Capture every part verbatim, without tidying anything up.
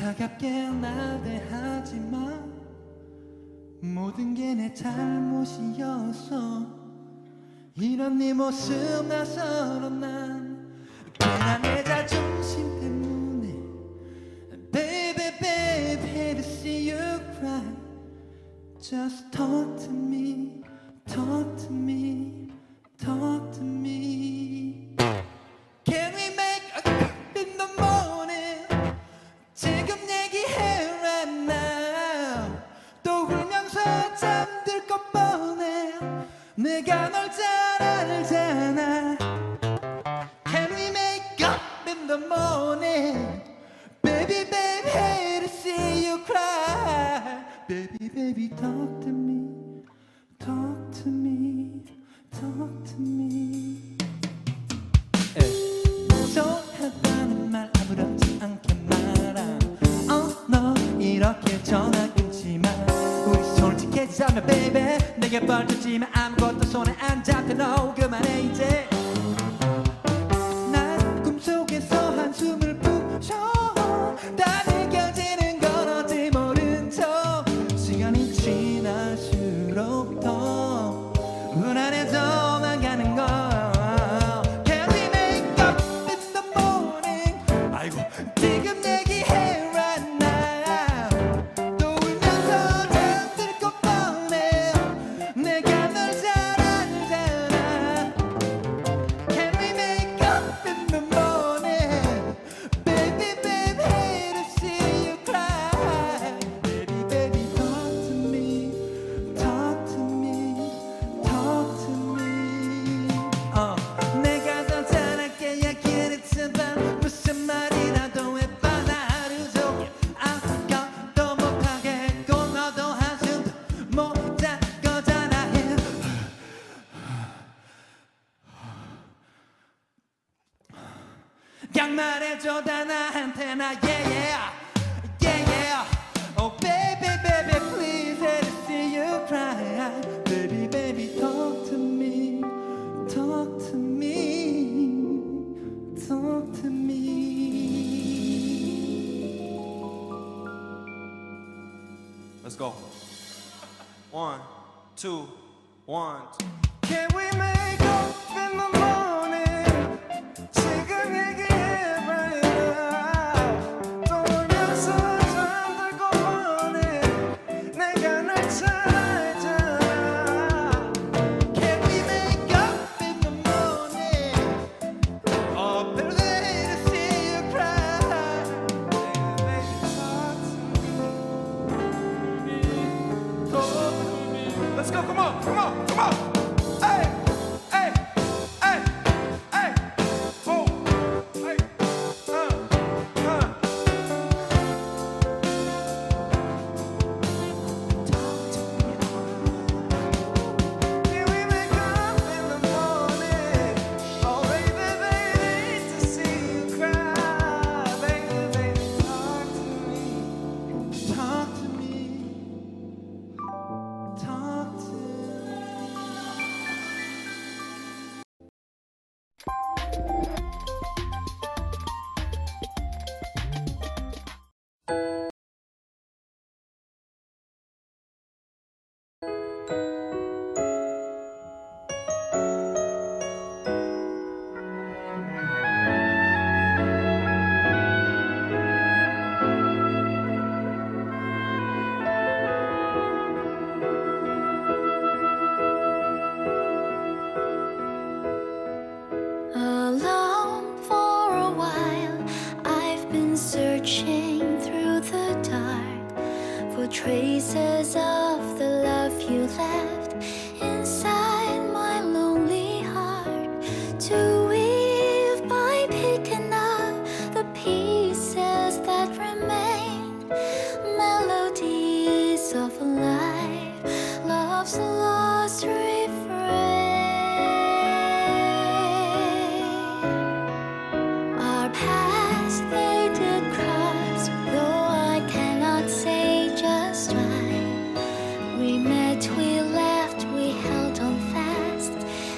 차갑게 날 대하지 마. 모든 게 내 잘못이었어. 이런 네 모습 나서러 난 괜한 내 자존심 때문에. Baby, baby, hate to see you cry. Just talk to me, talk to me, talk to me. Can we make a cup in the morning? 지금 얘기해 right now. 또 울면서 잠들 것 뻔해. 내가 널 잘 알잖아. Can we make a cup in the morning? Baby, baby, hate to see you cry. Baby, baby, talk to me, talk to me, talk to me. 무서워하다는 말 아무렇지 않게 말아. Oh no, 이렇게 전화 끊지 마. 우리 솔직해지자며 baby. 내게 벌쳐지면 아무것도 손에 안 잡혀. No, 그만해 이제. 난 꿈속에서 한숨을 부셔. 다 느껴지는 건 어찌 모른 척. 시간이 지날수록 더 우울해져 난 가는 걸. Can we make up in the morning? 아이고 지금 얘기해 right now. 또 울면서 잠들 것 뻔해. 내가 널 잘 알잖아. Can we make up in the morning? Baby, baby, hate to see you cry. Baby, baby, talk to me, talk to me, talk to me. 어, 내가 더 잘할게 얘기를 제발. 무슨 말이라도 해봐. 나 하루 종일 아무것도 못하겠고 너도 한숨도 못 잘 거잖아. 그냥 말해줘 다 나한테 나 yeah yeah yeah yeah. Oh baby baby please let me see you cry. Baby baby talk to me, talk to me, talk to me. Let's go. One, two, one, two. Can we make up in the morning? 지금 얘기해 right now. 또 울면서 잠들고 보내. 내가 널 잘 알잖아. Can we make up in the morning? Oh baby, to see you cry. Baby, baby, talk to me. Talk to me. Let's go, come on, come on, come on. Hey, hey, hey, hey, boom, hey, uh, uh. Can we make up in the morning? Oh baby, baby, to see you cry. Baby, baby, talk to me, talk to me, talk to me. Alone for a while, I've been searching through the dark for traces of the love you left inside my lonely heart. To weave by picking up the pieces that remain, melodies of a life, love's lost refrain. Our paths they did cross, though I cannot say just why. We met, we left, we held on fast,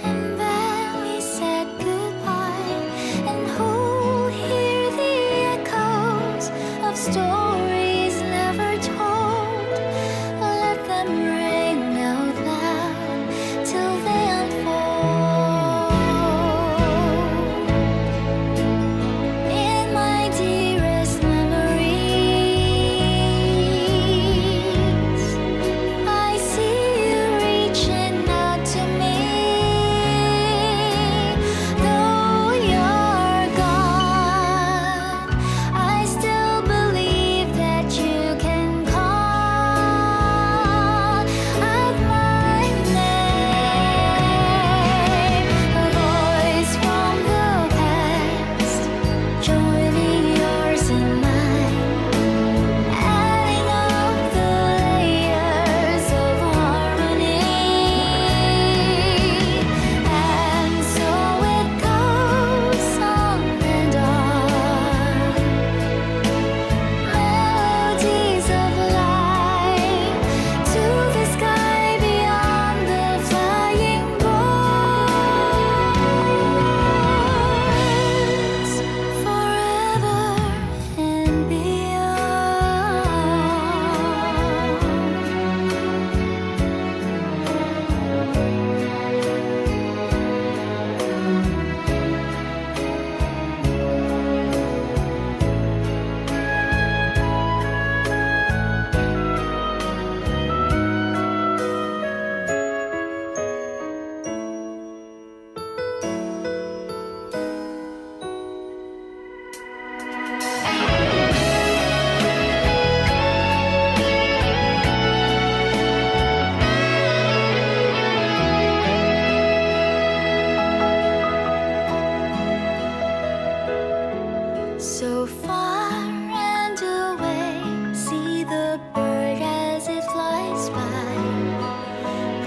and then we said goodbye. And who hear the echoes of stories So far and away, see the bird as it flies by,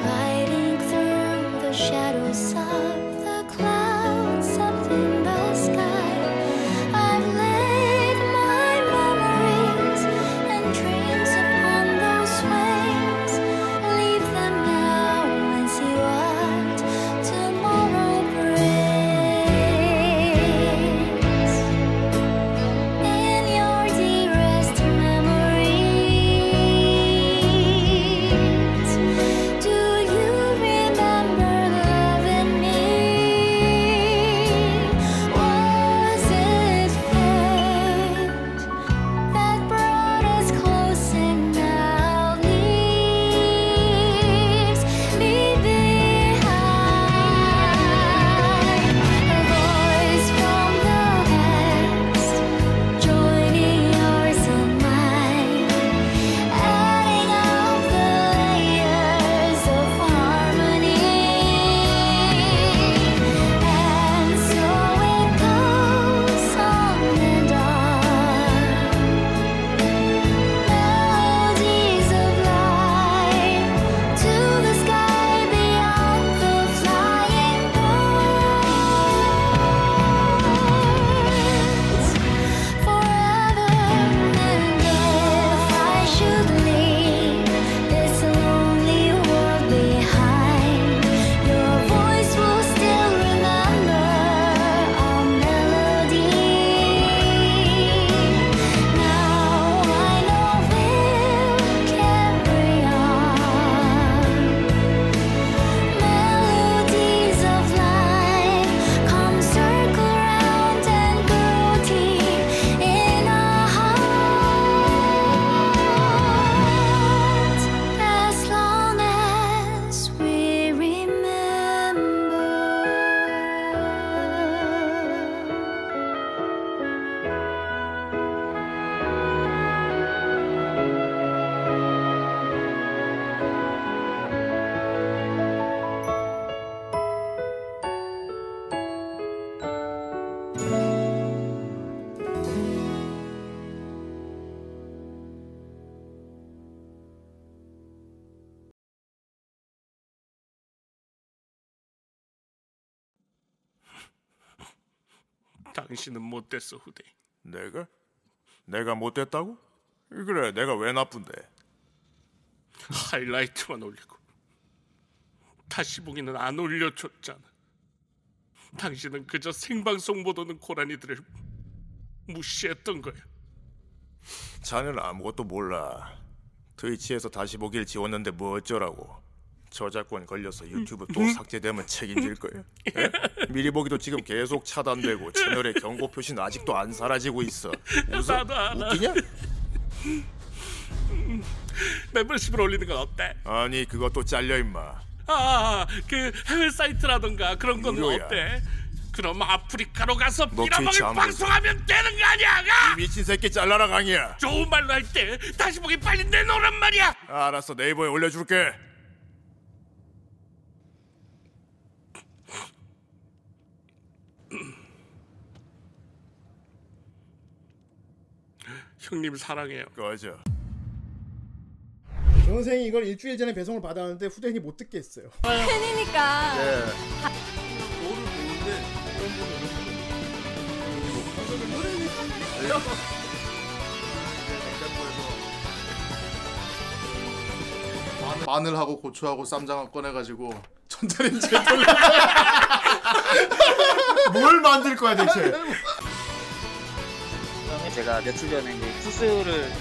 gliding through the shadows of the clouds up in the sky. I've laid my memories and dreams upon those wings. Leave them now and see what tomorrow brings. In your dearest memories, do you remember loving me? Was it fate that brought us close and now leaves me behind? A voice from the past, joining yours and mine, adding up the layers of harmony. And so it goes on and on, melodies of light to the sky beyond the flying birds. Forever and if I should leave this lonely world behind, your voice will still remember our melody. Now I know we'll carry on. Melodies of life come circle round and grow deep in our hearts, as long as we remember. 당신은 못됐어, 후대인. 내가? 내가 못됐다고? 그래, 내가 왜 나쁜데? 하이라이트만 올리고 다시 보기는 안 올려줬잖아. 당신은 그저 생방송 보던 고라니들을 무시했던 거야. 자네는 아무것도 몰라. 트위치에서 다시 보기를 지웠는데 뭐 어쩌라고. 저작권 걸려서 유튜브 또 삭제되면 책임질 거예요. 예? 미리 보기도 지금 계속 차단되고 채널의 경고 표시는 아직도 안 사라지고 있어. 웃어? 나도 알아. 웃기냐? 멤버십을 올리는 건 어때? 아니 그것도 잘려 임마. 아, 그 해외 사이트라던가 그런 건 이거야. 어때? 그럼 아프리카로 가서 너 트위치 빌어먹을 안 방송하면 되는 거 아니야? 가! 이 미친 새끼 잘라라 강이야. 좋은 말로 할 때 다시 보기 빨리 내놓으란 말이야. 아, 알았어 네이버에 올려줄게. 형님 사랑해요. 꺼져. 동생이 이걸 일주일 전에 배송을 받았는데 후대인이 못 듣게 했어요. 팬이니까. 마늘하고 고추하고 쌈장을 꺼내가지고 전자레인지에 돌려. 뭘 만들 거야 대체? 제가 며칠 전에 이제 수수를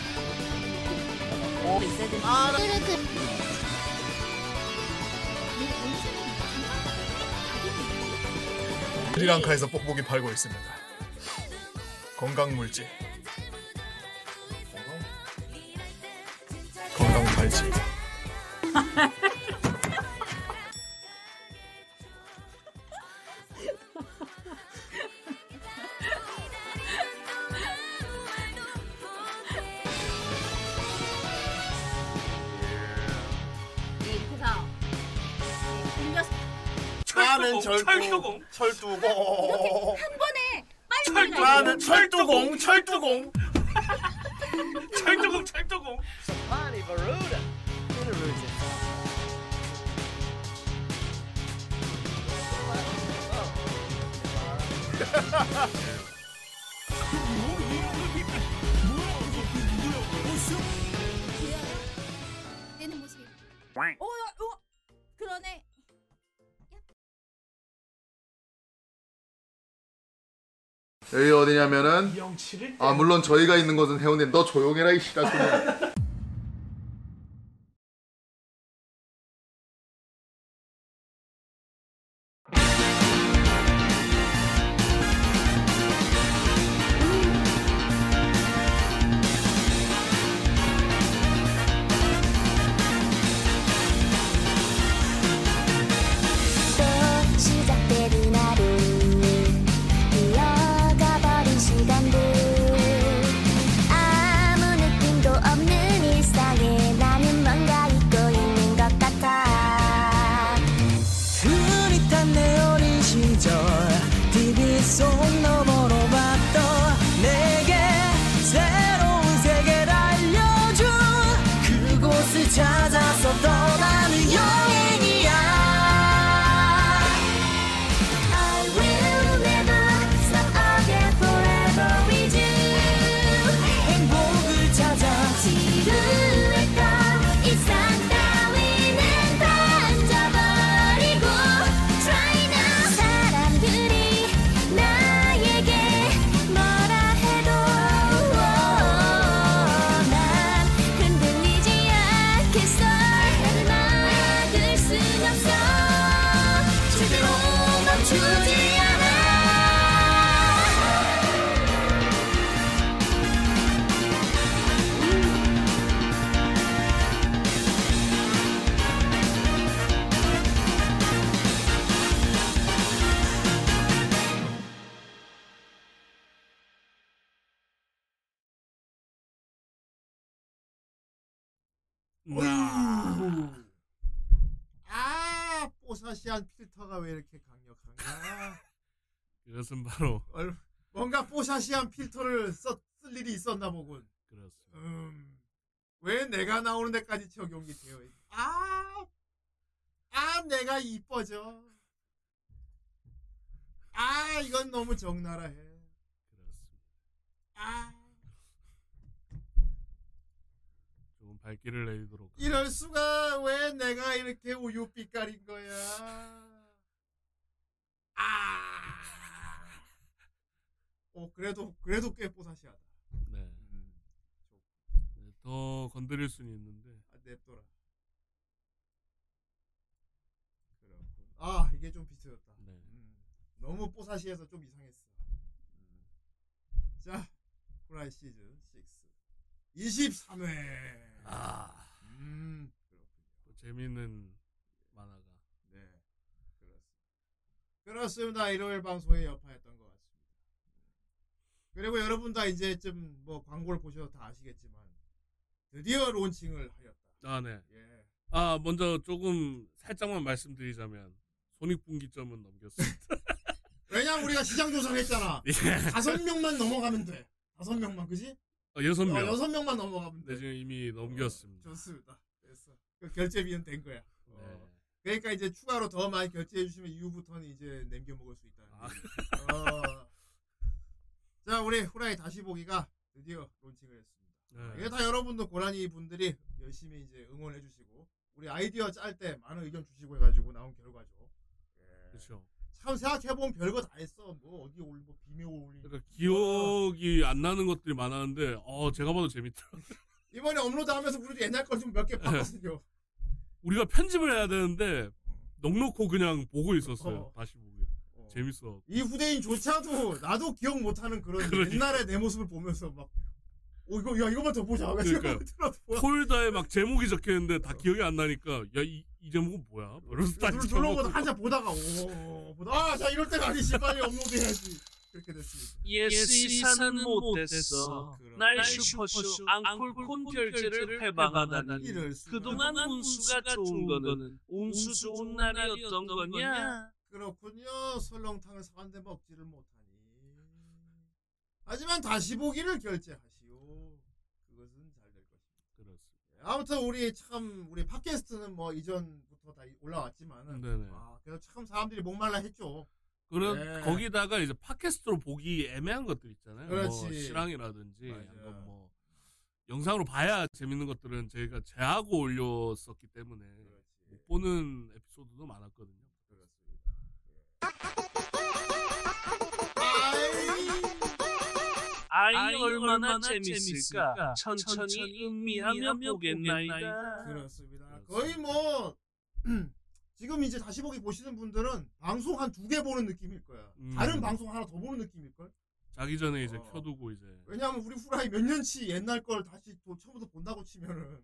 스리랑카에서 뽁뽁이 팔고 있습니다. 건강물질, 건강팔찌. 이 구성 나는 철두공, 철두공. 한 번에 빨리 철도, 나는 철도공, 철도공. 철도공, 철도공. 되는 모습이. 오, 오, 그러네. 여기 어디냐면은 아 물론 저희가 있는 곳은 해운대. 너 조용해라 이 씨가 그냥. 아, 뽀샤시한 필터가 왜 이렇게 강력한가? 그것은 바로 뭔가 뽀샤시한 필터를 썼을 일이 있었나 보군. 그렇습니다. 음, 왜 내가 나오는 데까지 적용이 되어 있? 아, 아 내가 이뻐져. 아 이건 너무 적나라해. 그렇습니다. 아. 발길을 내리도록. 이럴 수가. 왜 내가 이렇게 우유 빛깔인 거야? 아. 어 그래도 그래도 꽤 뽀사시하다. 네. 음. 네. 더 건드릴 수는 있는데. 아, 냅둬라. 그렇군. 아 이게 좀 비틀었다. 네. 음. 너무 뽀사시해서 좀 이상했어. 음. 자, 후라이 시즌 육 이십삼 회. 아, 음, 그렇군요. 재미있는 만화가. 네, 그렇습니다. 그렇습니다. 일요일 방송에 여파했던 것 같습니다. 그리고 여러분 다 이제 좀 뭐 광고를 보셔서 다 아시겠지만 드디어 론칭을 하였다. 아, 네. 예. 아, 먼저 조금 살짝만 말씀드리자면 손익분기점은 넘겼습니다. 왜냐면 우리가 시장 조사를 했잖아. 다섯 예. 명만 넘어가면 돼. 다섯 명만, 그지? 여섯 명. 여섯 명만 넘어가면 돼. 네, 지금 이미 넘겼습니다. 어, 좋습니다. 됐어. 그 결제비는 된 거야. 네. 어. 그러니까 이제 추가로 더 많이 결제해 주시면 이후부터는 이제 남겨 먹을 수 있다. 아. 어. 자, 우리 후라이 다시 보기가 드디어 론칭을 했습니다. 네. 이게 다 여러분도 고라니 분들이 열심히 이제 응원해 주시고 우리 아이디어 짤 때 많은 의견 주시고 해가지고 나온 결과죠. 예. 그렇죠. 참 생각해보면 별거 다 했어. 뭐 어디 올린 거 비메오 올린 거. 그러니까 기억이 안 나는 것들이 많았는데 어 제가 봐도 재밌다. 이번에 업로드하면서 우리도 옛날 걸 좀 몇 개 봤거든요. 우리가 편집을 해야 되는데 넉넉히 그냥 보고 있었어요. 어. 다시 보고. 어. 재밌어. 이 후대인조차도 나도 기억 못하는 그런 그러니까. 옛날에 내 모습을 보면서 막 어 이거 야 이거만 더 보자. 그러니까 폴더에 막 제목이 적혀있는데 다 기억이 안 나니까 야 이 이 제목은 뭐야? 눌러보다 한참 보다가 오 보다 아 자 이럴 때가 아니지 빨리 업로드해야지 그렇게 됐습니다. 예스 이사는 못했어. 날 슈퍼쇼 앙콜 콘결제를 해방하다니. 그동안 운수가 좋은 거는 운수 좋은 날이었던 거냐? 그렇군요. 설렁탕을 사왔는데 먹지를 못하니 하지만 다시 보기를 결제하시오. 그것은 잘 될 것입니다. 그렇습니다. 아무튼 우리 참 우리 팟캐스트는 뭐 이전부터 다 올라왔지만은 네네. 아, 그래서 참 사람들이 목말라 했죠. 그런 네. 거기다가 이제 팟캐스트로 보기 애매한 것들 있잖아요. 그렇지. 뭐 실황이라든지 약간 뭐 영상으로 봐야 재밌는 것들은 저희가 제하고 올렸었기 때문에 그렇지. 못 보는 에피소드도 많았거든요. 그렇습니다. 아이, 아이 얼마나, 얼마나 재밌을까? 재밌을까? 천천히, 천천히 음미하며 보겠나이다. 그렇습니다. 거의 뭐 지금 이제 다시 보기 보시는 분들은 방송 한 두 개 보는 느낌일 거야. 음. 다른 방송 하나 더 보는 느낌일 걸. 자기 전에 이제 어. 켜두고 이제. 왜냐하면 우리 후라이 몇 년치 옛날 걸 다시 또 처음부터 본다고 치면은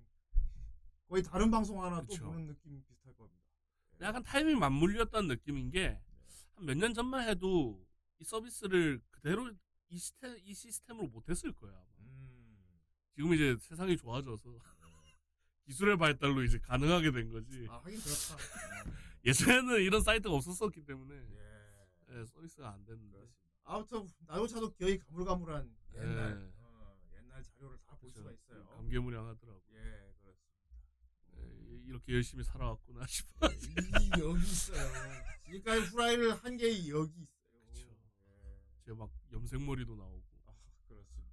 거의 다른 방송 하나 그쵸. 또 보는 느낌 비슷할 겁니다. 약간 타이밍 맞물렸다는 느낌인 게 한 몇 년 전만 해도 이 서비스를 그대로 이, 시스템, 이 시스템으로 못했을 거야. 음. 지금 이제 세상이 좋아져서 기술의 발달로 이제 가능하게 된 거지. 아 하긴 그렇다. 예전에는 이런 사이트가 없었었기 때문에 예. 예, 서비스가 안 됐는데. 아무튼 나조차도 기억이 가물가물한 옛날 예. 어, 옛날 자료를 다 볼 수가 있어요. 감개무량하더라고. 예 그렇습니다. 예, 이렇게 열심히 살아왔구나 싶어. 예, 이 여기 있어요. 지금까지 후라이를 한 게 여기 있어. 제가 막 염색머리도 나오고. 아, 그렇습니다.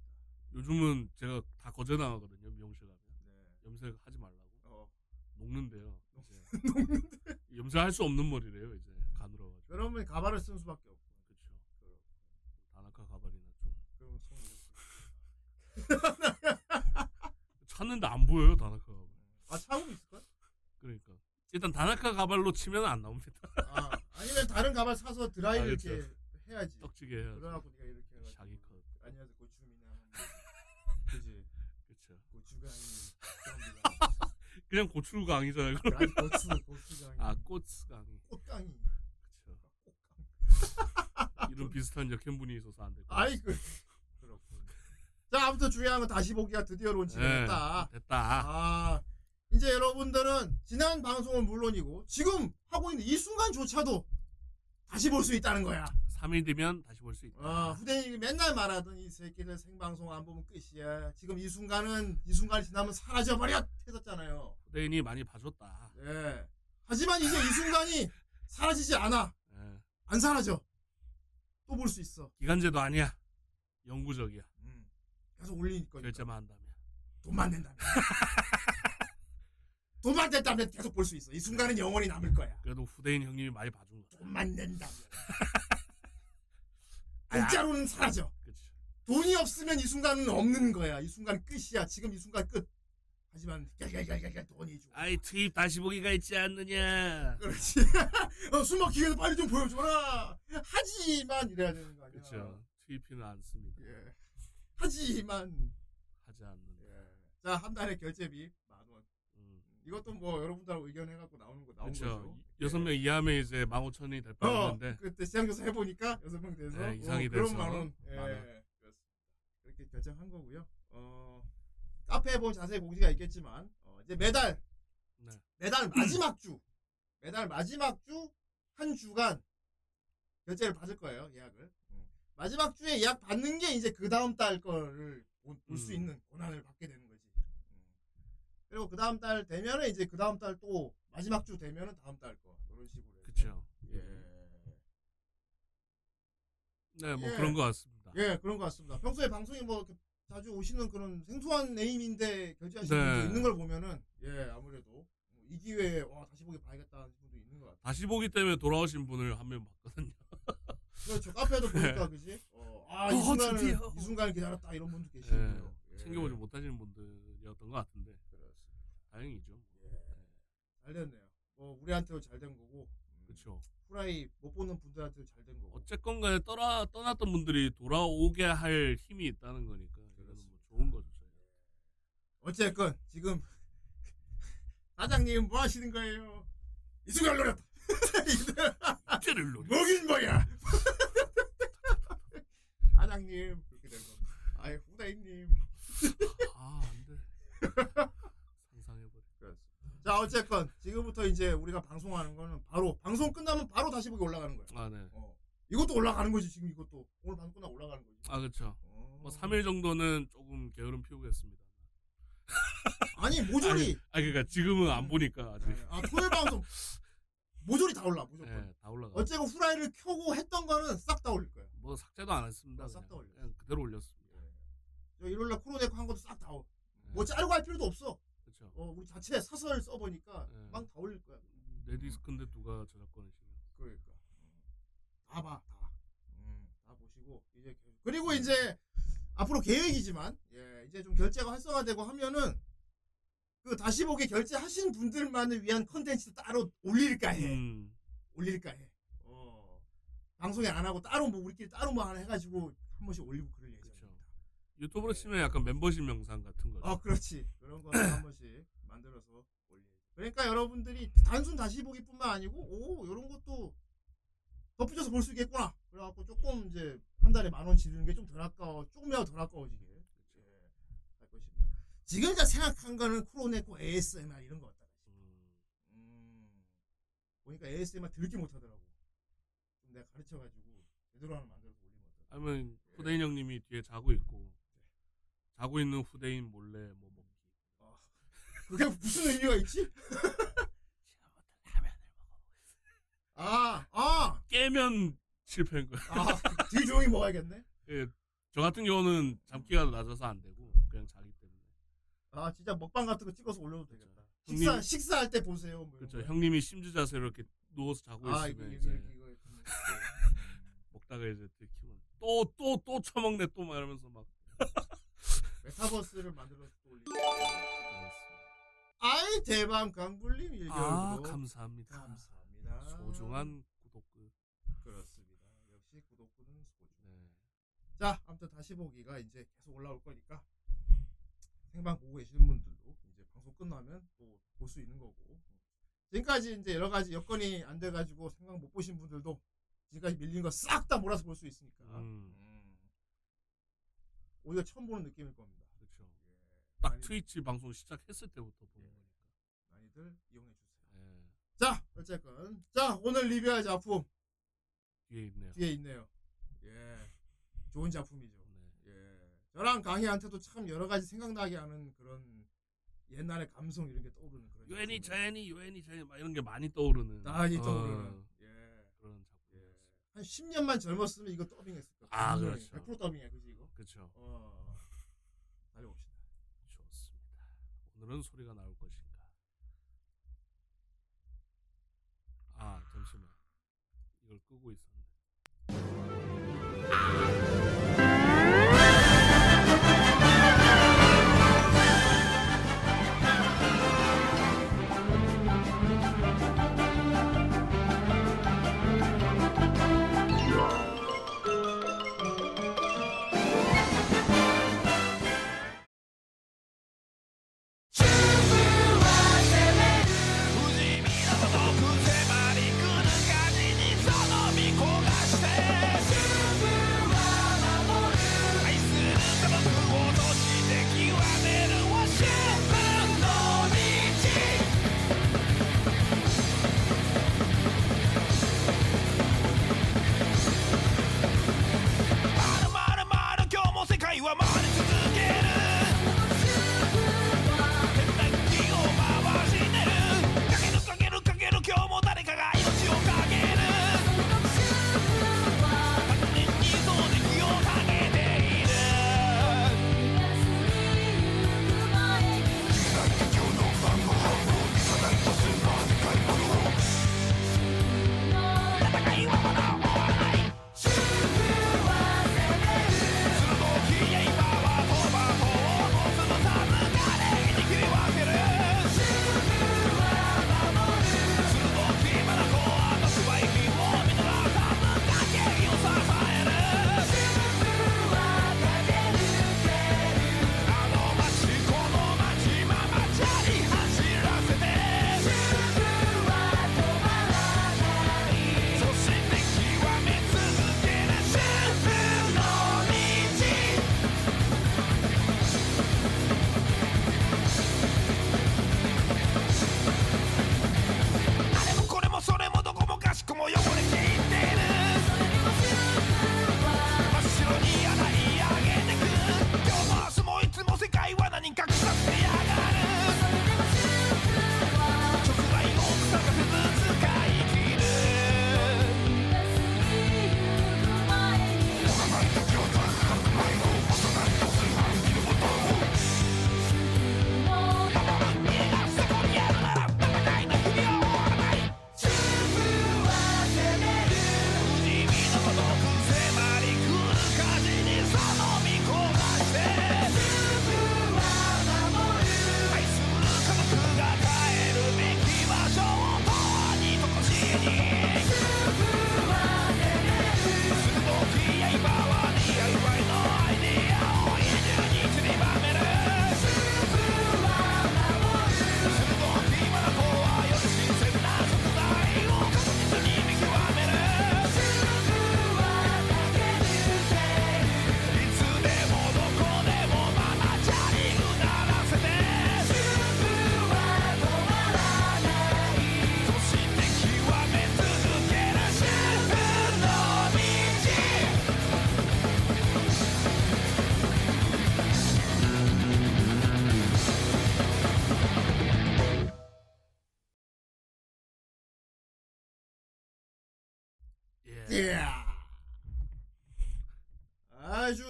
요즘은 제가 다 거제 당하거든요. 미용실 가면. 네. 염색하지 말라고. 어. 녹는데요. 녹는데. 염색할 수 없는 머리래요. 이제 가늘어가지고. 그러면 가발을 쓰는 수밖에 없고. 그렇죠. 그럼. 다나카 가발이나 좀. 그럼 손. 찾는데 안 보여요 다나카 가발. 아 차고 있을까? 그러니까. 일단 다나카 가발로 치면 안 나옵니다. 아 아니면 다른 가발 사서 드라이를 아, 이렇게. 그렇죠. 해야지. 떡지게 해야지. 그러라고 네가 이렇게 해가지고. 샤기 컷. 아니야지 고추미나. 그지. 그쵸. 고추강이. 그냥 고추강이잖아요. 아니 고추 고추강이. 아 꽃강이. 꽃강이. 그쵸. 꽃강. 이런 비슷한 역행분이 있어서 안 될 것 같아. 아이 그. 그렇군. 자 아무튼 중요한 건 다시 보기가 드디어 론칭이 네, 됐다. 됐다. 아 이제 여러분들은 지난 방송은 물론이고 지금 하고 있는 이 순간조차도 다시 볼 수 있다는 거야. 삼 일 뒤면 다시 볼 수 있다. 어, 후대인이 맨날 말하던 이 새끼들 생방송 안 보면 끝이야. 지금 이 순간은 이 순간이 지나면 사라져버려 했었잖아요. 후대인이 많이 봐줬다. 예. 하지만 이제 이 순간이 사라지지 않아. 예. 안 사라져. 또 볼 수 있어. 기간제도 아니야. 영구적이야. 음. 계속 올리니까. 결제만 한다면. 돈만 낸다면. 돈만 냈다면 계속 볼 수 있어. 이 순간은 영원히 남을 거야. 그래도 후대인 형님이 많이 봐준 거야. 돈만 낸다면. 공짜로는 사라져. 그치. 돈이 없으면 이 순간은 없는 거야. 이 순간 끝이야. 지금 이 순간 끝. 하지만 야야야야야 돈이 줘. 아이 투입 다시 보기가 있지 않느냐. 그렇지. 어, 숨 막히게도 빨리 좀 보여줘라. 하지만 이래야 되는 거 아니야. 그렇죠. 투입비는 안 씁니다. 예. 하지만 하지 않는다. 예. 자, 한 달에 결제비 만 원. 음. 이것도 뭐 여러분들하고 의견해갖고 나오는 거 나온 거죠. 여섯 명 이하면 이제 만 오천 원이 될 뻔했는데 어, 그때 시장조사 해보니까 여섯 명 돼서 네, 이상이 오, 돼서 만 원. 예, 예, 그렇게 결정한 거고요. 어, 카페에 보면 자세히 공지가 있겠지만 어, 이제 매달 네. 매달 마지막 주 매달 마지막 주 한 주간 결제를 받을 거예요. 예약을 음. 마지막 주에 예약 받는 게 이제 그 다음 달 거를 볼 수 음. 있는 권한을 받게 되는 거지. 음. 그리고 그 다음 달 되면은 이제 그 다음 달 또 마지막 주 되면은 다음 달 거. 그런 식으로. 그렇죠. 예. 네, 뭐 예. 그런 것 같습니다. 예, 그런 것 같습니다. 평소에 방송에 뭐 자주 오시는 그런 생소한 네임인데 결제하시는 네. 분도 있는 걸 보면은 예, 아무래도 뭐 이 기회에 와, 다시 보기 봐야겠다 하는 분도 있는 것 같아요. 다시 보기 때문에 돌아오신 분을 한 명 봤거든요. 그렇죠. 카페도 보니까 네. 그지? 어, 아, 어, 이 순간을, 이 순간을 기다렸다 이런 분도 계시고요. 예. 예. 챙겨보지 못하시는 분들이었던 것 같은데. 그렇습니다. 다행이죠. 잘 됐네요. 뭐 우리한테도 잘 된 거고, 음. 그렇죠. 후라이 못 보는 분들한테도 잘 된 거고. 어쨌건 간에 떠나 떠났던 분들이 돌아오게 할 힘이 있다는 거니까. 그래서 뭐 좋은 거죠. 어쨌건 지금 사장님 뭐 하시는 거예요? 이 순간 노렸다. 이때를 노렸다. 뭐긴 뭐야. 사장님 그렇게 된 겁니다. 아이 후라이님. 아 안 돼. 자 어쨌건 지금부터 이제 우리가 방송하는 거는 바로 방송 끝나면 바로 다시 보기 올라가는 거야. 아 네. 어. 이것도 올라가는 거지 지금 이것도 오늘 방송 끝나 올라가는 거지. 아 그렇죠. 어. 뭐 삼 일 정도는 조금 게으름 피우겠습니다. 아니 모조리. 아 그러니까 지금은 안 보니까 아직. 네. 아 토요일 방송 모조리 다 올라 무조건. 네, 다 올라가. 어쨌건 후라이를 켜고 했던 거는 싹 다 올릴 거예요. 뭐 삭제도 안 했습니다. 아, 싹 다 올려. 그냥 그대로 올렸습니다. 네. 저 일요일날 코로네코 한 것도 싹 다 올. 네. 뭐 자르고 할 필요도 없어. 그렇죠. 어 우리 자체 사설 써보니까 네. 막 다 올릴 거야. 내 디스크인데 누가 저작권을 지금. 그러니까. 다 봐, 다. 음. 다 보시고 이제 그리고 이제 앞으로 계획이지만 예 이제 좀 결제가 활성화되고 하면은. 그 다시 보기 결제하신 분들만을 위한 컨텐츠도 따로 올릴까 해. 음. 올릴까 해. 어. 방송에 안 하고 따로 뭐 우리끼리 따로 뭐 하나 해가지고 한 번씩 올리고 그럴 예정입니다. 유튜브로 네. 치면 약간 멤버십 영상 같은 거죠. 어, 그렇지. 그런 거를 한 번씩 만들어서 올리고. 그러니까 여러분들이 단순 다시 보기뿐만 아니고 오 이런 것도 덧붙여서 볼 수 있겠구나. 그래갖고 조금 이제 한 달에 만 원 지르는 게 좀 덜 아까워, 조금이라도 덜 아까워지게 예. 할 것입니다. 지금 생각한 거는 코로네코 에이에스엠알 이런 거 같다. 음. 음. 보니까 에이에스엠알 들기 못하더라고. 내가 가르쳐가지고 제대로 하나 만들어서 올리면 어떨까. 아니면 예. 후대인 형님이 뒤에 자고 있고 네. 자고 있는 후대인 몰래 뭐 먹기. 아, 그게 무슨 의미가 있지? 지금부터 라면을 먹어보고 있어. 아, 아 깨면 실패인 거야. 아, 뒤 조용히 먹어야겠네. 예, 저 같은 경우는 잠기가 낮아서 안 되고 그냥 자기 때문에. 아, 진짜 먹방 같은 거 찍어서 올려도 되겠다. 그쵸. 식사, 형님, 식사할 때 보세요. 뭐 그렇죠. 형님이 심지 자세로 이렇게 누워서 자고 아, 있으면 이거, 이제. 이거, 이거, 이거. 먹다가 이제 키우면 또, 또, 또 처먹네, 또 막 이러면서 막. 메타버스를 만들어서 또 올리고. 아이, 대박, 강불님 일개월 아, 구독. 감사합니다. 감사합니다. 소중한 구독구. 그렇습니다. 역시 구독구는 소중해. 네. 자, 아무튼 다시 보기가 이제 계속 올라올 거니까. 생방 보고 계시는 분들도 이제 방송 끝나면 또 볼 수 있는 거고. 지금까지 이제 여러 가지 여건이 안 돼가지고 생방 못 보신 분들도 지금까지 밀린 거 싹 다 몰아서 볼 수 있으니까. 음. 음. 오히려 처음 보는 느낌일 겁니다. 그렇죠. 예. 딱 많이, 트위치 방송 시작했을 때부터 보는 예. 거니까. 많이들 이용해 주세요. 예. 자, 어쨌건 자 오늘 리뷰할 작품 뒤에 있네요. 뒤에 있네요. 예, 좋은 작품이죠. 네. 예. 저랑 강희한테도 참 여러 가지 생각나게 하는 그런 옛날의 감성 이런 게 떠오르는 그런. 유엔이 저엔이 유엔이 저엔이 막 이런 게 많이 떠오르는. 많이 어. 떠오르는. 예. 그런 작품. 예. 한 십 년만 젊었으면 이거 더빙했을 거야. 아 그렇죠. 백 퍼센트 더빙이야, 그지 이거. 그렇죠. 어. 달려봅시다. 좋습니다. 오늘은 소리가 나올 것인가. 아 잠시만. 이걸 끄고 있었네. Bye.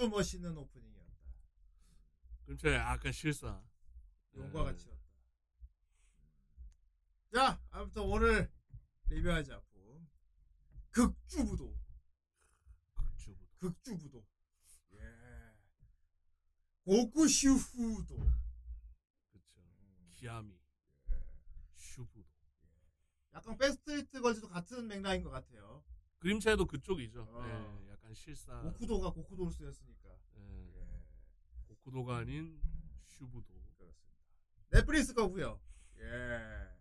아주 멋있는 오프닝이었다. 그럼 저희 아까 실수한 용과 같이 였다. 자, 아무튼 오늘 리뷰할 작품 극주부도. 극주부도. 극주부도. 예. 고쿠슈후도. 그렇죠. 기아미. 예. 슈부도. 예. 약간 패스트리트 걸즈도 같은 맥락인 것 같아요. 그림체도 그쪽이죠. 어. 예, 약간 실사. 고쿠도가 고쿠도를 쓰였으니까. 예. 예. 고쿠도가 아닌 슈부도. 그렇습니다. 넷플릭스 거고요. 예.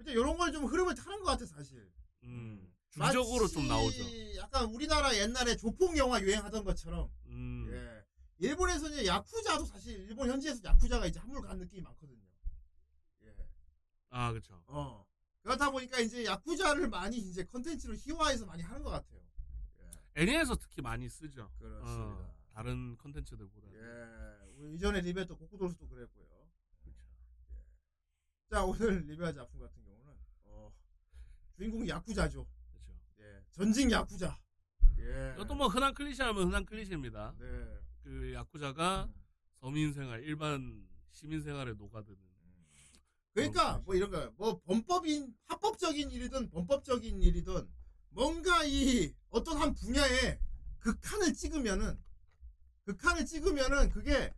이제 이런 걸 좀 흐름을 타는 것 같아 사실. 음. 주적으로 좀 나오죠. 약간 우리나라 옛날에 조폭 영화 유행하던 것처럼. 음. 예. 일본에서는 야쿠자도 사실 일본 현지에서 야쿠자가 이제 한물 간 느낌이 많거든요. 예. 아 그렇죠. 어. 그렇다 보니까 이제 야쿠자를 많이 이제 컨텐츠로 희화해서 많이 하는 것 같아요. 예. 애니에서 특히 많이 쓰죠. 그렇습니다. 어, 다른 컨텐츠들보다. 예. 우리 이전에 리뷰했던 고쿠도로스도 그랬고요. 그렇죠. 예. 자 오늘 리뷰할 작품 같은 경우는 어, 주인공이 야쿠자죠. 그렇죠. 예. 전직 야쿠자. 예. 이것도 뭐 흔한 클리셰하면 흔한 클리셰입니다. 네. 그 야쿠자가 음. 서민 생활, 일반 시민 생활에 녹아드는. 그러니까 뭐 이런 거야. 뭐 범법인 합법적인 일이든 범법적인 일이든 뭔가 이 어떤 한 분야에 그 칸을 찍으면은 그 칸을 찍으면은 그게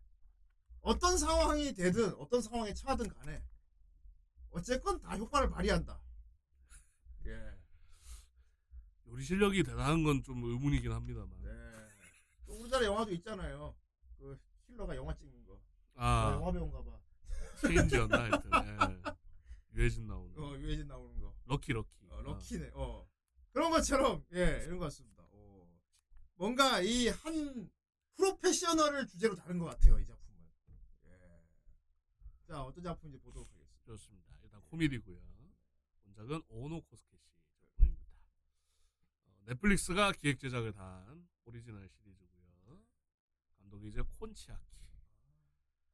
어떤 상황이 되든 어떤 상황에 처하든 간에 어쨌건 다 효과를 발휘한다. 예. 요리 실력이 대단한 건 좀 의문이긴 합니다만. 네. 우리나라 영화도 있잖아요. 그 힐러가 영화 찍는 거. 아. 영화 배우인가 봐. 체인지였나 하여튼 예. 유해진 나오는 어 유해진 나오는 거 럭키 럭키 어, 럭키네 아. 어 그런 것처럼 예 이런 것 같습니다. 오. 뭔가 이 한 프로페셔널을 주제로 다룬 것 같아요 이 작품은. 예. 자 어떤 작품인지 보도록 하겠습니다. 좋습니다. 일단 코미디고요. 원작은 오노 코스케시 작품입니다. 어, 넷플릭스가 기획 제작을 한 오리지널 시리즈고요. 감독이 이제 콘치아키.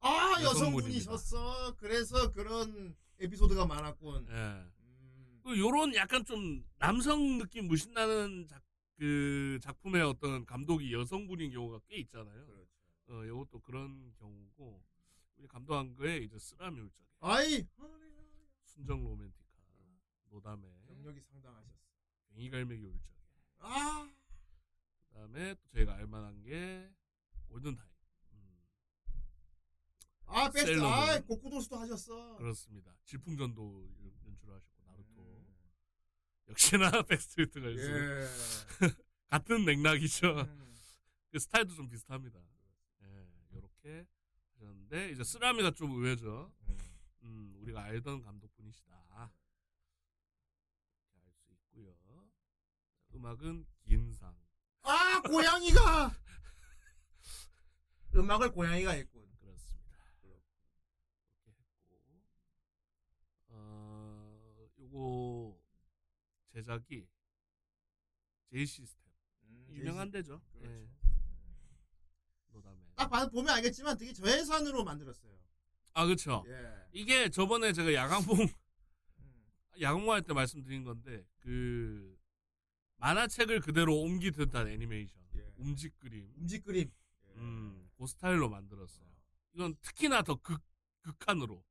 아 여성분이셨어. 그래서 그런 에피소드가 많았군. 예. 음. 그 요런 약간 좀 남성 느낌 물씬 나는 작, 그 작품의 어떤 감독이 여성분인 경우가 꽤 있잖아요. 그렇죠. 어 요것도 그런 경우고 우리 감독한 거에 이제 쓰라미 울적. 아이 순정 로맨틱한 노담에 영역이 상당하셨어. 뱅이갈매기 울적. 아. 그다음에 또 저희가 알만한 게 골든 타임. 아, 베스트. 아, 고쿠도스도 하셨어. 그렇습니다. 질풍전도 연출을 하셨고 나루토. 음. 역시나 백스트리트가 있어요. 예. 같은 맥락이죠. 음. 그 스타일도 좀 비슷합니다. 예, 이렇게 하셨는데 이제 쓰라미가 좀 의외죠. 음, 음 우리가 알던 감독분이시다. 알 수 있고요. 음악은 긴상. 아, 고양이가. 음악을 고양이가 했군. 제작이 제이씨 스텝 음, 유명한 데죠. 그렇죠. 예. 노담에 딱 보면 알겠지만 되게 저예산으로 만들었어요. 아 그렇죠. 예. 이게 저번에 제가 야광봉 음. 야광봉할 때 말씀드린 건데 그 만화책을 그대로 옮기 듯한 애니메이션, 예. 움직 그림, 움직 그림, 예. 음, 그 스타일로 만들었어요. 이건 특히나 더 극 극한으로.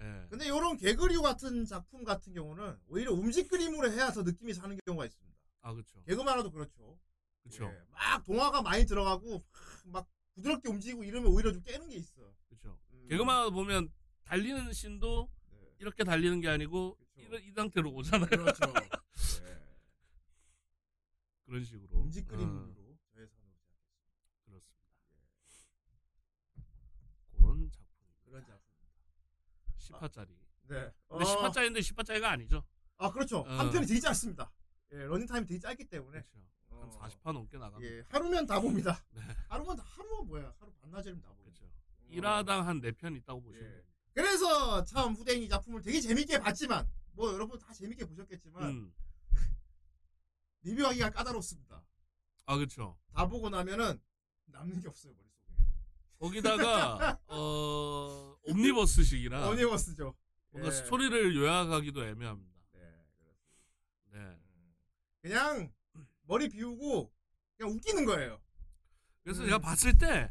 예. 근데 요런 개그류 같은 작품 같은 경우는 오히려 움직 그림으로 해야 더 느낌이 사는 경우가 있습니다. 아 그렇죠. 개그만화도 그렇죠. 그렇죠. 예. 막 동화가 많이 들어가고 막 부드럽게 움직이고 이러면 오히려 좀 깨는 게 있어. 그렇죠. 음. 개그만화 보면 달리는 신도 네. 이렇게 달리는 게 아니고 이런 이 상태로 오잖아요. 그렇죠. 예. 그런 식으로 움직 그림으로 음. 저예산으로 그렇습니다. 예. 그런 작품. 그런 작품. 십 화짜리. 아, 네. 근데 어... 십 화짜리인데 십 화짜리가 아니죠. 아, 그렇죠. 어. 한 편이 되게 짧습니다. 예, 러닝타임이 되게 짧기 때문에. 그렇죠. 한 어... 사십 화 넘게 나갑니다. 예, 하루면 다 봅니다. 네. 하루면 다, 하루 뭐야. 하루 반나절이면 다 봅니다. 그렇죠. 어... 일 화당 한 네 편 있다고 보시면 됩니다. 예. 그래서 참 후대인이 작품을 되게 재밌게 봤지만, 뭐 여러분 다 재밌게 보셨겠지만, 음. 리뷰하기가 까다롭습니다. 아, 그렇죠. 다 보고 나면은 남는 게 없어요, 머릿속에. 거기다가 어 옴니버스식이라 옴니버스죠. 뭔가 예. 스토리를 요약하기도 애매합니다. 네, 그렇습니다. 네, 그냥 머리 비우고 그냥 웃기는 거예요. 그래서 음. 제가 봤을 때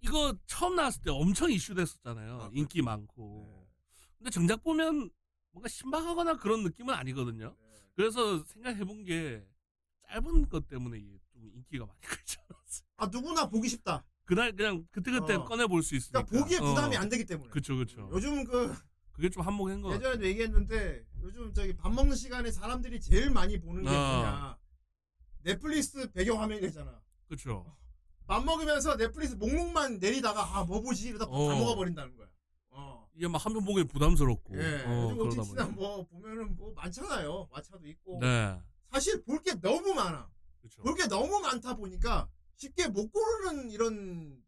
이거 처음 나왔을 때 엄청 이슈됐었잖아요. 아, 인기 그렇죠. 많고. 네. 근데 정작 보면 뭔가 신박하거나 그런 느낌은 아니거든요. 네. 그래서 생각해본 게 짧은 것 때문에 좀 인기가 많이 끌지 않았어요. 아 누구나 보기 쉽다. 그날 그냥 그때그때 어. 꺼내볼 수 있으니까. 그러니까 보기에 부담이 어. 안 되기 때문에. 그렇죠, 그렇죠. 요즘 그 그게 좀 한몫인 거. 예전에도 같아. 얘기했는데 요즘 저기 밥 먹는 시간에 사람들이 제일 많이 보는 게 뭐냐? 어. 넷플릭스 배경 화면이 되잖아. 그렇죠. 밥 먹으면서 넷플릭스 목록만 내리다가 아 뭐 보지 이러다 어. 다 먹어버린다는 거야. 어. 이게 막 한 편 보기에 부담스럽고. 예. 어, 요즘 오티티나 뭐 보면은 뭐 많잖아요. 왓챠도 있고. 네. 사실 볼 게 너무 많아. 그렇죠. 볼 게 너무 많다 보니까 쉽게 못 고르는 이런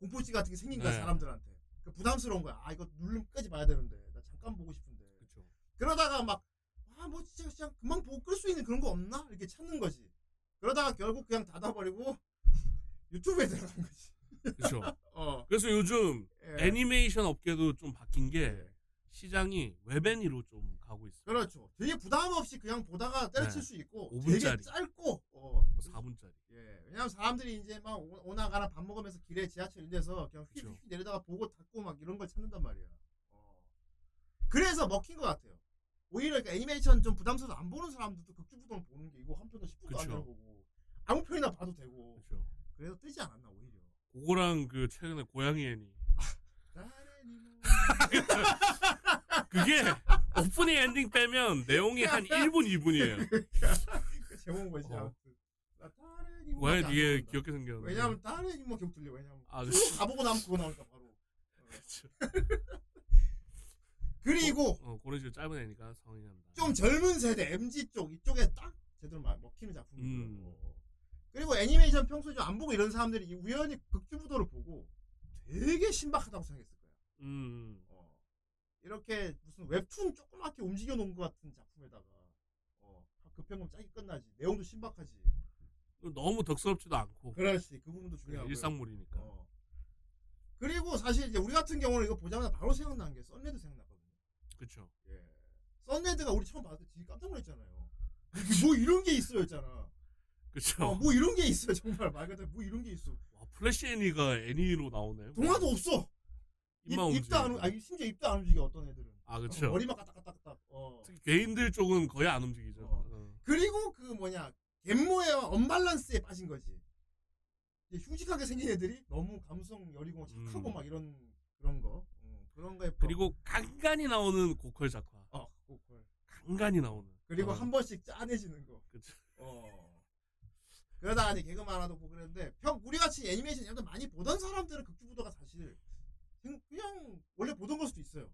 공포증 같은 게 생긴 거야. 네. 사람들한테. 그러니까 부담스러운 거야. 아 이거 누름까지 봐야 되는데 나 잠깐 보고 싶은데. 그렇죠. 그러다가 막 아 뭐 진짜 그냥 금방 보고 끌 수 있는 그런 거 없나 이렇게 찾는 거지. 그러다가 결국 그냥 닫아버리고 유튜브에 들어간 거지. 그렇죠. 어. 그래서 요즘 예. 애니메이션 업계도 좀 바뀐 게 예. 시장이 웹애니로 좀 가고 있어요. 그렇죠. 되게 부담 없이 그냥 보다가 때려칠 네. 수 있고 오 분짜리. 되게 짧고 어. 사 분짜리. 예. 왜냐면 사람들이 이제 막 오나 가나 밥 먹으면서 길에 지하철 이런 데서 그냥 휙휙 그렇죠. 내리다가 보고 닫고 막 이런 걸 찾는단 말이야. 어. 그래서 먹힌 것 같아요. 오히려 그러니까 애니메이션 좀 부담스러워서 안 보는 사람들도 극주부도를 보는 게 이거 한 편도 십 분도 그렇죠. 안 되는 거고 아무 편이나 봐도 되고 그렇죠. 그래서 뜨지 않았나 오히려. 그거랑 그 최근에 고양이 애니. 그게 오프닝 엔딩 빼면 내용이 한 일 분 이 분이에요. 제목은 뭐지? 어. 고양이 되게 귀엽게 생겼는데. 왜냐면 다른 애니 뭐 기억 들려. 왜냐면 아, 가보고 나면 그거 나오니까 바로. 어. 그리고 어, 어, 그런 식으로 짧은 애니까 성인한다. 좀 젊은 세대 엠지 쪽 이쪽에 딱 제대로 먹히는 작품이고. 음. 그리고 애니메이션 평소에 좀 안 보고 이런 사람들이 우연히 극주부도를 보고 되게 신박하다고 생각했을 거야. 음. 어. 이렇게 무슨 웹툰 조그맣게 움직여 놓은 것 같은 작품에다가 어. 급행금 짜기 끝나지. 내용도 신박하지. 너무 덕스럽지도 않고. 그렇지. 그 부분도 중요하고. 일상물이니까. 어. 그리고 사실 이제 우리 같은 경우는 이거 보자마자 바로 생각난 게 썬레드 생각났거든요. 그렇죠. 예. 썬레드가 우리 처음 봤을 때 되게 깜짝 놀랐잖아요. 뭐 이런 게 있어요, 했잖아. 그쵸. 어, 뭐 이런 게 있어요, 정말. 말 그대로 뭐 이런 게 있어. 와, 플래시 애니가 애니로 나오네. 동화도 없어. 입만 입, 입도 안 움직여. 아니, 심지어 입도 안 움직여, 어떤 애들은. 아, 그쵸. 어, 머리만 까딱까딱까딱. 어. 특히 개인들 쪽은 거의 안 움직이죠. 어. 어. 그리고 그 뭐냐, 갯모의 언밸런스에 빠진 거지. 흉식하게 생긴 애들이 너무 감성 여리고 착하고 음. 막 이런, 그런 거. 음, 그런 거에. 그리고 간간히 나오는 고퀄 작화. 어, 고퀄. 간간히 나오는. 그리고 어. 한 번씩 짠해지는 거. 그쵸. 어. 그러다가 이제 개그만 하나도 보고 그랬는데 평 우리같이 애니메이션 약간 많이 보던 사람들은 극주부도가 사실 그냥 원래 보던 걸 수도 있어요.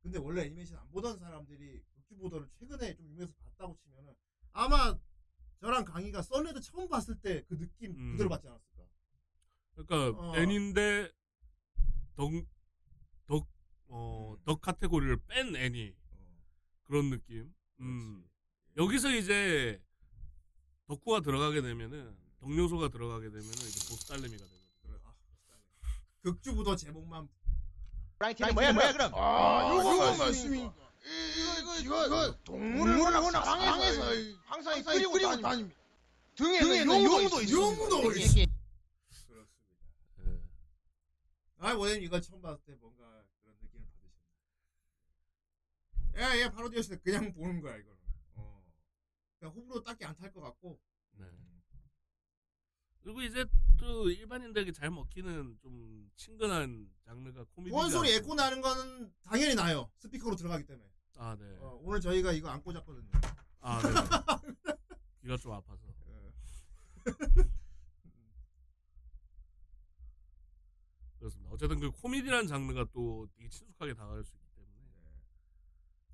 근데 원래 애니메이션 안 보던 사람들이 극주부도를 최근에 좀 유명해서 봤다고 치면은 아마 저랑 강희가 썬레드 처음 봤을 때 그 느낌 음. 그대로 받지 않았을까. 그러니까 어. 애니인데 덕, 덕, 어, 덕 카테고리를 뺀 애니 어. 그런 느낌. 음. 여기서 이제 덕후가 들어가게 되면은 덕요소가 들어가게 되면은 이제 보스 딸내미가 되거든. 아, 극주부도 제목만. 라이팅은 뭐야 뭐야 그럼? 아, 요거 말씀이 이거 이거 이거, 이거 동물을 워낙 강해서 항상 그리고 다닙니다. 등에는 용도 있어. 용도 있어. 그렇습니다. 아, 원래 이걸 처음 봤을 때 뭔가 그런 느낌을 받으셨나? 예, 예, 바로 뒤에서 그냥 보는 거야 이거. 호불호 딱히 안 탈 것 같고. 네. 그리고 이제 또 일반인들에게 잘 먹히는 좀 친근한 장르가 코미디가. 뭔 소리 에코 나는 건 당연히 나요. 스피커로 들어가기 때문에. 아 네. 어, 오늘 저희가 이거 안고 잤거든요. 아 네. 귀가 좀 아파서. 그렇습니다. 어쨌든 그 코미디라는 장르가 또 되게 친숙하게 다가갈 수 있기 때문에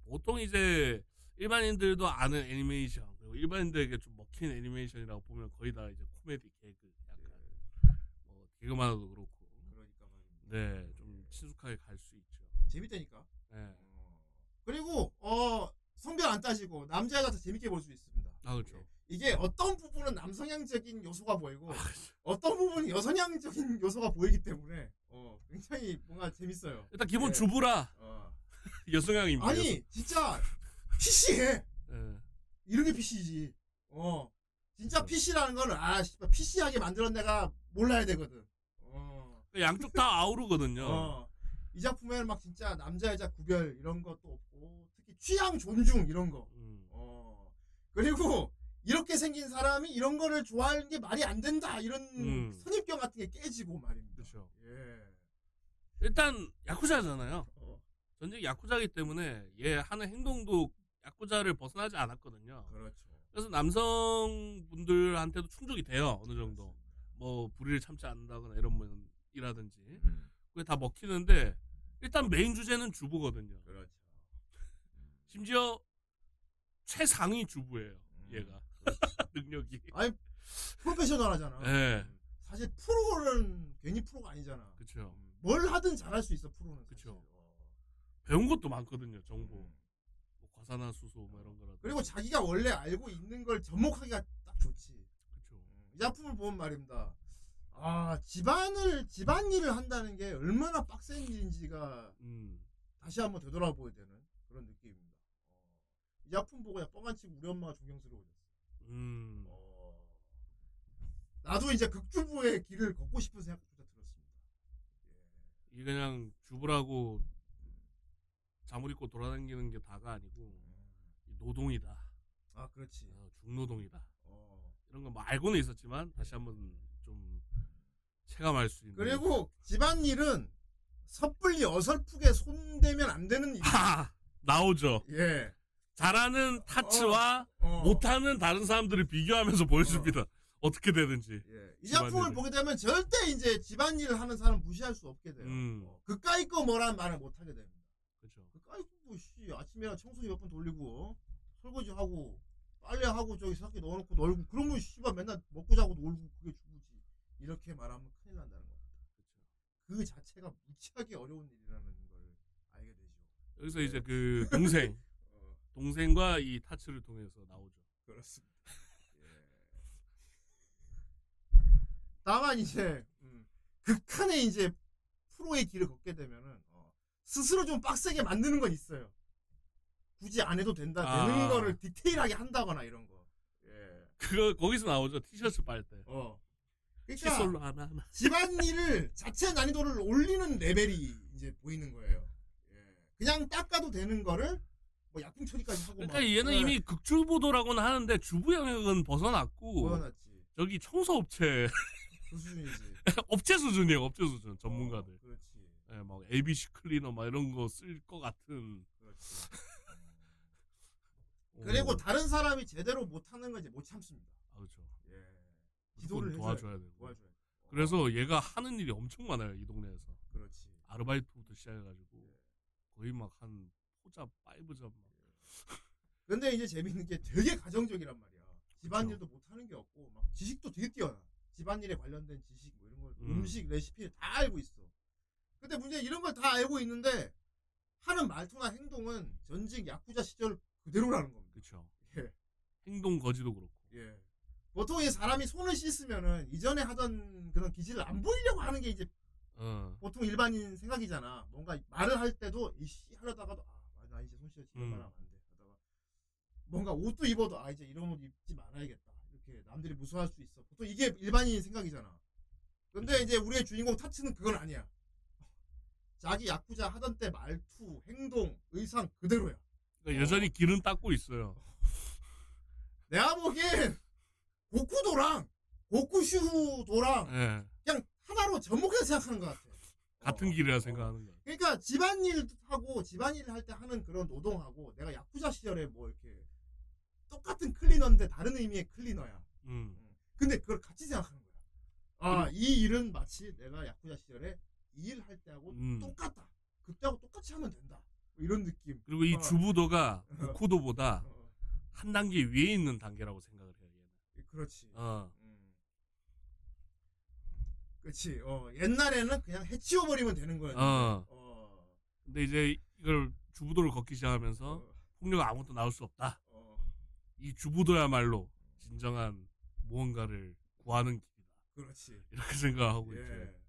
보통 이제. 일반인들도 아는 애니메이션 그리고 일반인들에게 좀 먹힌 애니메이션이라고 보면 거의 다 이제 코미디 개그 약간 뭐 개그만화도 그렇고 그러니까 말입니다. 네, 좀 친숙하게 갈 수 있죠. 재밌다니까. 네. 그리고 어 성별 안 따지고 남자애가 더 재밌게 볼 수 있습니다. 아 그렇죠. 이게 어떤 부분은 남성향적인 요소가 보이고 아, 그렇죠. 어떤 부분은 여성향적인 요소가 보이기 때문에 어 굉장히 뭔가 재밌어요. 일단 기본 네. 주부라 어. 여성향입니다. 아니 여성. 진짜. 피씨해. 네. 이런 게 피씨지. 어, 진짜 피씨라는 거는 아, 피씨하게 만드는 내가 몰라야 되거든. 어. 양쪽 다 아우르거든요. 어. 이 작품에는 막 진짜 남자 여자 구별 이런 것도 없고 특히 취향 존중 이런 거. 음. 어. 그리고 이렇게 생긴 사람이 이런 거를 좋아하는 게 말이 안 된다 이런 음. 선입견 같은 게 깨지고 말입니다. 그렇죠. 예. 일단 야쿠자잖아요. 어. 전직 야쿠자이기 때문에 얘 하는 행동도 야쿠자를 벗어나지 않았거든요. 그렇죠. 그래서 남성분들한테도 충족이 돼요. 어느 정도. 뭐 불의를 참지 않는다거나 이런 분이라든지. 음. 그게 다 먹히는데 일단 메인 주제는 주부거든요. 그렇죠. 심지어 최상위 주부예요. 음. 얘가. 능력이. 아니 프로페셔널하잖아. 네. 사실 프로는 괜히 프로가 아니잖아. 그렇죠. 뭘 하든 잘할 수 있어 프로는. 그렇죠. 배운 것도 많거든요. 정보. 음. 과산화 수소 뭐 이런 거라든지. 그리고 자기가 원래 알고 있는 걸 접목하기가 딱 좋지. 그렇죠. 이 작품을 보면 말입니다. 아 집안을 집안일을 한다는 게 얼마나 빡센 일인지가 음. 다시 한번 되돌아보게 되는 그런 느낌입니다. 어. 이 작품 보고 그냥 뻥한 치고 우리 엄마가 존경스러워졌어. 음. 어. 나도 이제 극주부의 길을 걷고 싶은 생각부터 들었습니다. 예. 이게 그냥 주부라고. 잠을 입고 돌아다니는 게 다가 아니고 노동이다. 아 그렇지. 어, 중노동이다. 어. 이런 건 뭐 알고는 있었지만 다시 한번 좀 체감할 수 있는. 그리고 집안일은 섣불리 어설프게 손대면 안 되는 일. 아, 나오죠. 예. 잘하는 타츠와 어, 어. 못하는 다른 사람들을 비교하면서 보여줍니다. 어. 어떻게 되든지. 예. 이 작품을 보게 되면 절대 이제 집안일을 하는 사람 무시할 수 없게 돼요. 음. 어. 그까이 거 뭐라는 말을 못하게 됩니다. 그렇죠. 아이고 씨 아침에 청소기 몇 번 돌리고 설거지 하고 빨래 하고 저기 세탁기 넣어놓고 놀고 그러면 씨발 맨날 먹고 자고 놀고 그게 주부지 이렇게 말하면 큰일 난다는 겁니다. 그렇죠. 그 자체가 무지하게 어려운 일이라는 걸 알게 되죠. 여기서 네. 이제 그 동생 어. 동생과 이 타츠를 통해서 나오죠. 그렇습니다. 예. 다만 이제 음. 극한의 이제 프로의 길을 걷게 되면은. 스스로 좀 빡세게 만드는 건 있어요. 굳이 안 해도 된다. 아. 되는 거를 디테일하게 한다거나 이런 거. 예. 그거 거기서 나오죠. 티셔츠 빨 때. 어. 그러니까 칫솔로 하나 하나. 집안일을 자체 난이도를 올리는 레벨이 이제 보이는 거예요. 예. 그냥 닦아도 되는 거를 뭐 약품 처리까지 하고. 그러니까 막 얘는 그래. 이미 극주부도라고는 하는데 주부 영역은 벗어났고. 벗어났지. 저기 청소업체. 그 수준이지. 업체 수준이에요. 업체 수준. 전문가들. 어, 그렇지. 예, 막 에이비씨 클리너 막 이런 거 쓸 것 같은. 그리고 다른 사람이 제대로 못 하는 건 이제 못 참습니다. 아, 그렇죠. 예. 기도를 도와줘야 되고. 도와줘야 돼. 그래서 얘가 하는 일이 엄청 많아요 이 동네에서. 그렇지. 아르바이트부터 시작해가지고 예. 거의 막 한 포잡, 파이브잡 막. 근데 이제 재밌는 게 되게 가정적이란 말이야. 집안일도 못 하는 게 없고 막 지식도 되게 뛰어나. 집안일에 관련된 지식 뭐 이런 걸 음. 음식 레시피 다 알고 있어. 근데 문제 이런 걸 다 알고 있는데 하는 말투나 행동은 전직 야쿠자 시절 그대로라는 겁니다. 그렇죠. 예. 행동 거지도 그렇고. 예. 보통 이 사람이 손을 씻으면은 이전에 하던 그런 기질을 안 보이려고 하는 게 이제 어. 보통 일반인 생각이잖아. 뭔가 말을 할 때도 이씨 하려다가도 아, 나 이제 손 씻어야지 이런 말 하면 안 돼. 하다가 뭔가 옷도 입어도 아 이제 이런 옷 입지 말아야겠다. 이렇게 남들이 무서워할 수 있어. 보통 이게 일반인 생각이잖아. 근데 그쵸. 이제 우리의 주인공 타츠는 그건 아니야. 자기 야쿠자 하던 때 말투, 행동, 의상 그대로야. 그러니까 어. 여전히 길은 닦고 있어요. 내가 보기엔 고쿠도랑 고쿠슈도랑 네. 그냥 하나로 접목해서 생각하는 것 같아. 같은 어. 길이라 생각하는 거야. 그러니까 집안일하고 집안일을 할 때 하는 그런 노동하고 내가 야쿠자 시절에 뭐 이렇게 똑같은 클리너인데 다른 의미의 클리너야. 음. 근데 그걸 같이 생각하는 거야. 아, 음. 이 일은 마치 내가 야쿠자 시절에 이 일 할 때하고 음. 똑같다. 그때하고 똑같이 하면 된다. 뭐 이런 느낌. 그리고 이 어. 주부도가 고쿠도보다 어. 한 단계 위에 있는 단계라고 생각을 해요. 얘는. 그렇지. 어. 음. 그렇지. 어. 옛날에는 그냥 해치워버리면 되는 거였는데. 어. 어. 근데 이제 이걸 주부도를 걷기 시작하면서 어. 폭력 아무것도 나올 수 없다. 어. 이 주부도야말로 진정한 무언가를 구하는 길이다. 그렇지. 이렇게 생각하고 예. 있죠.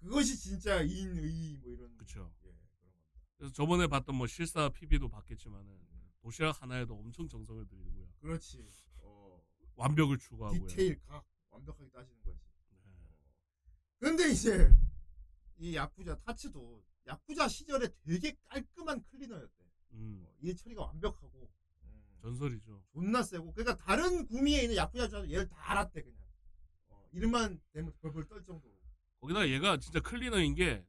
그것이 진짜 인의 뭐 이런. 그렇죠. 예, 그래서 저번에 봤던 뭐 실사 피비도 봤겠지만은 음. 도시락 하나에도 엄청 정성을 들이고요. 그렇지. 어. 완벽을 추구하고요. 디테일 각 완벽하게 따지는 거지. 네. 근데 이제 이 야쿠자 타츠도 야쿠자 시절에 되게 깔끔한 클리너였대. 음. 어, 일 처리가 완벽하고. 음. 전설이죠. 존나 세고. 그러니까 다른 구미에 있는 야쿠자도 얘를 다 알았대 그냥. 어, 이름만 되면 벌벌 떨 정도로. 거기다가 얘가 진짜 클리너인 게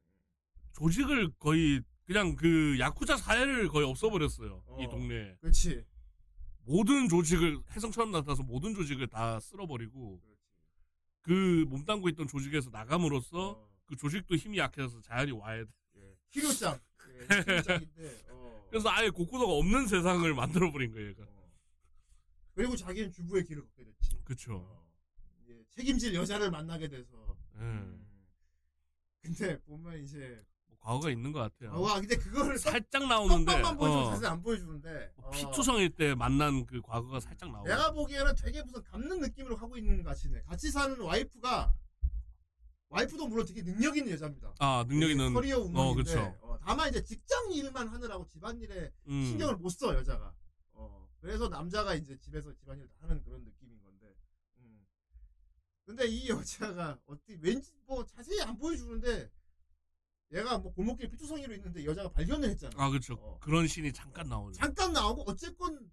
조직을 거의 그냥 그 야쿠자 사회를 거의 없어버렸어요. 어, 이 동네에. 그렇지. 모든 조직을 혜성처럼 나타나서 모든 조직을 다 쓸어버리고. 그렇지. 그 몸담고 있던 조직에서 나감으로써 어. 그 조직도 힘이 약해져서 자연히 와야 돼. 예. 필요장. 예, 필요장인데. 어. 그래서 아예 고코도가 없는 세상을 만들어버린 거예요, 얘가. 어. 그리고 자기는 주부의 길을 걷게 됐지. 그쵸. 어. 예, 책임질 여자를 만나게 돼서. 예. 음. 근데 보면 이제. 뭐 과거가 있는 것 같아요. 와, 근데 그거를 살짝 나오는데. 떡밥만 보여주고 어. 자세히 안 보여주는데. 뭐 피투성일 때 만난 그 과거가 살짝 나오고. 내가 보기에는 되게 무슨 갚는 느낌으로 하고 있는 것 같이네. 같이 사는 와이프가. 와이프도 물론 되게 능력 있는 여자입니다. 아, 능력 있는. 커리어 우먼인데. 어, 어, 다만 이제 직장 일만 하느라고 집안일에 음. 신경을 못 써, 여자가. 어, 그래서 남자가 이제 집에서 집안일 다 하는 그런 느낌인 건데. 음. 근데 이 여자가 어떻게, 왠지 뭐 자세히 안 보여주는데, 얘가 뭐 골목길 피투성이로 있는데 여자가 발견을 했잖아. 아, 그쵸. 어. 그런 씬이 잠깐 나오죠. 잠깐 나오고, 어쨌건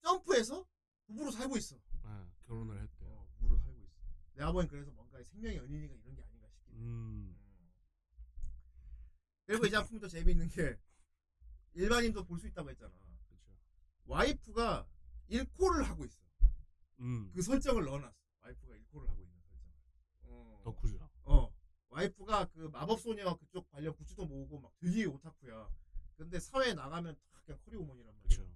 점프해서 부부로 살고 있어. 네, 결혼을 했대요. 어, 부부로 살고 있어. 내 아버지는 그래서 생명의 연인이가 이런 게 아닌가 싶긴 해요. 음. 그리고 이 작품이 또 재미있는 게 일반인도 볼 수 있다고 했잖아. 그쵸. 와이프가 일코를 하고 있어. 음. 그 설정을 넣어놨어. 와이프가 일코를 하고 있는 설정. 어. 덕후죠. 어. 와이프가 그 마법소녀와 그쪽 관련 굿즈도 모으고 막 되게 오타쿠야. 근데 사회에 나가면 다 그냥 커리어우먼이란 말이야. 그쵸.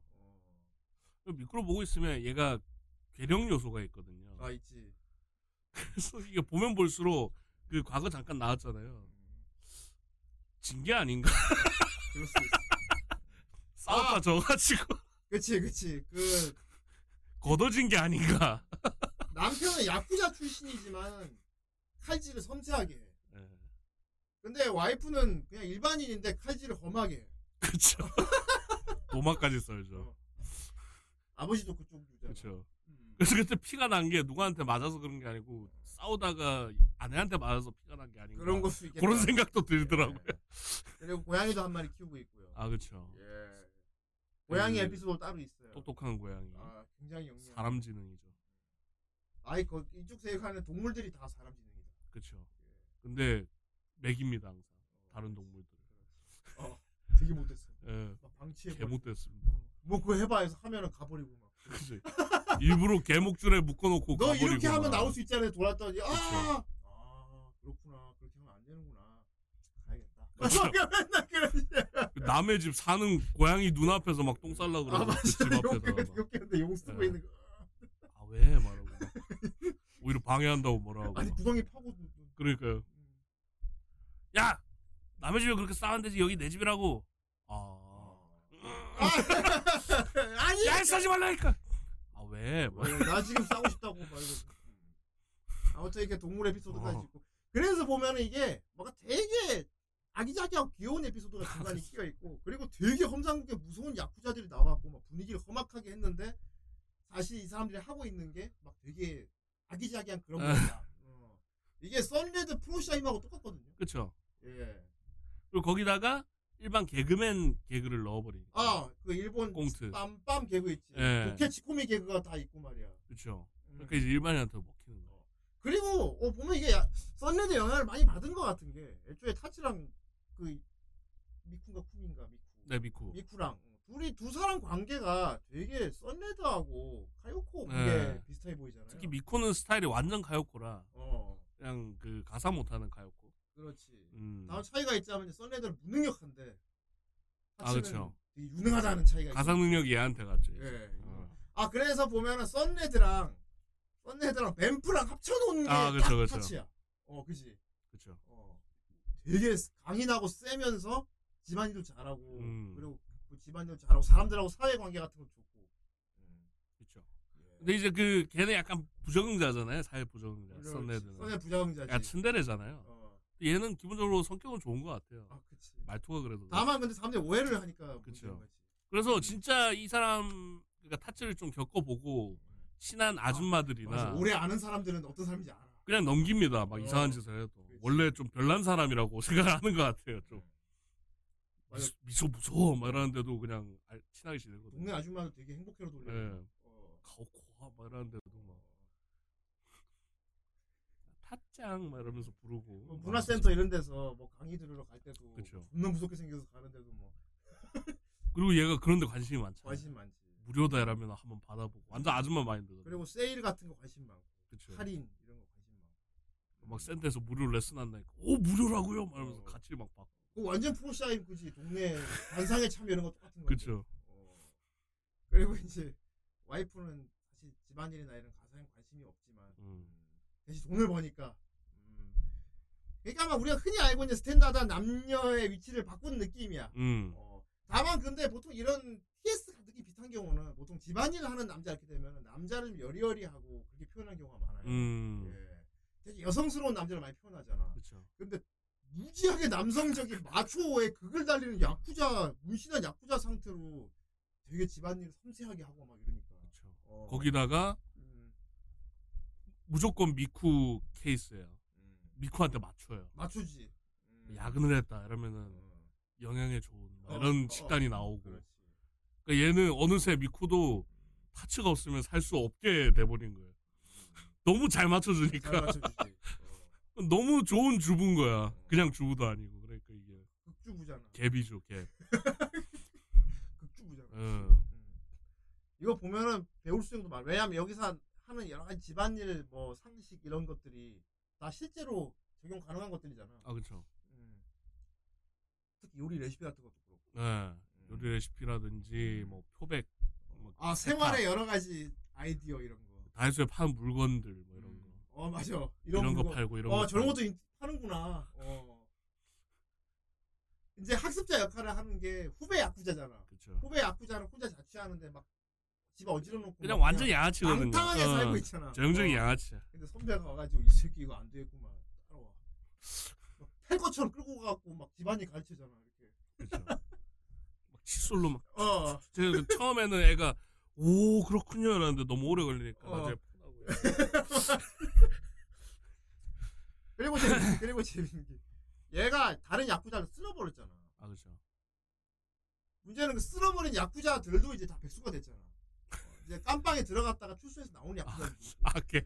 어. 미끄러 보고 있으면 얘가 괴력 요소가 있거든요. 아, 있지. 그래서 이게 보면 볼수록 그 과거 잠깐 나왔잖아요. 진 게 아닌가? 그럴 수 있어. 싸웠다 아, 져가지고. 그치 그치 그 걷어진 게 아닌가? 남편은 야쿠자 출신이지만 칼질을 섬세하게 해. 네. 근데 와이프는 그냥 일반인인데 칼질을 험하게 해. 그쵸. 도마까지 썰죠. 어. 아버지도 그쪽 주잖아. 그쵸. 그래서 그때 피가 난 게 누구한테 맞아서 그런 게 아니고 싸우다가 아내한테 맞아서 피가 난 게 아닌가 그런, 그런 생각도 들더라고요. 예. 그리고 고양이도 한 마리 키우고 있고요. 아 그렇죠. 예. 고양이 예. 에피소드 따로 있어요. 똑똑한 고양이. 아 굉장히 영리한. 사람 지능이죠. 아이 그 이쪽 세계관에 동물들이 다 사람 지능이다. 그렇죠. 예. 근데 맥입니다 항상 어, 다른 동물들. 어 되게 못됐어. 예. 방치해. 개 못됐습니다. 뭐 그거 해봐 해서 하면은 가버리고 막. 그치. 일부러 개목줄에 묶어놓고 너 가버리고 이렇게 하면 막. 나올 수 있잖아요. 돌았더니 아, 아 그렇구나. 그렇게 하면 안 되는구나. 가야겠다. 맨날 그러지. 남의 집 사는 고양이 눈앞에서 막 똥 싸려고 그러고 아, 그 집 앞에서 욕했는데 용 쓰고 있는 거. 아 왜? 말하고 오히려 방해한다고 뭐라고. 아니 구덩이 파고. 그러니까요. 야! 남의 집에 그렇게 싸는 데지 여기 내 집이라고. 아 아니, 야, 싸지 말라니까. 아 왜? 왜? 나 지금 싸고 싶다고 말고. 아무튼 이렇게 동물 에피소드까지 어. 있고. 그래서 보면은 이게 뭔가 되게 아기자기하고 귀여운 에피소드가 중간에 끼어 있고, 그리고 되게 험상궂게 무서운 야쿠자들이 나와갖고 막 분위기를 험악하게 했는데 사실 이 사람들이 하고 있는 게 막 되게 아기자기한 그런 거다. 어. 이게 선레드 프로샤임하고 똑같거든요. 그렇죠. 예. 그리고 거기다가 일반 개그맨 개그를 넣어버린. 아, 그 일본 꽁트. 빰빰 개그 있지. 예. 도케치 코미 개그가 다 있고 말이야. 그렇죠. 음. 그러니까 이제 일반인한테 먹히는 거. 그리고 어, 보면 이게 썬레드 영향을 많이 받은 것 같은 게 애초에 타치랑 그 미쿠인가 쿠미인가 미쿠. 네 미쿠. 미쿠랑 둘이 두 사람 관계가 되게 썬레드하고 카요코 관계 예. 비슷해 보이잖아요. 특히 미쿠는 스타일이 완전 카요코라. 어. 그냥 그 가사 못하는 카요코. 그렇지. 음. 다음 차이가 있자면 썬레드는 무능력한데 아 그렇죠. 유능하다는 차이가 가상 능력이 얘한테 갔죠. 예. 어. 아 그래서 보면은 썬레드랑 썬레드랑 뱀프랑 합쳐놓은 게 딱 타치야. 어 그지. 그렇죠. 어 되게 강인하고 세면서 집안일도 잘하고 음. 그리고 그 집안일도 잘하고 사람들하고 사회 관계 같은 거 좋고. 음. 그렇죠. 예. 근데 이제 그 걔는 약간 부적응자잖아요. 사회 부적응자. 썬레드는. 썬레드 부적응자지. 야 츤데레잖아요. 어. 얘는 기본적으로 성격은 좋은 것 같아요. 아, 그치. 말투가 그래도. 다만 근데 사람들이 오해를 하니까. 그렇죠. 그래서 진짜 이 사람 그러니까 타치를 좀 겪어보고 친한 아줌마들이나. 아, 오래 아는 사람들은 어떤 사람인지 알아. 그냥 넘깁니다. 막 어. 이상한 짓을 해도. 그치. 원래 좀 별난 사람이라고 생각하는 것 같아요. 좀 미소, 미소 무서워 막 이러는데도 그냥 친하게 지내거든요. 동네 아줌마도 되게 행복해로 돌려요. 네. 어. 가오코와 막 이러는데도 막 핫짱 막 이러면서 부르고 뭐 문화센터 이런 데서 뭐 강의 들으러 갈 때도 그쵸. 존나 무섭게 생겨서 가는데도 뭐 그리고 얘가 그런 데 관심이 많잖아. 관심 많지. 무료다 이러면 한번 받아보고 완전 아줌마 마인드거든. 그리고 세일 같은 거 관심 많고 그쵸. 할인 이런 거 관심 많고 막 센터에서 무료 레슨 한다니까 오 무료라고요? 막 이러면서 어. 같이 막 받고 완전 프로샤임 굳이 동네 관상에 참여 이런 거 똑같은 거지. 그쵸. 어. 그리고 이제 와이프는 사실 집안일이나 이런 가사에 관심이 없지만 음. 대신 돈을 버니까. 음. 그러니까 아마 우리가 흔히 알고 있는 스탠다드한 남녀의 위치를 바꾼 느낌이야. 음. 어. 다만 근데 보통 이런 티에스 느낌 비슷한 경우는 보통 집안일을 하는 남자 이렇게 되면 남자를 여리여리하고 그렇게 표현하는 경우가 많아요. 음. 예. 되게 여성스러운 남자를 많이 표현하잖아. 그쵸. 근데 무지하게 남성적인 마초의 극을 달리는 야쿠자, 문신한 야쿠자 상태로 되게 집안일을 섬세하게 하고 막 이러니까. 그쵸. 어. 거기다가 무조건 미쿠 케이스예요. 음. 미쿠한테 맞춰요. 맞추지. 음. 야근을 했다 이러면은 음. 영양에 좋은 어, 이런 어, 식단이 나오고. 그렇지. 그러니까 얘는 어느새 미쿠도 파츠가 없으면 살 수 없게 돼버린 거예요. 너무 잘 맞춰주니까. 잘 맞춰주지. 어. 너무 좋은 주부인 거야. 어. 그냥 주부도 아니고. 그러니까 이게 극주부잖아. 갭이죠 갭. 극주부잖아. 응. 음. 이거 보면은 배울 수용도 많아. 왜냐면 여기서 한 하는 여러 가지 집안일, 뭐 상식 이런 것들이 다 실제로 적용 가능한 것들이잖아. 아 그렇죠. 음. 특히 요리 레시피 같은 것도 그렇고. 네. 음. 요리 레시피라든지 뭐 표백. 뭐 아 생활의 여러 가지 아이디어 이런 거. 다이소에 파는 물건들 뭐 이런 음. 거. 어 맞아. 이런, 이런 거 팔고 이런 어, 거. 어 저런 것도 파는구나. 어. 이제 학습자 역할을 하는 게 후배 야쿠자잖아. 그렇죠. 후배 야쿠자는 혼자 자취하는데 막. 집 어지러 놓고 그냥 완전 양아치거든요. 방탕하게 어, 살고 있잖아. 정정이 어. 양아치야. 근데 선배가 와가지고 이 새끼 이거 안 되겠구만 따라와. 막 펠거처럼 끌고 가갖고 막 집안일 가르치잖아 이렇게. 그렇죠. 막 칫솔로 막. 어. 제가 처음에는 애가 오 그렇군요 라는데 너무 오래 걸리니까 어. 나중에 폰하고요. 그리고 재밌는 그리고 재밌는 게 얘가 다른 야쿠자를 쓸어버렸잖아. 아 그렇죠. 문제는 그 쓸어버린 야쿠자들도 이제 다 백수가 됐잖아. 이제 깜빵에 들어갔다가 출소해서 나오는 야쿠자. 아, 걔.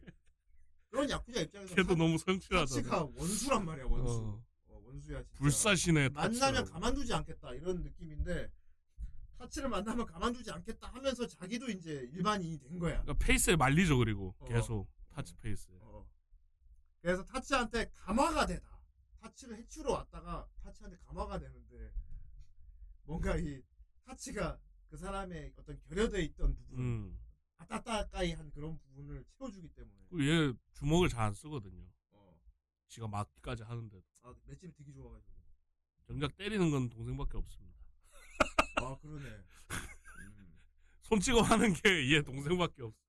그런 야쿠자 입장에서. 걔도 사, 너무 성취하다. 자체가 원수란 말이야, 원수. 어. 어, 원수야, 진짜. 불사시네. 만나면 타치라고. 가만두지 않겠다, 이런 느낌인데, 타치를 만나면 가만두지 않겠다 하면서 자기도 이제 일반인이 된 거야. 그러니까 페이스에 말리죠, 그리고. 어. 계속. 타치 페이스에. 어. 그래서 타치한테 감화가 되다. 타치를 해치우러 왔다가 타치한테 감화가 되는데, 뭔가 이 타치가 그 사람의 어떤 결여되어 있던 부분, 음. 아따따까이한 그런 부분을 채워주기 때문에. 그리고 얘 주먹을 잘 안 쓰거든요. 어. 지가 막기까지 하는데도. 아, 맷집이 되게 좋아가지고. 정작 때리는 건 동생밖에 없습니다. 아, 그러네. 음. 손찌검 하는 게 얘 동생밖에 없어.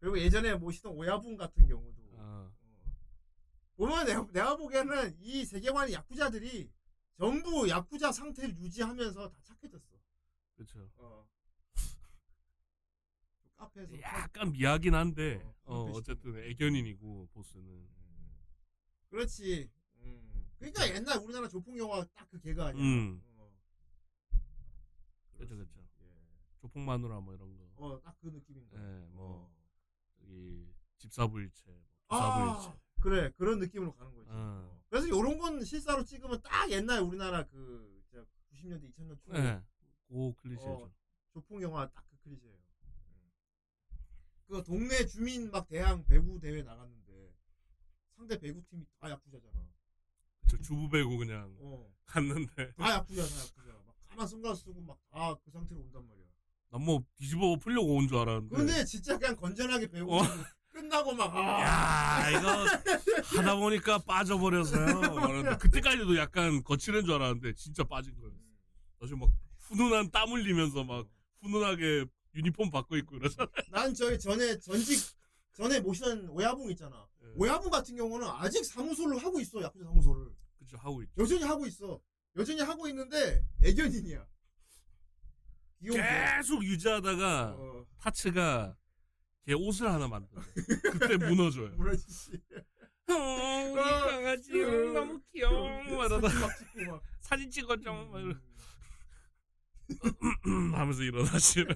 그리고 예전에 모시던 오야분 같은 경우도. 아. 어. 보면 내가, 내가 보기에는 이 세계관의 야쿠자들이 전부 야쿠자 상태를 유지하면서 다 착해졌어. 그렇죠. 어. 카페에서 약간 미하긴 한데 어, 어 어쨌든 애견인이고 보스는. 음. 그렇지. 음. 그러니까 옛날 우리나라 조폭 영화 딱 그 걔가 아니야. 음. 어. 그렇죠, 그렇죠. 예. 조폭 마누라 뭐 이런 거. 어, 딱 그 느낌인 거야. 네, 뭐 이 어. 집사부일체, 부사부일체. 아, 그래, 그런 느낌으로 가는 거지. 어. 어. 그래서 이런 건 실사로 찍으면 딱 옛날 우리나라 그 진짜 구십 년대, 이천 년 초. 네. 오 클리셰죠. 어, 조폭 영화 딱 그 클리셰예요. 그 동네 주민 막 대항 배구 대회 나갔는데 상대 배구 팀이 다 야쿠자잖아. 저 주부 배구 그냥 어. 갔는데 다 야쿠자, 다 야쿠자. 막 가만 선글라스 쓰고 막 다 그 상태로 온단 말이야. 난 뭐 뒤집어 풀려고 온 줄 알았는데. 근데 진짜 그냥 건전하게 배우고 어. 끝나고 막 아. 야 이거 하다 보니까 빠져버려서요. 그런데 그때까지도 약간 거칠은 줄 알았는데 진짜 빠진 거였어. 나중에 막 훈훈한 땀 흘리면서 막 훈훈하게 유니폼 받고 있고 이러잖아. 난 저희 전에 전직 전에 모시던 오야붕 있잖아. 네. 오야붕 같은 경우는 아직 사무소를 하고 있어. 야쿠자 사무소를. 그렇죠. 하고 있죠. 여전히 하고 있어. 여전히 하고 있는데 애견인이야. 계속 유지하다가 어. 타츠가 걔 옷을 하나 만들어. 그때 무너져요. 무너지지. 어, 우리 강아지 너무 귀여워. 이러다 막 사진 찍었죠. 막 이러. 하면서 일어나시는.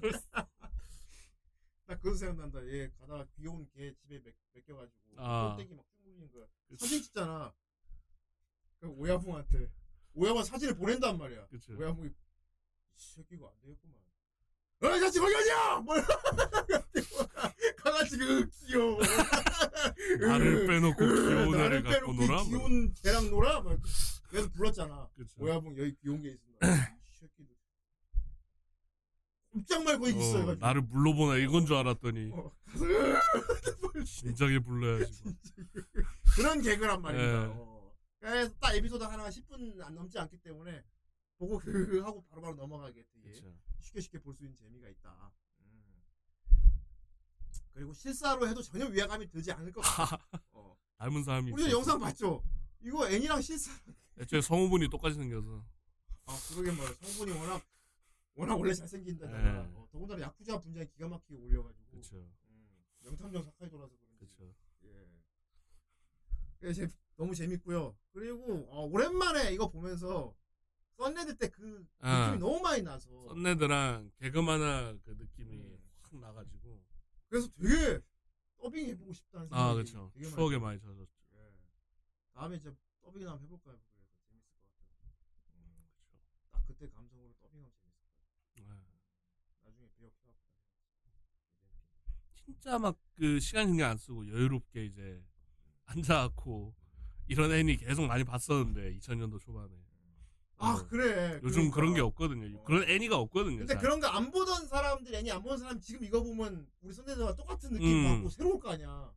나 그런 생각난다. 얘 가다가 귀여운 개 집에 맡겨가지고 꼴대기 막 둥글리는 거야. 사진 찍잖아. 그러니까 오야붕한테. 오야붕 사진을 보낸단 말이야. 그치. 오야붕이 이 새끼가 안 되겠구만. 어이 같이 먹여줘! 뭐야? 강아지 그 귀여워. 나를 빼놓고 귀여운 애를 갖고 놀아? 귀여운 개랑 놀아? 막 그래서 불렀잖아. 오야붕 여기 귀여운 게 있습니다. 새끼들. 꼼짝 말고 있어요. 어, 나를 물러보나 이건 줄 알았더니 어, 진작에 불러야지. 그런 개그란 말입니다. 어. 그래서 딱 에피소드 하나가 십 분 안 넘지 않기 때문에 보고 그 하고 바로바로 넘어가게 쉽게 쉽게 볼 수 있는 재미가 있다. 음. 그리고 실사로 해도 전혀 위화감이 들지 않을 것 같아. 어. 닮은 사람이. 우리도 영상 봤죠. 이거 애니랑 실사. 애초에 성우분이 똑같이 생겨서. 아 그러게 말이야. 성우분이 워낙 워낙 원래 잘생긴다잖아. 어, 더군다나 야쿠자 분장이 기가 막히게 올려가지고. 그렇죠. 음, 명탐정 사카이 돌아서 그런지. 그렇죠. 예. 그래서 너무 재밌고요. 그리고 어, 오랜만에 이거 보면서 썬레드 때 그 아, 느낌이 너무 많이 나서. 썬레드랑 개그마나 그 느낌이 음. 확 나가지고. 그래서 되게 더빙 해보고 싶다는 생각이. 아 그렇죠. 추억에 많이 젖었죠. 예. 다음에 이제 더빙 한번 해볼까요? 그래서 재밌을 것 같아요. 음, 그렇죠. 딱 그때 감성으로 더빙하면. 진짜 막 그 시간 신경 안 쓰고 여유롭게 이제 앉아갖고 이런 애니 계속 많이 봤었는데 이천 년도 초반에. 아 어. 그래. 요즘 그러니까. 그런 게 없거든요. 어. 그런 애니가 없거든요. 근데 잘. 그런 거 안 보던 사람들, 애니 안 보는 사람 지금 이거 보면 우리 선대들과 똑같은 느낌 받고 음. 새로울 거 아니야.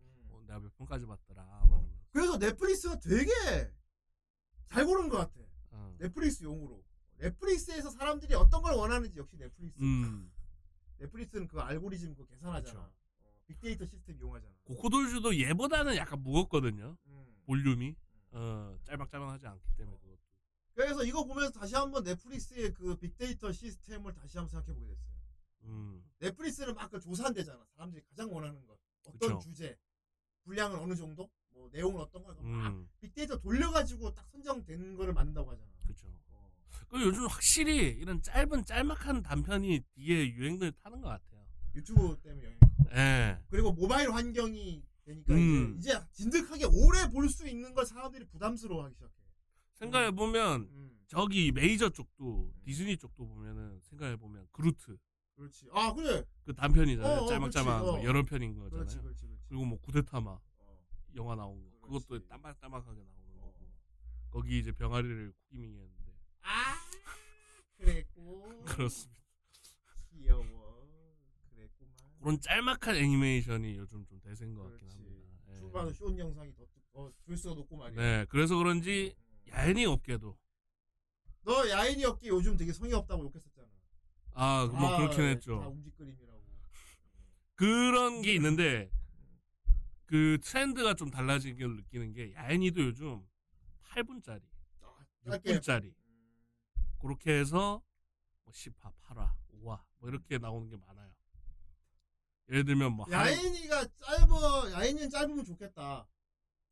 음. 어, 내가 몇 편까지 봤더라. 어. 그래서 넷플릭스가 되게 잘 고른 것 같아. 어. 넷플릭스 용으로. 넷플릭스에서 사람들이 어떤 걸 원하는지 역시 넷플릭스. 음. 넷플릭스는 그 알고리즘 그 계산하잖아. 그렇죠. 어, 빅데이터 시스템 이용하잖아. 고코돌주도 얘보다는 약간 무겁거든요. 음. 볼륨이 음. 어, 짤막짤막하지 않기 때문에. 어. 그래서 이거 보면서 다시 한번 넷플릭스의 그 빅데이터 시스템을 다시 한번 생각해 보게 됐어요. 음. 넷플릭스는 막 그 조사한대잖아. 사람들이 가장 원하는 것, 어떤 그렇죠. 주제, 분량은 어느 정도, 뭐 내용은 어떤 거, 음. 막 빅데이터 돌려가지고 딱 선정된 거를 만든다고 하잖아. 그렇죠. 그리고 요즘 확실히 이런 짧은 짤막한 단편이 뒤에 유행을 타는 것 같아요. 유튜브 때문에 영향. 예. 그리고 모바일 환경이 되니까 음. 이제, 이제 진득하게 오래 볼 수 있는 걸 사람들이 부담스러워하기 시작해요. 생각해 보면 음. 저기 메이저 쪽도 디즈니 쪽도 보면은 생각해 보면 그루트. 그렇지. 아 그래. 그 단편이잖아요. 어, 어, 짤막짤막 어. 뭐 여러 편인 거잖아요. 그렇지, 그렇지, 그렇지. 그리고 뭐 구데타마 어. 영화 나온 거. 그렇지. 그것도 따박따박하게 나오는 거고. 어. 거기 이제 병아리를 쿠키밍이 했는데. 아, 그랬고. 그렇습니다. 귀여워. 그랬구만. 그런 짤막한 애니메이션이 요즘 좀 대세인 것 같긴 합니다. 초반에 쇼 영상이 더, 더 조회수가 높고 말이야. 네, 그래서 그런지 음. 야인이 업계도. 너 야인이 업계 요즘 되게 성의 없다고 욕했었잖아. 아, 뭐 아, 그렇긴 했죠. 다 움직거림이라고. 그런 게 있는데 그 트렌드가 좀 달라진 걸 느끼는 게 야인이도 요즘 팔 분짜리, 육 분짜리. 그렇게 해서 뭐 십 화, 팔 화, 오 화 뭐 이렇게 나오는 게 많아요. 예를 들면 뭐 야인이가 짧아, 야인이는 짧으면 좋겠다.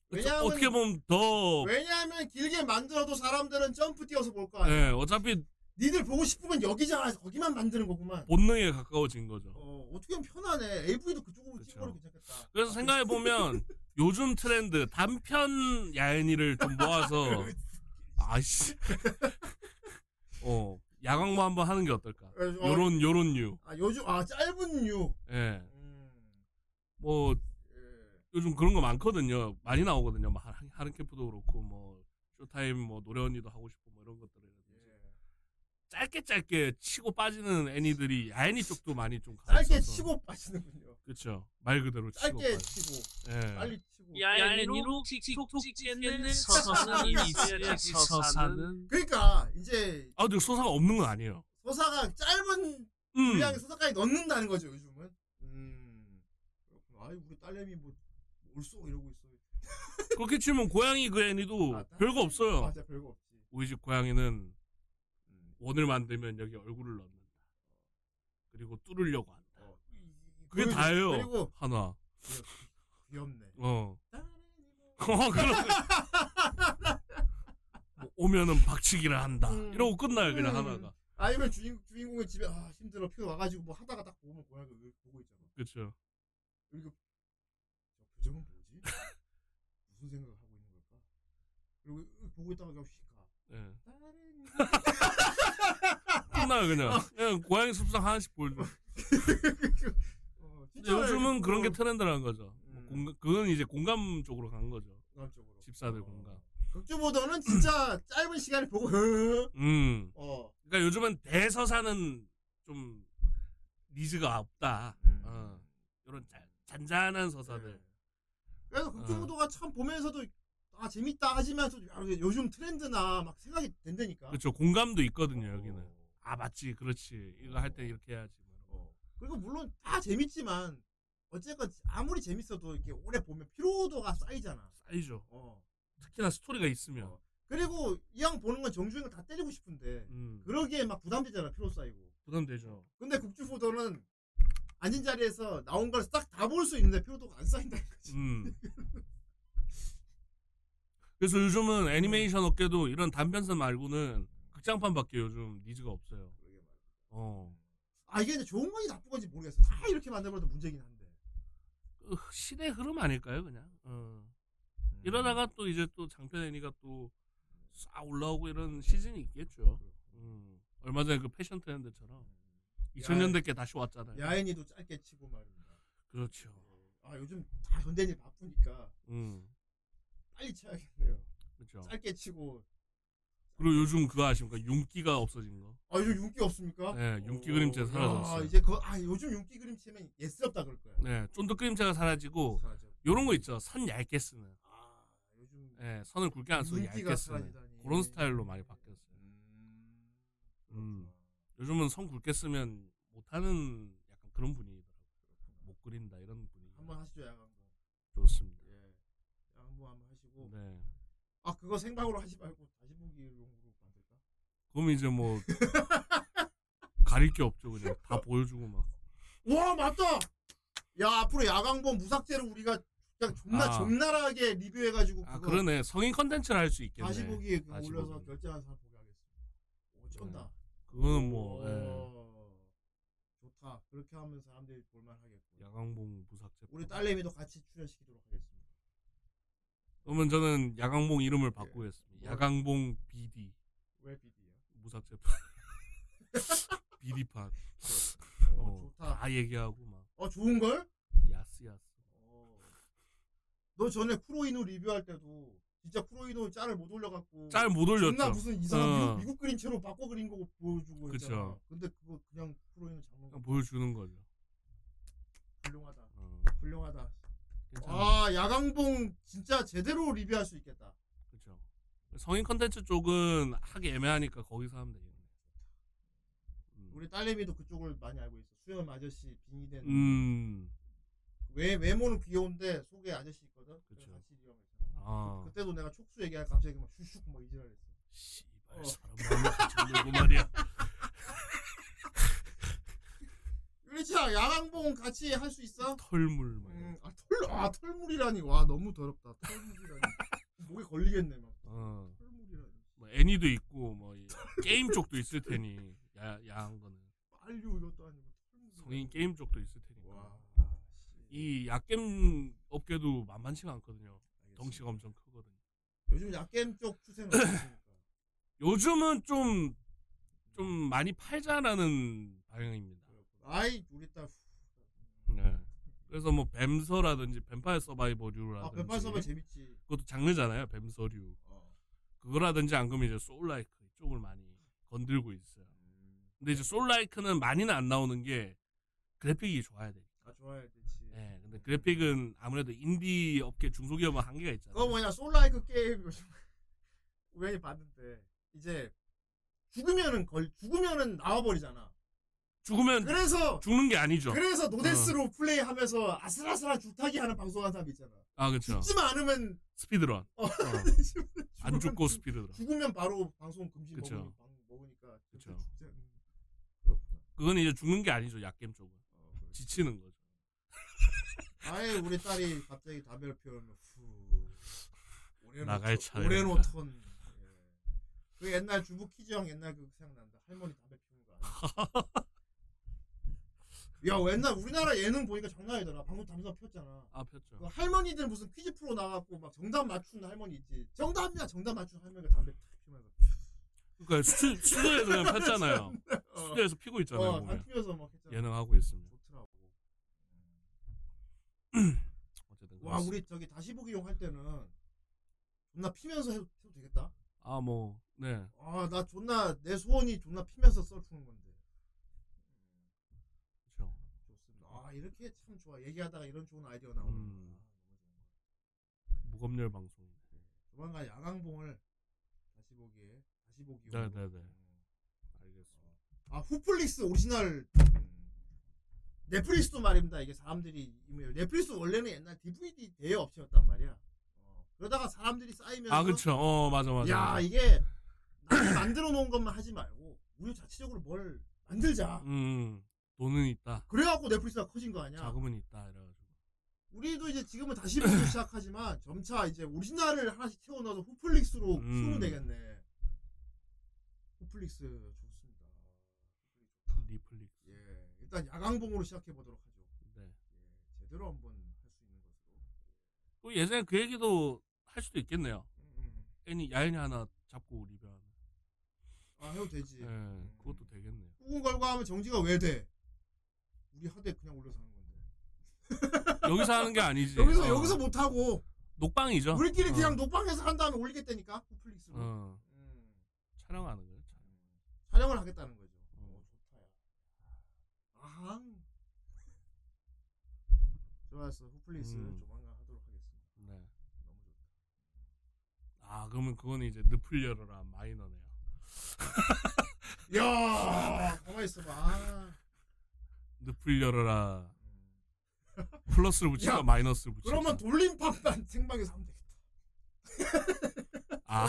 그쵸, 왜냐하면 어떻게 보면 더 왜냐하면 길게 만들어도 사람들은 점프 뛰어서 볼 거 아니야. 네, 어차피 니들 보고 싶으면 여기잖아, 거기만 만드는 거구만. 본능에 가까워진 거죠. 어, 어떻게 보면 편하네. 에이브이도 그쪽으로 찍어도 괜찮겠다. 그래서 아, 생각해 보면 요즘 트렌드 단편 야인이를 좀 모아서 아씨. 어 야광모 한번 하는 게 어떨까? 어, 요런 요런 류. 아 요즘 아 짧은 류. 예. 음. 뭐 예. 요즘 그런 거 많거든요. 많이 나오거든요. 막 하른 캠프도 그렇고 뭐 쇼타임 뭐 노래 언니도 하고 싶고 뭐 이런 것들을 예. 짧게 짧게 치고 빠지는 애니들이 야애니 쪽도 많이 좀 가져서. 짧게 치고 빠지는군요. 그렇죠. 말 그대로 치고. 짧게 치고. 예. 빨리 치고. 야애니로 틱틱톡 찌는 서사는 있어야지 서사는. 그러니까 이제. 아 근데 서사가 없는 건 아니에요. 서사가 짧은 분량의 음. 서사까지 넣는다는 거죠 요즘은. 음. 아이 우리 딸내미 뭐 올쏘 이러고 있어. 그렇게 치면 고양이 그 애니도 아, 별거 없어요. 맞아 별거 없지. 우리 집 고양이는. 원을 만들면 여기 얼굴을 넣는다. 그리고 뚫으려고 한다. 어, 그게 그리고, 다예요. 그리고 하나. 귀엽네. 어. 어, 그럼. 뭐 오면은 박치기를 한다. 음. 이러고 끝나요, 그냥 음. 하나가. 아니면 주인, 주인공이 집에, 아, 힘들어. 피곤 와가지고 뭐 하다가 딱 보면 고양이가 보고 있잖아. 그쵸. 그리고, 야, 표정은 뭐지? 무슨 생각을 하고 있는 걸까? 그리고 보고 있다가 그냥 휙 가. 예. 끝나요, 그냥. 어. 그냥 고양이 숲상 하나씩 보여줘. 어, 요즘은 어. 그런 게 트렌드라는 거죠. 음. 공감, 그건 이제 공감 쪽으로 간 거죠. 공감 쪽으로. 집사들 어. 공감. 극주부도는 진짜 짧은 시간을 보고, 음. 어. 그러니까 요즘은 대서사는 좀 니즈가 없다. 음. 어. 이런 자, 잔잔한 서사들. 네. 그래서 극주부도가 어. 참 보면서도 아 재밌다 하지만서 요즘 트렌드나 막 생각이 된다니까. 그렇죠. 공감도 있거든요 어. 여기는. 아 맞지, 그렇지. 이거 할 때 이렇게 해야지. 어. 그리고 물론 다 재밌지만 어쨌건 아무리 재밌어도 이렇게 오래 보면 피로도가 쌓이잖아. 쌓이죠. 어. 특히나 스토리가 있으면. 어. 그리고 이왕 보는 건 정주행을 다 때리고 싶은데 음. 그러기에 막 부담되잖아. 피로 쌓이고. 부담되죠. 근데 극주부도는 앉은 자리에서 나온 걸 싹 다 볼 수 있는데 피로도가 안 쌓인다는 거지. 음. 그래서 요즘은 애니메이션 업계도 이런 단편선 말고는 극장판밖에 요즘 니즈가 없어요. 어. 아 이게 근데 좋은 건지 나쁜 건지 모르겠어. 다 이렇게 만들어도 문제긴 한데. 그 시대 흐름 아닐까요, 그냥. 어. 음. 이러다가 또 이제 또 장편 애니가 또 싹 올라오고 이런 시즌이 있겠죠. 음. 얼마 전에 그 패션 트렌드처럼 이천 년대께 다시 왔잖아요. 야애니도 짧게 치고 말입니다. 그렇죠. 아 요즘 다 현대인이 바쁘니까. 음. 빨리 쳐야겠네요. 그렇죠. 짧게 치고. 그리고 요즘 그거 아십니까? 윤기가 없어진 거. 아 요즘 윤기 없습니까? 네, 윤기 그림체 사라졌어요. 아 이제 그 아 요즘 윤기 그림체면 예스럽다 그럴 거야. 네, 쫀득 그림체가 사라지고 이런 거 있죠. 선 얇게 쓰는. 아 요즘. 네, 선을 굵게 안 쓰고 얇게 쓰는 그런 스타일로 많이 바뀌었어요. 음. 음. 요즘은 선 굵게 쓰면 못하는 약간 그런 분위기더라고요. 못 그린다 이런 분위기. 한번 하시죠 양한번. 좋습니다. 예, 양한번 한번 하시고. 네. 아 그거 생방으로 하지 말고 다시 보기용으로 만들까? 그럼 이제 뭐 가릴 게 없죠. 그냥 다 보여주고 막. 와 맞다. 야 앞으로 야광본 무삭제를 우리가 그냥 존나 아. 존나라하게 리뷰해가지고. 아 그러네. 성인 컨텐츠를 할 수 있겠네. 다시 보기 올려서 결제한 사람 보게 하겠습니다. 어쩐다. 네. 그거는 뭐. 예. 좋다. 그렇게 하면 사람들이 볼만하겠고. 야광봉 무삭제. 우리 딸내미도 같이 출연시키도록 하겠습니다. 그러면 저는 야광봉 이름을 바꾸겠습니다. 예. 야광봉 비디. 왜 비디요? 무삭제판. 비디판. 어, 어, 좋다. 다 얘기하고 막. 어 좋은 걸? 야스 야스. 어. 너 전에 쿠로이노 리뷰할 때도 진짜 쿠로이노 짤을 못 올려갖고. 짤 못 올렸죠. 존나 무슨 이상한 어. 미국, 미국 그림체로 바꿔 그린 거고 보여주고. 그렇죠. 근데 그거 그냥 쿠로이노 장르. 보여주는 거죠. 훌륭하다. 어. 훌륭하다. 괜찮아. 아 야광봉 진짜 제대로 리뷰할 수 있겠다. 그렇죠. 성인 컨텐츠 쪽은 하기 애매하니까 거기서 하면 되겠네. 음. 우리 딸내미도 그쪽을 많이 알고 있어. 수염 아저씨 빙의된. 음. 외 외모는 귀여운데 속에 아저씨 있거든. 그렇죠. 같이 리뷰했어. 아. 그때도 내가 촉수 얘기할 갑자기 막 슉슉 막 이지랄했어. 씨발 어. 사람 마음이 고 말이야. 유리차 야광봉 같이 할 수 있어? 털물 말. 음, 아 털, 아 털물이라니 와 너무 더럽다. 털물이라니 목에 걸리겠네 막. 어. 털물이라니. 뭐 애니도 있고 뭐 게임 쪽도 있을 테니 야 야한 거는. 빨류 이것도 아니고 털물. 성인 게임 쪽도 있을 테니까. 와. 이 약겜 업계도 만만치가 않거든요. 알겠습니다. 덩치가 엄청 크거든요. 요즘 약겜 쪽 추세는 어떻습니까? 요즘은 좀 좀 많이 팔자라는 방향입니다. 아이 우리 딸. 네. 그래서 뭐 뱀서라든지 뱀파이어 서바이버류라든지. 아 뱀파이어 서바이버 재밌지. 그것도 장르잖아요. 뱀서류. 어. 그거라든지 안 그러면 이제 소울라이크 쪽을 많이 건들고 있어요. 음. 근데 이제 소울라이크는 많이는 안 나오는 게 그래픽이 좋아야 돼. 아 좋아야 되지. 네. 근데 그래픽은 아무래도 인디 업계 중소기업은 한계가 있잖아요. 그거 뭐냐 소울라이크 게임 요즘 우연히 봤는데 이제 죽으면은 걸 죽으면은 나와버리잖아. 죽으면 그래서 죽는 게 아니죠. 그래서 노데스로 어. 플레이하면서 아슬아슬한 줄타기 하는 방송하는 사람 있잖아. 아 그렇죠. 죽지만 않으면 스피드런. 어. 어. 안 죽고 스피드런. 죽으면 바로 방송 금지 먹으니까. 먹으니까. 그렇죠. 그건 이제 죽는 게 아니죠. 약겜 쪽은. 어, 지치는 거죠. 아예 우리 딸이 갑자기 담배를 피우면 후 나갈 차례 오래 놓던 예. 그 옛날 주부 키즈형 옛날 그 생각난다. 할머니 담배 피우는 거 아니야? 야, 옛날 우리나라 예능 보니까 장난 아니더라. 방금 담배 피웠잖아. 아, 폈죠. 그 할머니들 무슨 퀴즈 프로 나갔고 막 정답 맞추는 할머니 있지. 정답이야, 정답 맞추는 할머니가 담배 피우면서. 그러니까 스튜, 스튜디오에서 그냥 폈잖아요. 스튜디오에서 피고 있잖아요. 어, 안 피워서 막 했잖아. 예능 하고 있습니다. 좋더라고. 어쨌든. 와, 우리 저기 다시 보기용 할 때는 존나 피면서 해도, 해도 되겠다. 아, 뭐, 네. 아, 나 존나 내 소원이 존나 피면서 써주는 건데. 아, 이렇게 참 좋아. 얘기하다가 이런 좋은 아이디어 나오는 음. 무검열 방송. 조만간 야광봉을 다시 보기에 다시 보기. 네, 네, 네. 알겠습니다. 아, 후플릭스 오리지널 넷플릭스도 말입니다. 이게 사람들이 넷플릭스 원래는 옛날 디브이디 대여 업체였단 말이야. 어. 그러다가 사람들이 쌓이면서 아, 그렇죠. 어, 맞아, 맞아. 야, 맞아. 이게 만들어 놓은 것만 하지 말고 우리 자체적으로 뭘 만들자. 음. 돈은 있다. 그래갖고 넷플릭스가 커진 거 아니야? 자금은 있다. 이래가지고. 우리도 이제 지금은 다시 보기 시작하지만 점차 이제 오리지널을 하나씩 채워넣어서 후플릭스로 음. 키우면 되겠네. 후플릭스 좋습니다. 리플릭스. 예, 일단 야광봉으로 시작해 보도록 하죠. 네. 예, 제대로 한번 할 수 있는 것으로. 예전에 그 얘기도 할 수도 있겠네요. 음. 애니 야인이 하나 잡고 리뷰하는. 아, 해도 되지. 예, 음. 그것도 되겠네요. 후군 걸과하면 정지가 왜 돼? 우리 하대 그냥 올려서 하는 건데. 여기서 하는 게 아니지. 여기서 어. 여기서 못 하고 녹방이죠. 우리끼리 어. 그냥 녹방에서 한 다음에 올리겠다니까. 플릭스로. 어. 음. 촬영하는 거예요. 촬영. 촬영을 하겠다는 거죠. 어, 좋다. 아. 좋았어. 후플릭스 음. 조만간 하도록 하겠습니다. 네. 너무 좋다. 아, 그러면 그거는 이제 늪풀려라 마이너네요. 야, 가만 있어 봐. 아. 늪을 열어라. 플러스를 붙이고 마이너스를 붙이고. 그러면 돌림판만 생방에서 하면 되겠다. 아.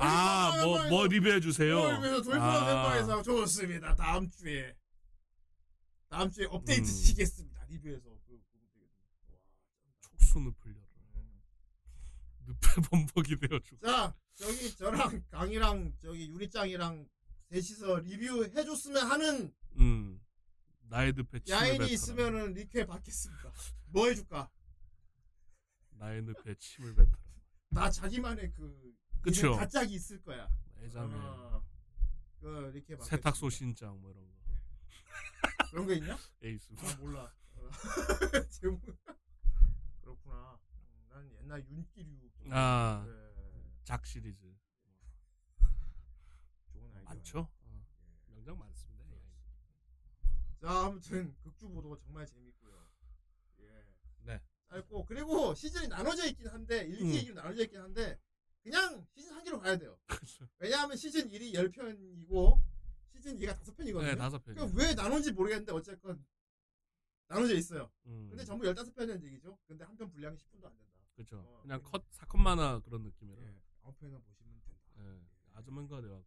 아, 뭐, 뭐 리뷰해 주세요. 돌림판 생방에서 좋습니다. 다음 주에. 다음 주에 업데이트 시키겠습니다. 음. 리뷰해서. 그, 그, 와, 촉수 늪을 열어라. 늪에 범벅이 되어주고. 자, 저기 저랑 강이랑 저기 유리짱이랑 셋이서 리뷰해줬으면 하는 음 나의 늪에 야인이 있으면은 리퀘 받겠습니다. 뭐 해줄까? 나의 늪에 침을 뱉어라. 나 자기만의 그 그쵸 가짝이 있을 거야. 애자매 어, 그 리퀘 받겠습니다. 세탁소 신장 뭐 이런 거 그런 거 있냐? 에이스 아, 몰라. 제목 그렇구나. 난 옛날 윤기류 아 그래. 작 시리즈 많죠? 어. 명장 많습니다. 예. 자, 아무튼 극주부도 정말 재밌고요. 예. 네. 짧고 그리고 시즌이 나눠져 있긴 한데 일기이기로 음. 나눠져 있긴 한데 그냥 시즌 한 개로 가야 돼요. 왜냐하면 시즌 일이 십 편이고 시즌 이가 다섯 편이거든요. 네, 다섯 편. 그러니까 왜 나눠지 모르겠는데 어쨌건 나눠져 있어요. 음. 근데 전부 열다섯 편이라는 얘기죠. 근데 한 편 분량이 십 분도 안 된다. 그렇죠. 어, 그냥 컷 사 컷 만화 그런 느낌이라. 예. 아홉 편이나 보시면 된다. 예. 아주 뭔가 내가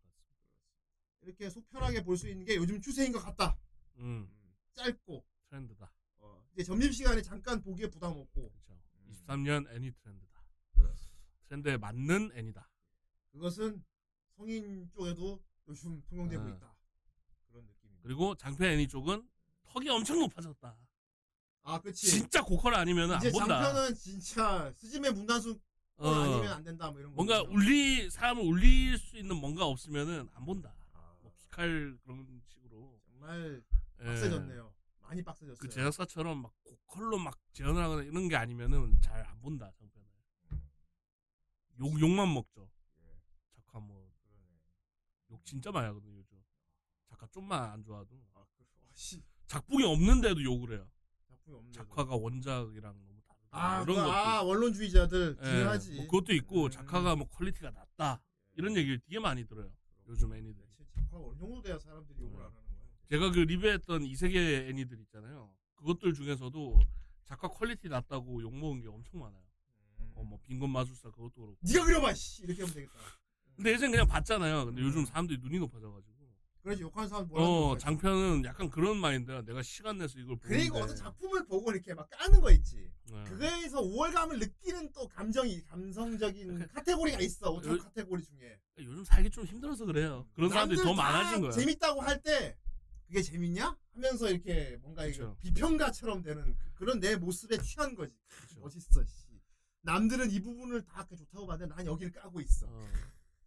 이렇게 속편하게 볼 수 있는 게 요즘 추세인 것 같다. 음. 음. 짧고 트렌드다. 어. 이제 점심 시간에 잠깐 보기에 부담 없고. 그렇죠. 음. 이십삼 년 애니 트렌드다. 그렇습니다. 트렌드에 맞는 애니다. 그것은 성인 쪽에도 요즘 통용되고 아. 있다. 그런 느낌입니다. 그리고 장편 애니 쪽은 턱이 엄청 높아졌다. 아, 그렇지. 진짜 고퀄 아니면 안 본다. 이제 장편은 진짜 스즈메 문단수 어. 아니면 안 된다. 뭐 이런 뭔가 거거든요. 울리 사람을 울릴 수 있는 뭔가 없으면은 안 본다. 칼 그런 식으로 정말 빡세졌네요. 예. 많이 빡세졌어요. 그 제작사처럼 막 고컬로 막 재현을 하거나 이런 게 아니면은 잘 안 본다. 장편은 욕 욕만 먹죠. 예. 작화 뭐 욕 진짜 많이 하거든요. 요즘 작화 좀만 안 좋아도 아, 작품이 없는데도 욕을 해요. 작품이 없는데도. 작화가 원작이랑 너무 다르다. 아, 이런 거 아, 원론주의자들 예. 중요하지. 뭐 그것도 있고 음. 작화가 뭐 퀄리티가 낮다 이런 얘기를 되게 많이 들어요. 요즘 애니들. 작화가 어느 정도 돼야 사람들이 욕을 안 하는 거예요? 제가 그 리뷰했던 이 세계 애니들 있잖아요. 그것들 중에서도 작화 퀄리티 낮다고 욕 먹은 게 엄청 많아요. 음. 어, 뭐 빈곤 마술사 그것도 그렇고. 네가 그려봐, 씨 이렇게 하면 되겠다. 근데 예전 그냥 봤잖아요. 근데 음. 요즘 사람들이 눈이 높아져가지고. 그래서 욕하는 사람 뭐라고. 어, 장편은 약간 그런 마인드야. 내가 시간 내서 이걸 보는데. 그리고 어떤 작품을 보고 이렇게 막 까는 거 있지. 네. 그거에서 우월감을 느끼는 또 감정이, 감성적인 카테고리가 있어. 오타 카테고리 중에. 요즘 살기 좀 힘들어서 그래요. 그런 사람들이 더 많아진 거야. 재밌다고 할 때 그게 재밌냐? 하면서 이렇게 뭔가 그렇죠. 비평가처럼 되는 그런 내 모습에 취한 거지. 그렇죠. 멋있어. 씨. 남들은 이 부분을 다 좋다고 봤는데 난 여기를 까고 있어. 어.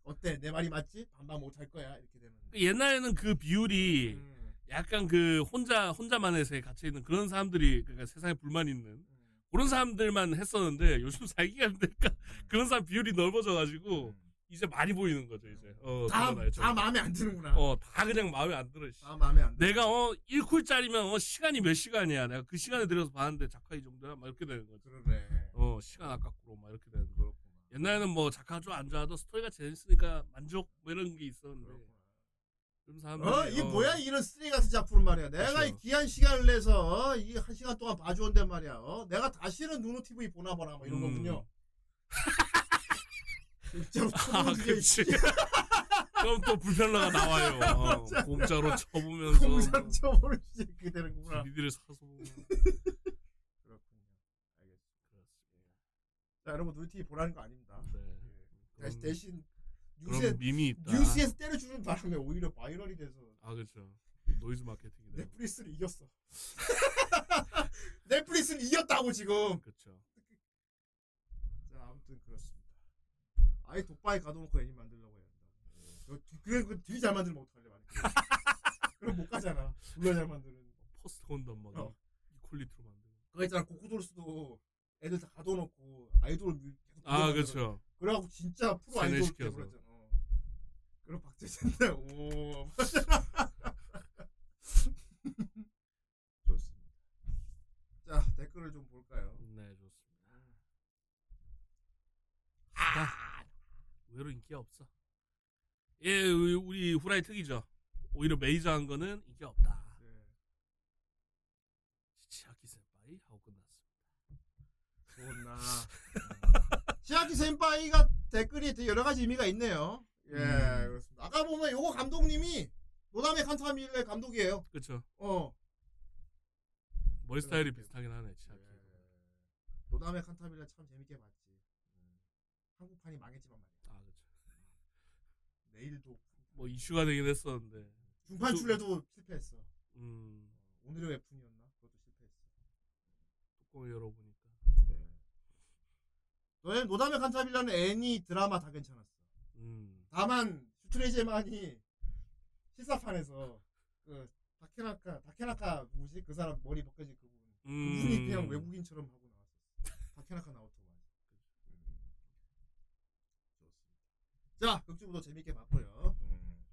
어때? 내 말이 맞지? 반반 못할 거야. 이렇게 되는. 옛날에는 그 비율이 음. 약간 그 혼자, 혼자만의 세에 갇혀있는 그런 사람들이, 그러니까 세상에 불만 있는 음. 그런 사람들만 했었는데 요즘 살기가 힘드니까 음. 그런 사람 비율이 넓어져가지고 음. 이제 많이 보이는 거죠, 이제. 어, 다, 다 마음에 안 드는구나. 어, 다 그냥 마음에 안 들어, 씨. 다 마음에 안 들어. 내가 어, 일 쿨짜리면 어, 시간이 몇 시간이야. 내가 그 시간에 들여서 봤는데 작화 이 정도야? 막 이렇게 되는 거죠. 그러네. 어, 시간 아깝고 막 이렇게 되는 거고. 옛날에는 뭐 작화 좀 안 좋아도 스토리가 재밌으니까 만족 뭐 이런 게 있었는데 좀 사람들이 어, 이게 어. 뭐야 이런 쓰레기 같은 작품 말이야. 내가 그렇죠. 이 귀한 시간을 내서 어, 이 한 시간 동안 봐주는데 말이야. 어? 내가 다시는 누노 티비 보나 보나 뭐 이런 음. 거군요. 진짜로 아, 그렇지. 그럼 또 불편러가 나와요. 어, 공짜로 쳐보면서 공짜로 쳐보면 진짜 그게 되는구나. 니들을 사서 자, 여러분 누리티비 보라는 거 아닙니다. 네. 그럼, 대신 뉴스에, 뉴스에서 때려주는 바람에 오히려 바이럴이 돼서. 아 그렇죠. 노이즈 마케팅이네. 넷플릭스를 이겼어. 넷플릭스를 이겼다고 지금. 그렇죠. 자 아무튼 그렇습니다. 아예 독바에 가둬놓고 애니 만들려고 해야 한다. 그래 그 되게 잘 만들면 어떡할래 만약. 그럼 못 가잖아. 물론 잘 만드는. 포스트 건담 막 어. 이퀄리티로 만드는. 그거 있잖아 고쿠도르스도. 애들 다 가둬놓고 아이돌 계속 아 그렇죠. 그래갖고 진짜 프로 아이돌 돼버렸잖아. 어. 그럼 박제신데 오. 좋습니다. 자 댓글을 좀 볼까요? 네 좋습니다. 아 의외로 인기가 없어. 예 우리 후라이 특이죠. 오히려 메이저한 거는 인기가 없다. 나 시아키 센파이가 댓글이 되게 여러 가지 의미가 있네요. 예, 음. 그렇습니다. 아까 보면 요거 감독님이 노다메 칸타밀레 감독이에요. 그렇죠. 어. 머리 스타일이 그래. 비슷하긴 하네, 시아키. 예. 노다메 칸타밀레 참 재밌게 봤지. 음. 한국판이 망했지만 말이야. 아, 그렇죠. 내일도 뭐 이슈가 되긴 했었는데. 중판 출레도 또... 실패했어. 음. 어, 오늘의 웹툰이었나? 그것도 실패했어. 뚜껑 열어보니 너네 노담의 칸타빌라는 애니 드라마 다 괜찮았어. 음. 다만 슈트레제만이 실사판에서 그 다케나카 다케나카 뭐지 그 사람 머리 벗겨진 그 부분 음. 그 분이 그냥 외국인처럼 하고 나왔어. 다케나카 나오더만. 음. 자 극주부도 재밌게 봤고요. 음.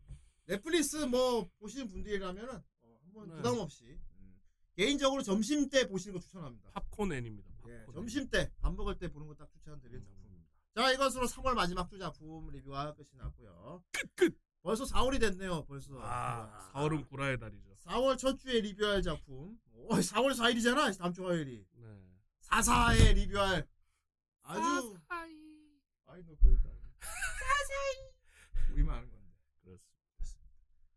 넷플릭스 뭐 보시는 분들이라면은 어, 한번 네. 부담 없이 음. 개인적으로 점심 때 보시는 거 추천합니다. 팝콘 애니입니다. 예, 점심 때, 밥 먹을 때 보는 거 딱 추천드리는 작품입니다. 자, 이것으로 삼월 마지막 주 작품 리뷰가 끝이 났고요. 끝! 끝! 벌써 사월이 됐네요, 벌써. 아, 아, 사월은 구라의 달이죠. 사월 첫 주에 리뷰할 작품. 오, 사월 사일이잖아, 다음 주 화요일이. 네. 사사에 리뷰할. 아주. 사사이. 아이, 너 거기 다 사사이. 우리만 아는 건데. 그렇습니다.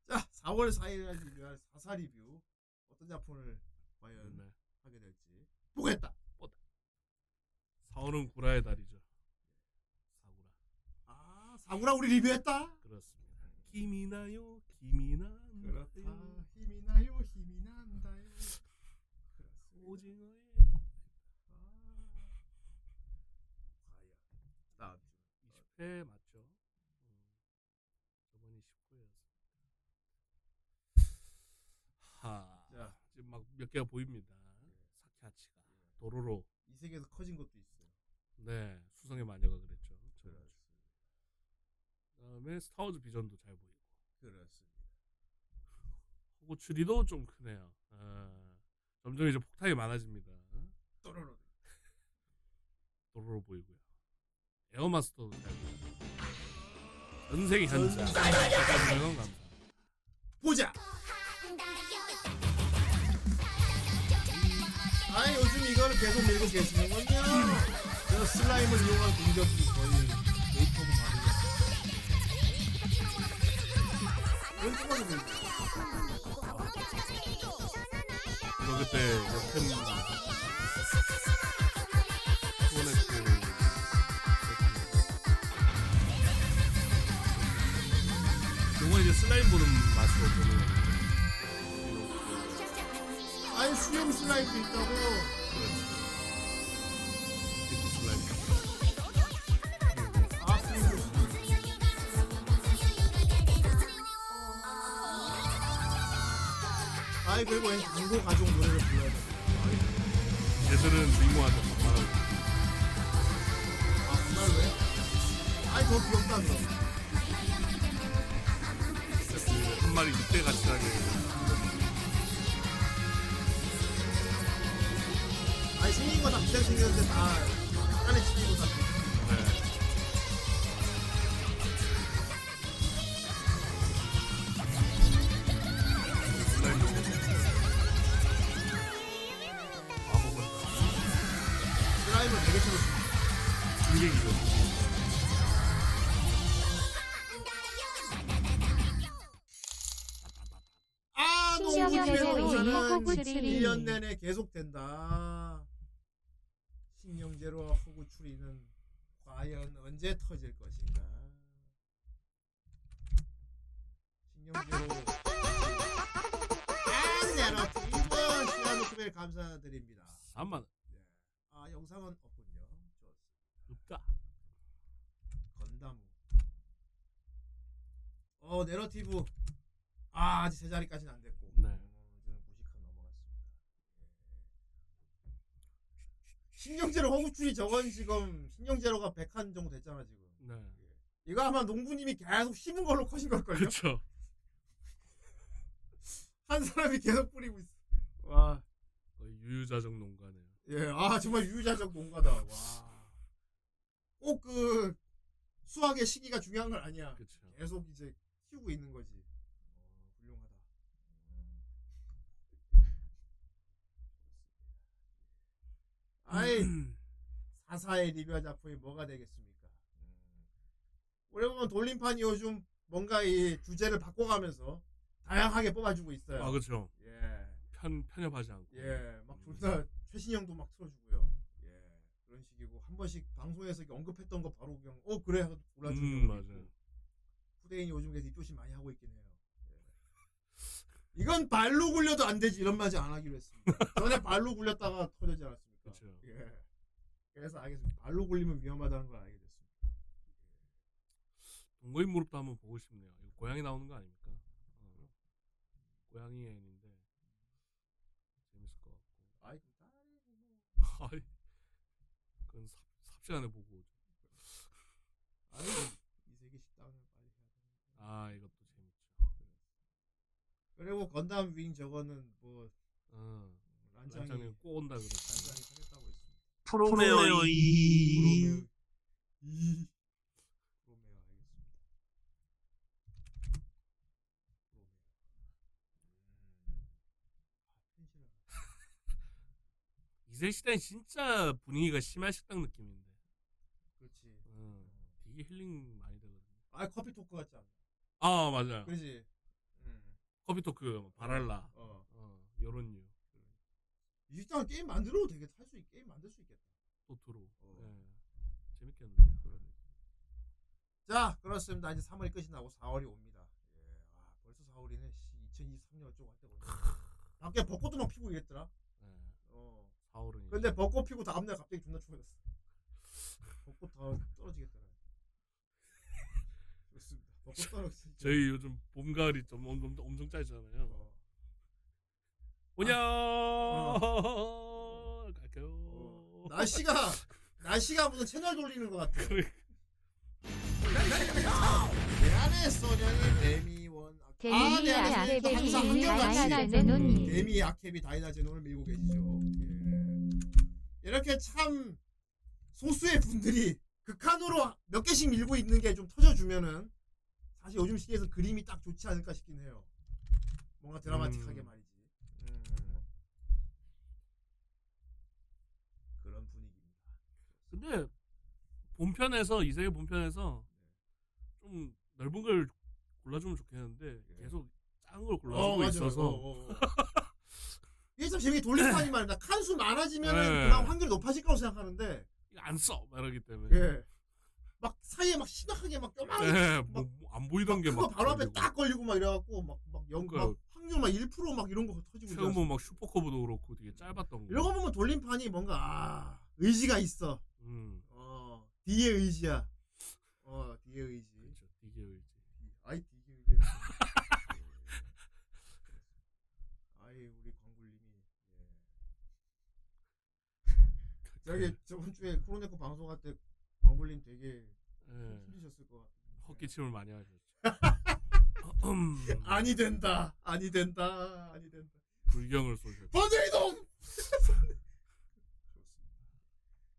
자, 사월 사일에 리뷰할 사사 리뷰. 어떤 작품을 과연 네. 하게 될지. 보겠다. 사월은 구라의 달이죠. 사구라. 아, 사구라 우리 리뷰했다. 그렇습니다. 힘이 나요, 힘이 난다요. 힘이 나요, 힘이 난다요. 오징어의 아, 이십 회 맞죠? 음. 저번이 십구 회였습니다. 하, 자, 지금 막 몇 개가 보입니다. 사키아치가 도로로. 이 세계에서 커진 것도 있어요. 네, 수성의 마녀가 그랬죠. 그렇습니다. 그다음에 스타워즈 비전도 잘 보이고. 그렇습니다. 호구추리도 좀 크네요. 아, 점점 이제 폭탄이 많아집니다. 또로로. 또로로 보이고요. 에어마스터도 잘 보이고. 전생의 한자. 감사합니다. 보자. 아 요즘 이걸 계속 밀고 계시는 건요. 저 슬라임을 이용한 공격이 거의 메이크업을 받은 것 같아요. 너 그때 역캠 후원했고 요건 이제 슬라임 보는 맛으로 보는. 아니 수염 슬라임도 있다고. 그렇지. 이게 또 슬라임. 아이 그리고 주인공 가족 노래를 불러야 돼. 예술은 주인공한테 말하고. 아 정말 왜? 아이 더 귀엽다 너. 한 마리 이때 같이 하게. 아니 생긴 거 다 비슷하게 생겼는데 다 안에 집이고 다. 네. 아 농구팀에서 우승은 일 년 내내 계속된다. 신경제로 허구추리는 과연 언제 터질 것인가. 신경제로 안내로티브 시아노크벨 감사드립니다. 삼만 원. 네. 아 영상은 없군요. 좋습니다. 건담. 어 내러티브. 아 아직 세 자리까지는 안 됐고. 네. 이제는 구십 칸 넘어갔습니다. 신경제로 허구추리 저건 지금 신경제로가 백 칸 정도 됐잖아 지금. 네. 예. 이거 아마 농구님이 계속 심은 걸로 커진 걸걸요. 그렇죠. 한 사람이 계속 뿌리고 있어. 와. 거의 유유자적 농가네요. 예. 아 정말 유유자적 농가다. 와. 꼭 그 수확의 시기가 중요한 건 아니야. 그쵸. 계속 이제 키우고 있는 거지. 아이 사사의 리뷰 작품이 뭐가 되겠습니까? 우리 보면 돌림판이 요즘 뭔가 이 주제를 바꿔가면서 다양하게 뽑아주고 있어요. 아 그렇죠. 예. 편 편협하지 않고. 예. 막 존나 음. 최신형도 막 틀어주고요. 예. 그런 식이고 한 번씩 방송에서 언급했던 거 바로 그냥 어 그래 하고 골라주는 거. 음 맞아요. 후대인이 요즘 계속 입조심 많이 하고 있긴 해요. 예. 이건 발로 굴려도 안 되지 이런 말이 안 하기로 했습니다. 전에 발로 굴렸다가 터지지 않았습니다. 그렇죠. 예. 그래서 알겠습니다. 발로 굴리면 위험하다는 걸 알게 됐습니다. 동거인 무릎도 한번 보고 싶네요. 이거 고양이 나오는 거 아닙니까? 어. 고양이 애인데 재밌을 것 같고. 아이, 아이, 그건 삽, 삽시간에 보고. 아니, 이 세계 식당을 빨리 해야 되는데. 아, 이것도 재밌죠. 그리고 건담 윙 저거는 뭐. 어. 안장이 꼬온다 그랬다. 안장이 하겠다고 했습니다. 프로메어 이. 프로메어 이. 프로메어 알겠습니다. 이세 시대는 진짜 분위기가 심야 식당 느낌인데. 그렇지. 응. 되게 힐링 많이 되거든. 아 커피 토크 같지 않아? 아 맞아요. 그렇지. 응. 커피 토크, 바랄라. 어. 어. 요런 유. 일단 게임 만들어도 되겠다. 할 수 있, 게임 만들 수 있겠다. 또 들어. 어. 네. 재밌겠는데. 그러네. 자, 그렇습니다. 이제 삼월이 끝이 나고 사월이 옵니다. 예. 아, 벌써 사월이네. 이천이십삼 년 어쩌고 할 때거든. 밖에 벚꽃도 막 피고 이랬더라. 네. 어. 사월은. 근데 벚꽃 피고 다음 날 갑자기 존나 추워졌어. 벚꽃 더 떨어지겠더라. 그렇습니다. 벚꽃 떨어지겠어. 저희 요즘 봄 가을이 좀 엄청 엄청 짜잖아요. 어. 오냐 어. 갈게요. 어. 날씨가 날씨가 무슨 채널 돌리는 것 같아. 내 안에 소년이 데미원 아내 안에 항상 한결같이 데미 아케비 다이나제논을 밀고 계시죠. 예. 이렇게 참 소수의 분들이 극한으로 몇 개씩 밀고 있는 게 좀 터져주면은 사실 요즘 시기에서 그림이 딱 좋지 않을까 싶긴 해요. 뭔가 드라마틱하게 음. 말이지. 그런 분위기입니다. 근데 본편에서 이세계 본편에서 좀 넓은 걸 골라주면 좋겠는데 예. 계속 짠 걸 골라주고 어, 있어서 어, 어, 어. 일단 재밌게 돌림판이 말입니다. 칸수 많아지면 예. 그냥 확률이 높아질 거라고 생각하는데 안 써! 말하기 때문에 예. 막 사이에 막 심각하게 막 껴막이 예. 막 안 보이던 막 게 막 바로 걸리고. 앞에 딱 걸리고 막 이래갖고 막, 막, 영, 막 확률 막 일 퍼센트 막 이런 거 터지고 그래서 뭐 막 슈퍼커브도 그렇고 되게 짧았던 이런 거 보면 돌림판이 뭔가 아 의지가 있어 음. 어, D의 의지야 어 D의 의지 그렇죠. D의 의지 아이 D의 의지 아이 우리 광굴님이 예. 저기 저번 주에 코로네코 방송할 때 광굴님 되게 네. 힘드셨을 것 같아요. 헛기침을 많이 하셨죠. 아니 된다, 아니 된다, 아니 된다. 불경을 쏘셨죠. 번외 이동.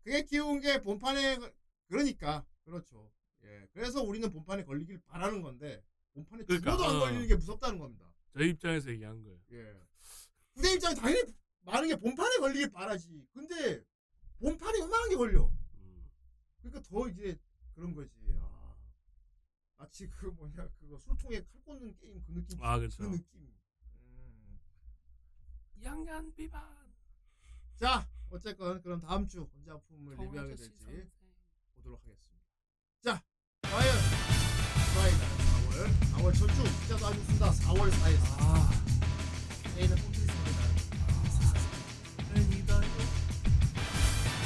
그게 키운 게 본판에 그러니까 그렇죠. 예, 그래서 우리는 본판에 걸리길 바라는 건데 본판에 그러니까, 죽어도 안 어. 걸리는 게 무섭다는 겁니다. 저희 입장에서 얘기한 거예요. 예, 후대 입장에 당연히 많은 게 본판에 걸리길 바라지. 근데 본판에 웬만한 게 걸려. 그러니까 더 이제 그런 거지. 아, 마치 그 뭐냐 그거 술통에 칼 꽂는 게임 그 느낌. 아 그렇죠. 그 느낌. 음. 양양 비반. 자, 어쨌건 그럼 다음 주 언제 작품을 리뷰하게 될지 보도록 하겠습니다. 자, 과연 사월 사월 첫 주 기자도 아주 좋습니다. 사월 사일. 아, 내일은 콘텐츠입니다. 애니다요.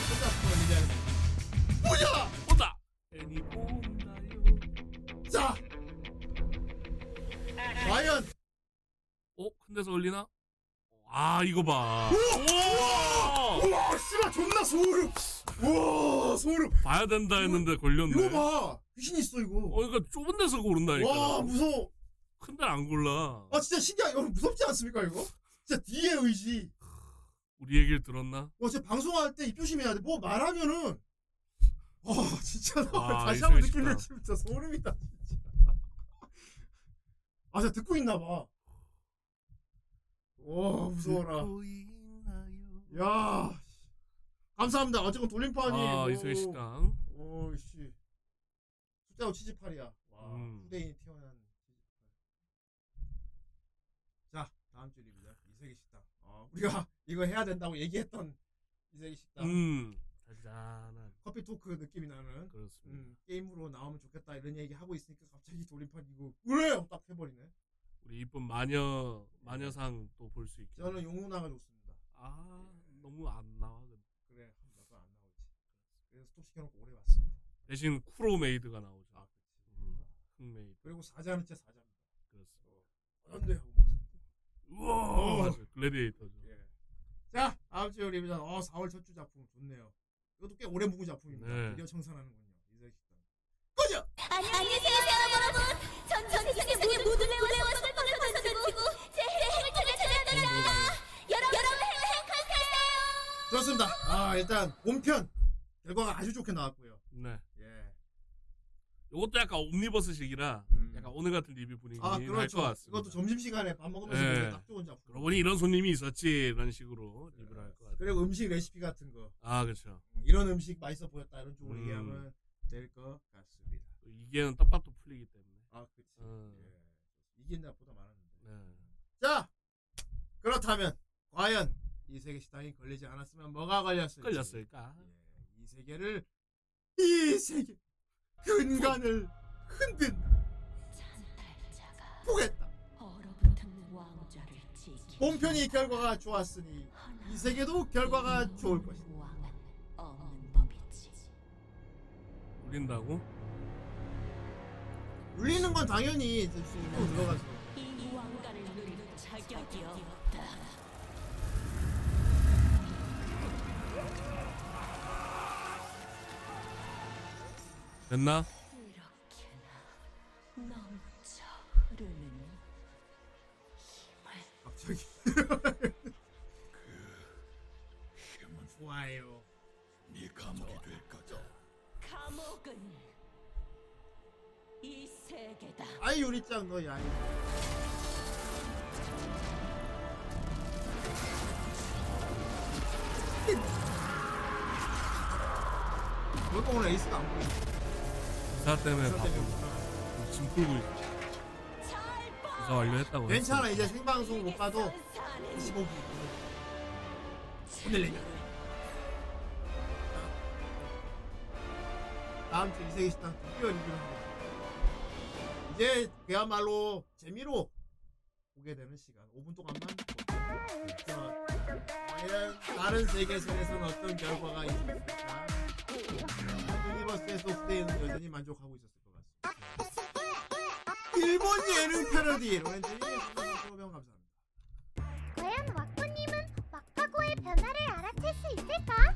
첫 작품을 리뷰하겠습니다. 뭐야! 보다! 애니 본다요. 자! 과연! 어? 큰 데서 걸리나? 아 이거 봐. 우와! 우와! 우와! 씨발 존나 소름! 우와! 소름! 봐야 된다 했는데 이거, 걸렸네. 이거 봐! 귀신 있어 이거. 어 그러니까 좁은 데서 고른다니까. 와 무서워. 큰 데는 안 골라. 아 진짜 신기하다. 여러분 무섭지 않습니까 이거? 진짜 D의 의지. 우리 얘기를 들었나? 와 진짜 방송할 때 입 조심해야 돼. 뭐 말하면은 어 진짜 나 다시 한번 느끼는 진짜 소름이다 진짜. 아 진짜 듣고 있나 봐. 오 무서워라. 야 감사합니다. 어쨌건 돌림판이. 아 이소희 식당. 오씨. 숫자로 칠십팔이야. 와 음. 후대인이 태어난. 자 다음 주 리뷰야 이소희 식당. 어, 우리가 이거 해야 된다고 얘기했던 이소희 식당. 음. 짜잔한. 커피 토크 느낌이 나는 그렇습니다. 음, 게임으로 나오면 좋겠다 이런 얘기 하고 있으니까 갑자기 돌림판이고 그래요 딱 해버리네. 우리 이쁜 마녀 마녀상 또 볼 수 있게. 저는 용우나가 좋습니다. 아 네. 너무 안 나와 근데. 그래 나도 안 나오지. 그래서 스톱 시켜놓고 오래 봤습니다. 대신 쿠로 메이드가 나오죠. 아, 음, 흑 메이드. 그리고 사자는 진짜 사자입니다. 그렇습니다. 안돼 하고 먹습니다. 우와 글래디에이터죠. 예. 자 다음 주 리뷰전 어 사월 첫 주 작품 좋네요. 이것도 꽤 오래 묵은 작품입니다. 네. 드디어 청산하는군요. 이제 꺼져! 안녕하세요 여러분! 전 전 세상의 모든 굴레와서 뻔뻔해서 들고 제 행을 찾아 찾아갑니다! 여러분 행복하세요! 좋습니다. 아 일단 본편 결과가 아주 좋게 나왔고요. 네. 예. 이것도 약간 옴니버스식이라 음. 약간 오늘 같은 리뷰 분위기 아, 그렇죠. 날 것 같습니다. 이것도 점심시간에 밥 먹으면서 네. 딱 좋은 작품. 그러고 보니 이런 손님이 있었지 이런 식으로 네. 리뷰를 할 것 같아요. 그리고 음식 레시피 같은 거. 아 그렇죠. 이런 음식 맛있어 보였다 이런 쪽으로 음. 얘기하면 될 것 같습니다. 이게는 떡밥도 풀리기 때문에. 아 그렇죠. 음. 예. 이게 나보다 많았는데. 네. 자 그렇다면 과연 이 세계 식당이 걸리지 않았으면 뭐가 걸렸을까? 걸렸을까? 예. 이 세계를 이 세계 근간을 흔든다. 보겠다. 본편이 결과가 좋았으니 이 세계도 결과가 좋을 것이다. 울린다고? 울리는 건 당연히 이제 또 들어가서 이 왕가를 누릴 자격이 없다. 됐나? 이렇게나 넘쳐 흐르는 힘을 갑자기 그 힘은 좋아요. 네 감옥이 될 거죠. 감옥은 이 세계다. 아이 요리짱 너 야이. 그것도 오늘 에이스가 안 보여. 기사 때문에 바쁘고 짐 끌고 있어. 조사 완료했다고. 괜찮아 했으니까. 이제 생방송 못 봐도 이십오 분 오늘 내년 다음 주 이세계 식당 드디어 리뷰를 합니다. 이제 그야말로 재미로 보게 되는 시간. 오 분 동안만 보고 과연 다른 세계 속에서는 어떤 결과가 있었을까. 유니버스에서 후대에는 여전히 만족하고 있었을 것 같습니다. 일본 예능 패러디 로렌트님 수고병 감사합니다. 과연 왁구님은 왁파고의 변화를 알아챌 수 있을까?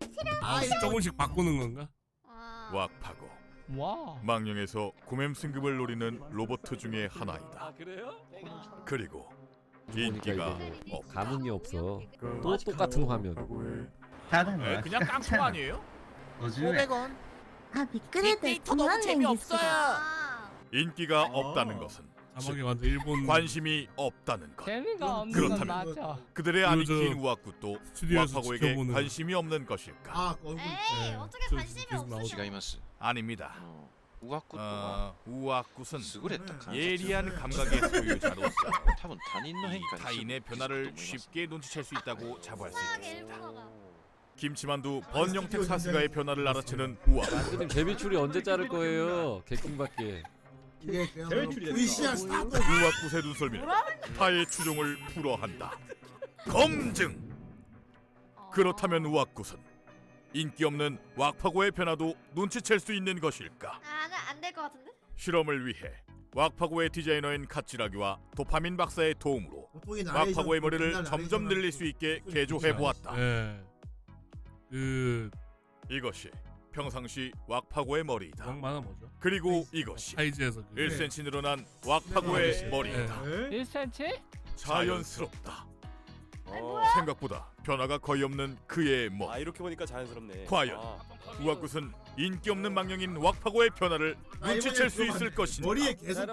실험 아, 실험. 조금씩 바꾸는 건가? 아. 왁파고 와. 망령에서 고맴 승급을 노리는 로봇 중에 하나이다. 아, 그래요? 그리고 인기가 그러니까 없다. 감흥이 없어. 그, 또 똑같은 화면. 네, 그냥 깡통 아니에요? 오백 원. 아 미끄러들 너무 재미없어요. 인기가 어. 없다는 것은 일본... 관심이 없다는 것. 재미가 없는 그렇다면 맞아. 그들의 아니긴 우아쿠도 와파고에게 관심이 없는 것일까? 아, 에이, 에이 어떻게 관심이 없으시죠? 아닙니다. 어, 우아쿠도 어, 우아쿠는 예리한 감각의 소유자로서 타인의 변화를 쉽게 눈치챌 수 있다고 자부할 수 있습니다. 김치만두 번영택 사스가의 변화를 알아채는 우아쿠. 재미출이 언제 자를 거예요? 개킹밖에. 이게 브이씨알 스타트 우아쿠세 눈썰미는 타의 추종을 불허한다. 검증! 그렇다면 우아쿠선 인기 없는 왁파고의 변화도 눈치챌 수 있는 것일까? 아, 안 될 것 같은데? 실험을 위해 왁파고의 디자이너인 카치라기와 도파민 박사의 도움으로 왁파고의 머리를 점점 늘릴 수 있게 개조해보았다. 네. 그... 이것이 평상시 왁파고의 머리이다. 그리고 이것이 일 센티미터 늘어난 왁파고의 머리이다. 일 센티미터? 자연스럽다. 생각보다 변화가 거의 없는 그의 머리. 아, 이렇게 보니까 자연스럽네. 과연 우아굿은 인기 없는 망령인 왁파고의 변화를 눈치챌 수 있을 것인가? 머리에 계속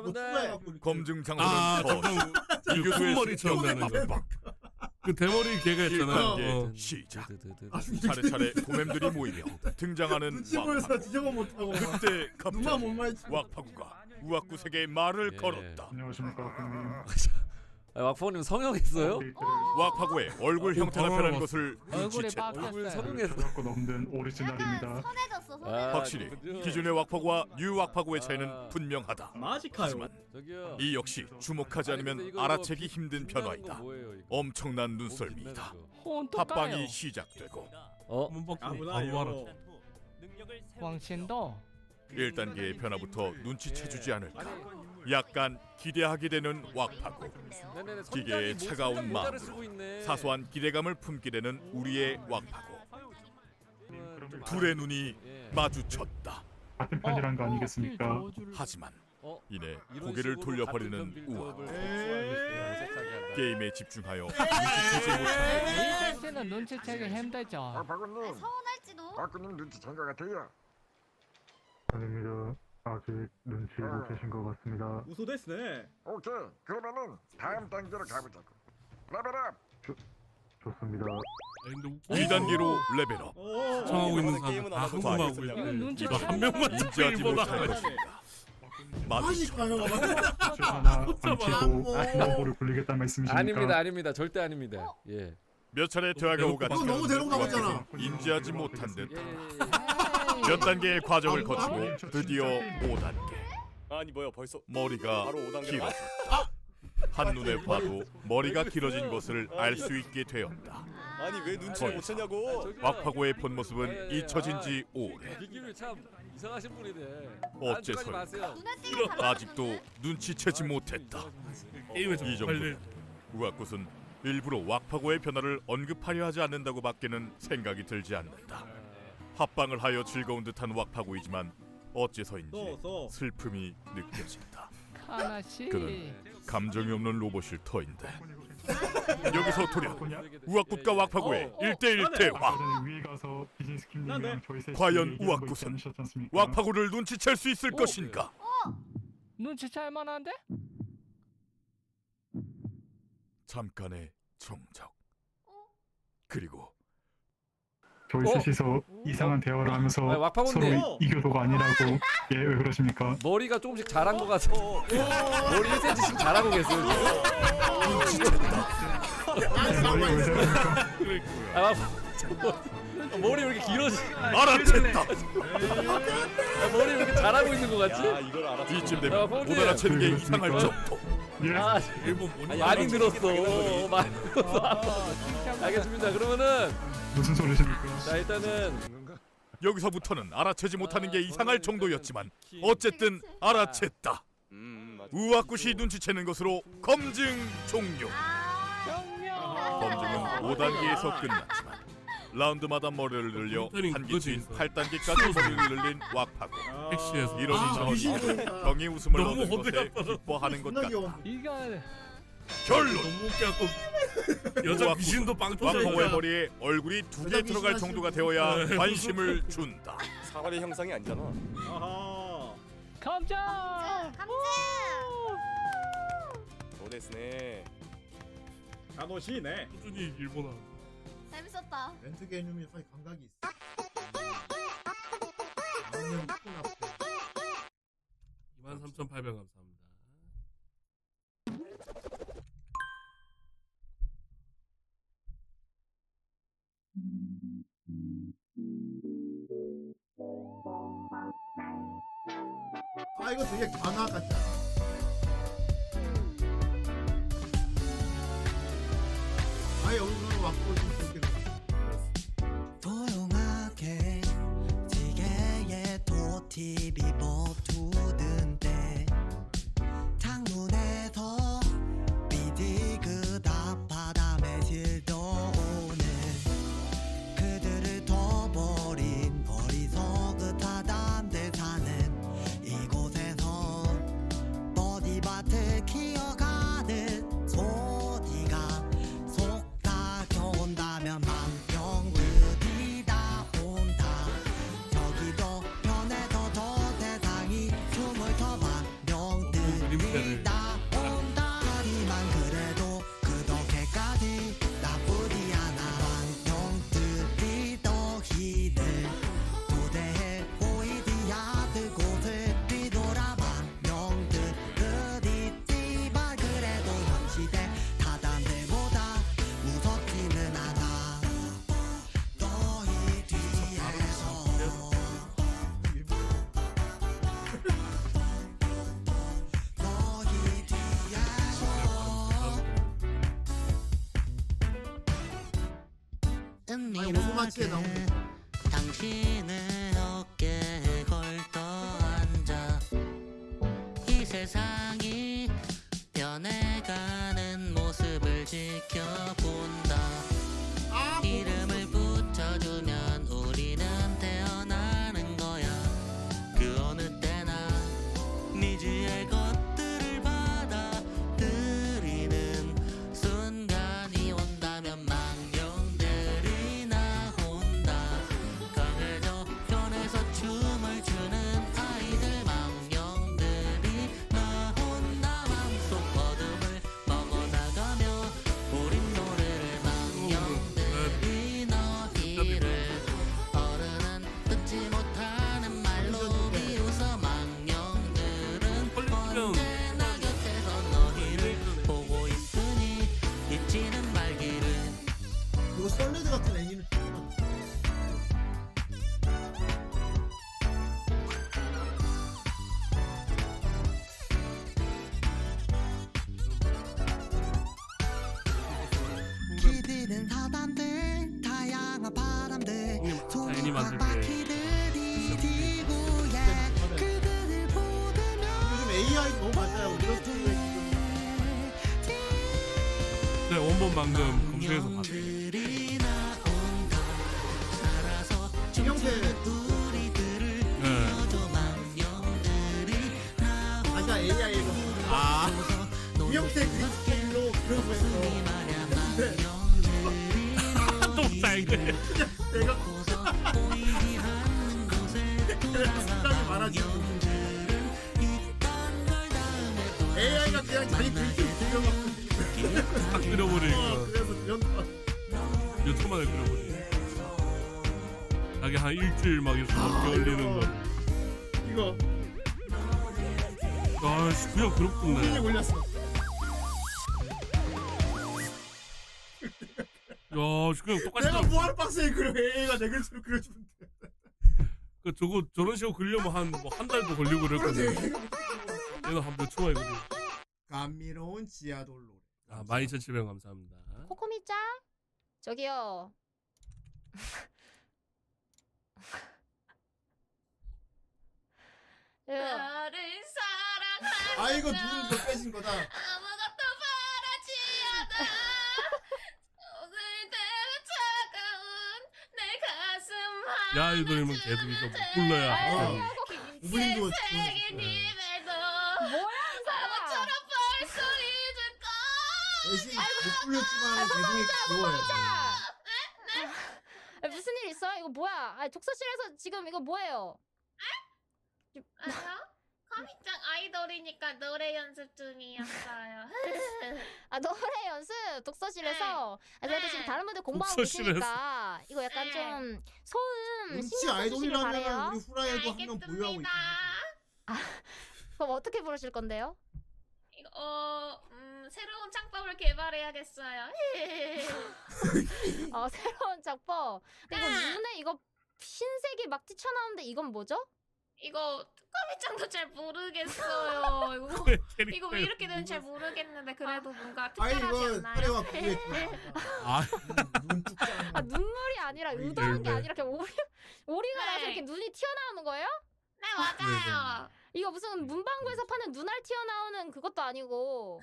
검증 장소는 더 이교수의 수평의 앞방. 그 대머리 개가 있잖아요. 어. 시작. 차례차례 고맴들이 모이며 등장하는 왁파구. 그때 갑자기 왁파구가 우왁구 세계에 말을 예. 걸었다. 안녕하십니까 왁파구님. 왁파구님 성형했어요? 왁파구의 얼굴 형태가 변한 것을 눈치챘다. 얼굴 성형했어요. 확실히 기존의 왁파구와 뉴 왁파구의 차이는 분명하다. 하지만 이 역시 주목하지 않으면 알아채기 힘든 변화이다. 엄청난 눈썰미이다. 합방이 시작되고 어? 왕신도 일 단계의 변화부터 눈치채주지 않을까. 약간 기대하게 되는 왁파고. 기계의 차가운 마음으로 사소한 기대감을 품게 되는 우리의 왁파고. 둘의 눈이 마주쳤다. 같은 편이란 거 아니겠습니까? 하지만 이내 고개를 돌려버리는 우아쿠. 게임에 집중하여 눈치채지 못하는 눈치채는 눈치채기 힘들죠. 서운할지도. 박근님 눈치챈 것 같아요. 아닙니다. 아직 눈치 못 채신 것 같습니다. 우소됐네. 오케이. 그러면은 다음 단계로 가보자고. 레벨업. 좋, 좋습니다. 이 단계로 레벨업. 시청하고 있는 사람 다 흥분하고 있는데 이거 한 명만 인지하지 못할 것입니다. 맞으시고요. 하나 안치고 나보를 굴리겠다는 말씀이십니까? 아닙니다. 아닙니다. 절대 아닙니다. 예. 몇 차례 대화가 오갔지만 너무 대놓고 나왔잖아. 인지하지 못한 듯. 몇 단계의 과정을 거치고 드디어 오 단계. 아니 뭐야 벌써 머리가 길어졌다. 한눈에 봐도 머리가 길어진 것을 알 수 있게 되었다. 아니 왜 눈치를 못 채냐고. 왁파고의 본 모습은 잊혀진 지 오래. 어째서인가 아직도 눈치채지 못했다. 이 정도면 우아꽃은 일부러 왁파고의 변화를 언급하려 하지 않는다고 밖에는 생각이 들지 않는다. 합방을 하여 즐거운 듯한 왁파고이지만 어째서인지 슬픔이 느껴진다. 그는 감정이 없는 로봇일 터인데 여기서 돌연 우아굿과 왁파고의 일 대일 대화. 과연 우아굿은 왁파고를 눈치챌 수 있을 것인가? 눈치챌 만한데? 잠깐의 정적. 그리고 조이스시서 어? 이상한 대화를 하면서 아니, 서로 이, 이교도가 아니라고. 예, 왜 그러십니까? 머리가 조금씩 자란 거 같아. 머리 일 센티미터씩 자라고 계세요. 머리 왜 자랍니까? 아, 머리 왜 이렇게 길어지? 알아챘다. 머리 왜 이렇게 자라고 있는 거 같지? 야, 이걸 알았어. 이쯤 되면 못 알아채는 게 이상할 정도. 예. 아, 일본 아니, 많이 늘었어. 어, 많이 늘었어. 아, 알겠습니다. 그러면은 무슨 소리십니까? 자, 일단은 여기서부터는 알아채지 못하는 게 이상할 정도였지만 어쨌든 알아챘다. 우와꾸시 눈치채는 것으로 검증 종료. 검증은 오 단계에서 끝났지만 라운드마다 머리를 늘려 한 개인 팔 단계까지 머리를 늘린 왁파고. 이런 이상은 경이 웃음을 얻는 것에 기뻐하는 것 같다. 결론! 여자 귀신도 빵터져 있다. 왁파고의 머리에 얼굴이 두 개 들어갈 정도가 되어야 관심을 준다. 사활의 형상이 아니잖아. 아하. 감정! 감정! 도데스네. 가노시네. 꾸준히 일본어. 재밌었다. 렌트 개념이 사실 감각이 있어. 이만 삼천 팔백 감사합니다. 아, 이거 되게 가나 같잖아. 아, 여기서 왔고 이렇게 조용하게 지게에 도티비 버두는데 창문에서 비디그 답하다 매실 떠오는 그들을 둬버린 어리석으하단 데 사는 이곳에서 버디밭을 키워가는 소디가 면 만병 어디다 온다. 저기도 변해도 더 세상이 춤을 더 만병들이다 온다. 하지만 그래도 그렇게까지 나쁘지 않아. 만병들이 더 힘들 도대해 보이지 않을 곳을 뒤돌아 만병들이 있지만 그래도 현시대 타단들보다 무섭지는 않아. 이렇게 당신의 어깨에 걸터 앉아 이 세상이 변해가는 모습을 지켜본다. 아, 이름을 붙여주면 우리는 태어나는 거야. 그 어느 때나 미지의 것들을 받아들이는 순간이 온다면 기대는 사단들 다양한 바람들 조용한 바퀴들이 지구에 그들을 보내며 요즘 에이아이 너무 많아요. 네, 원본 방금 검색해서 봤어요. 아, 이형태 그리스로 그려보였어. 똑딱이네. 내가 진짜 말하지. 에이아이가 그냥 자기 그림을 그려갖고 다 그려버리니까. 그래서 그려서 유튜브만 그려버리네. 자기 한 일주일 막 이렇게 걸리는 거. 이거. 아씨 그냥 그렇군요. 일일 올렸어. 야, 그냥 똑같이. 내가 무한 박스에 그래. 얘가 내 글씨로 그려주면 돼. 그 저거 저런 식으로 그리려면 한 뭐 한 달도 걸리고 그랬거든. 얘는 한 몇 초만이거든. 감미로운 지하돌로. 아, 만 이천칠백 원 감사합니다. 코코미짱? 저기요. 나를 사랑하는 아 이거 누군 거 빼신 거다. 아무것도 바라지 않아. 오늘 차가운 내 가슴. 야, 이 노래는 계속 이거 불러야. 우블링도 애시 못 불렸지만 계속 귀여워요. 무슨 일 있어? 이거 뭐야? 아, 독서실에서 지금 이거 뭐예요? 에? 아니요? 커미짱 아이돌이니까 노래 연습 중이었어요. 아 노래 연습? 독서실에서? 네. 아, 그래도 네. 지금 다른 분들 공부하고 계시니까 이거 약간 네. 좀 소음 신경 써주시길 바래요. 우리 후라이도 한 명 보유하고 있습니다. 아, 그럼 어떻게 부르실 건데요? 이거, 어... 음... 새로운 창법을 개발해야겠어요. 어... 새로운 창법? 근데 이거 눈에 이거 흰색이 막 튀쳐나오는데 이건 뭐죠? 이거... 커미짱도 잘 모르겠어요. 이거, 이거 왜 이렇게 되는지 잘 모르겠는데 그래도 뭔가 특별하지 않나요? 아, 아 눈물이 아니라 의도한 게 아니라 그냥 오리, 오리가 나서 이렇게 눈이 튀어나오는 거예요? 네 맞아요. 이거 무슨 문방구에서 파는 눈알 튀어나오는 그것도 아니고.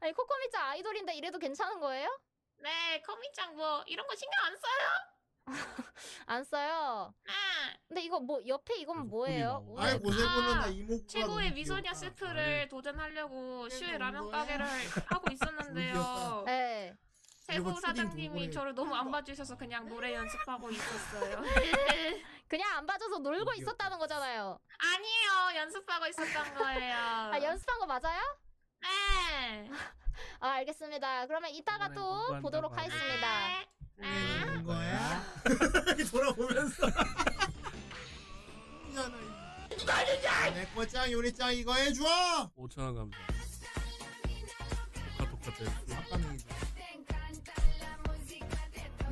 아니 코코미짱 아이돌인데 이래도 괜찮은 거예요? 네 코미짱 뭐 이런 거 신경 안 써요. 안 써요? 네. 근데 이거 뭐 옆에 이건 뭐예요? 아이 고생고는 이목구가 최고의 미소녀 스프를 도전하려고 슈에 라면 가게를 하고 있었는데요. 네. 세부 사장님이 저를 너무 안 봐주셔서 그냥 노래 연습하고 있었어요. 그냥 안 봐줘서 놀고 있었다는 거잖아요. 아니에요, 연습하고 있었던 거예요. 아 연습한 거 맞아요? 네. 아 알겠습니다. 그러면 이따가 또 보도록 하겠습니다. 네. 네. 거야? 돌아보면서. 누가냐? 내 거 짱 요리 짱 이거 해줘. 오천 원 감사. 다 똑같아.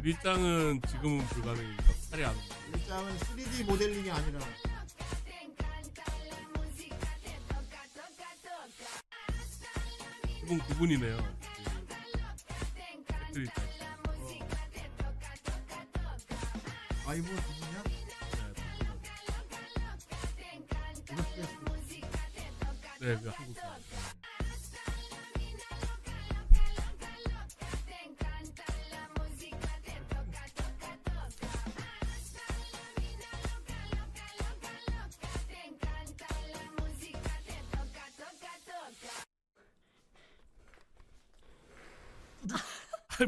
유리짱은 지금은 불가능이니까 팔이 안 돼. 유리짱은 쓰리디 모델링이 아니라 그분 구분이네요. 그... 어. 아 이분 구분이야? 네, 그 한국 사람.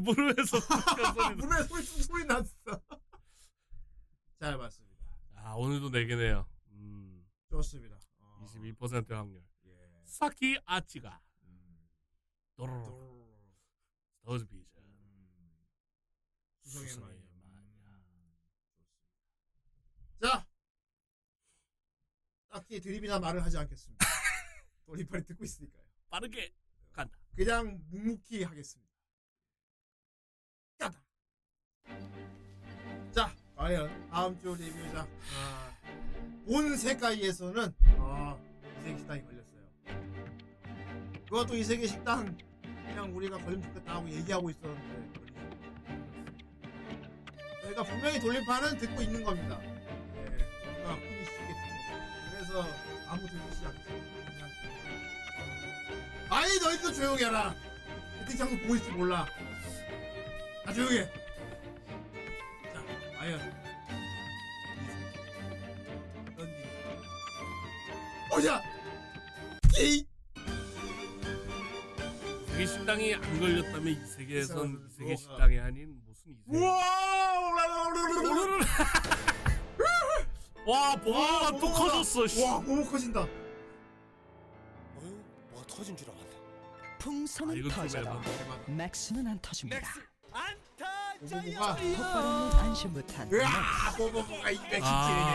무릎에서 무릎에 소리 소리 났어. 잘 봤습니다. 아 오늘도 네 개네요. 음. 좋습니다. 어. 이십이 퍼센트 확률. 예. 사키 아치가. 도로. 스타즈 비전. 수성의 마야. 자, 딱히 드립이나 말을 하지 않겠습니다. 돌이팔이 듣고 있으니까요. 빠르게 간다. 그냥 묵묵히 하겠습니다. 자, 과연 다음 주 리뷰작 아, 온 세계에서는 아, 이세계 식당이 걸렸어요. 그것도 이세계 식당 그냥 우리가 걸리면 좋겠다 하고 얘기하고 있었는데 그러니까 분명히 돌림판은 듣고 있는 겁니다. 네, 그러니까 흔히 쉽게 듣고 그래서 아무도 듣지 않죠. 그냥 아이 너희도 조용히 해라. 채팅창도 보고 있을 줄 몰라. 아 조용히 해. 자, 과연 어떤 일이 오자! 에이! 이세계 식당이 안 걸렸다면 이 세계에선 이세계 식당이 아닌 무슨 이세계 와! 보모가 또 커졌어 씨. 와! 보모 커진다. 어휴? 뭐가 터진 줄 알았네. 풍선은 터져도 맥스는 안 터집니다. 안타 뽀뽀뽀가 으아 뽀뽀뽀가 이백십칠이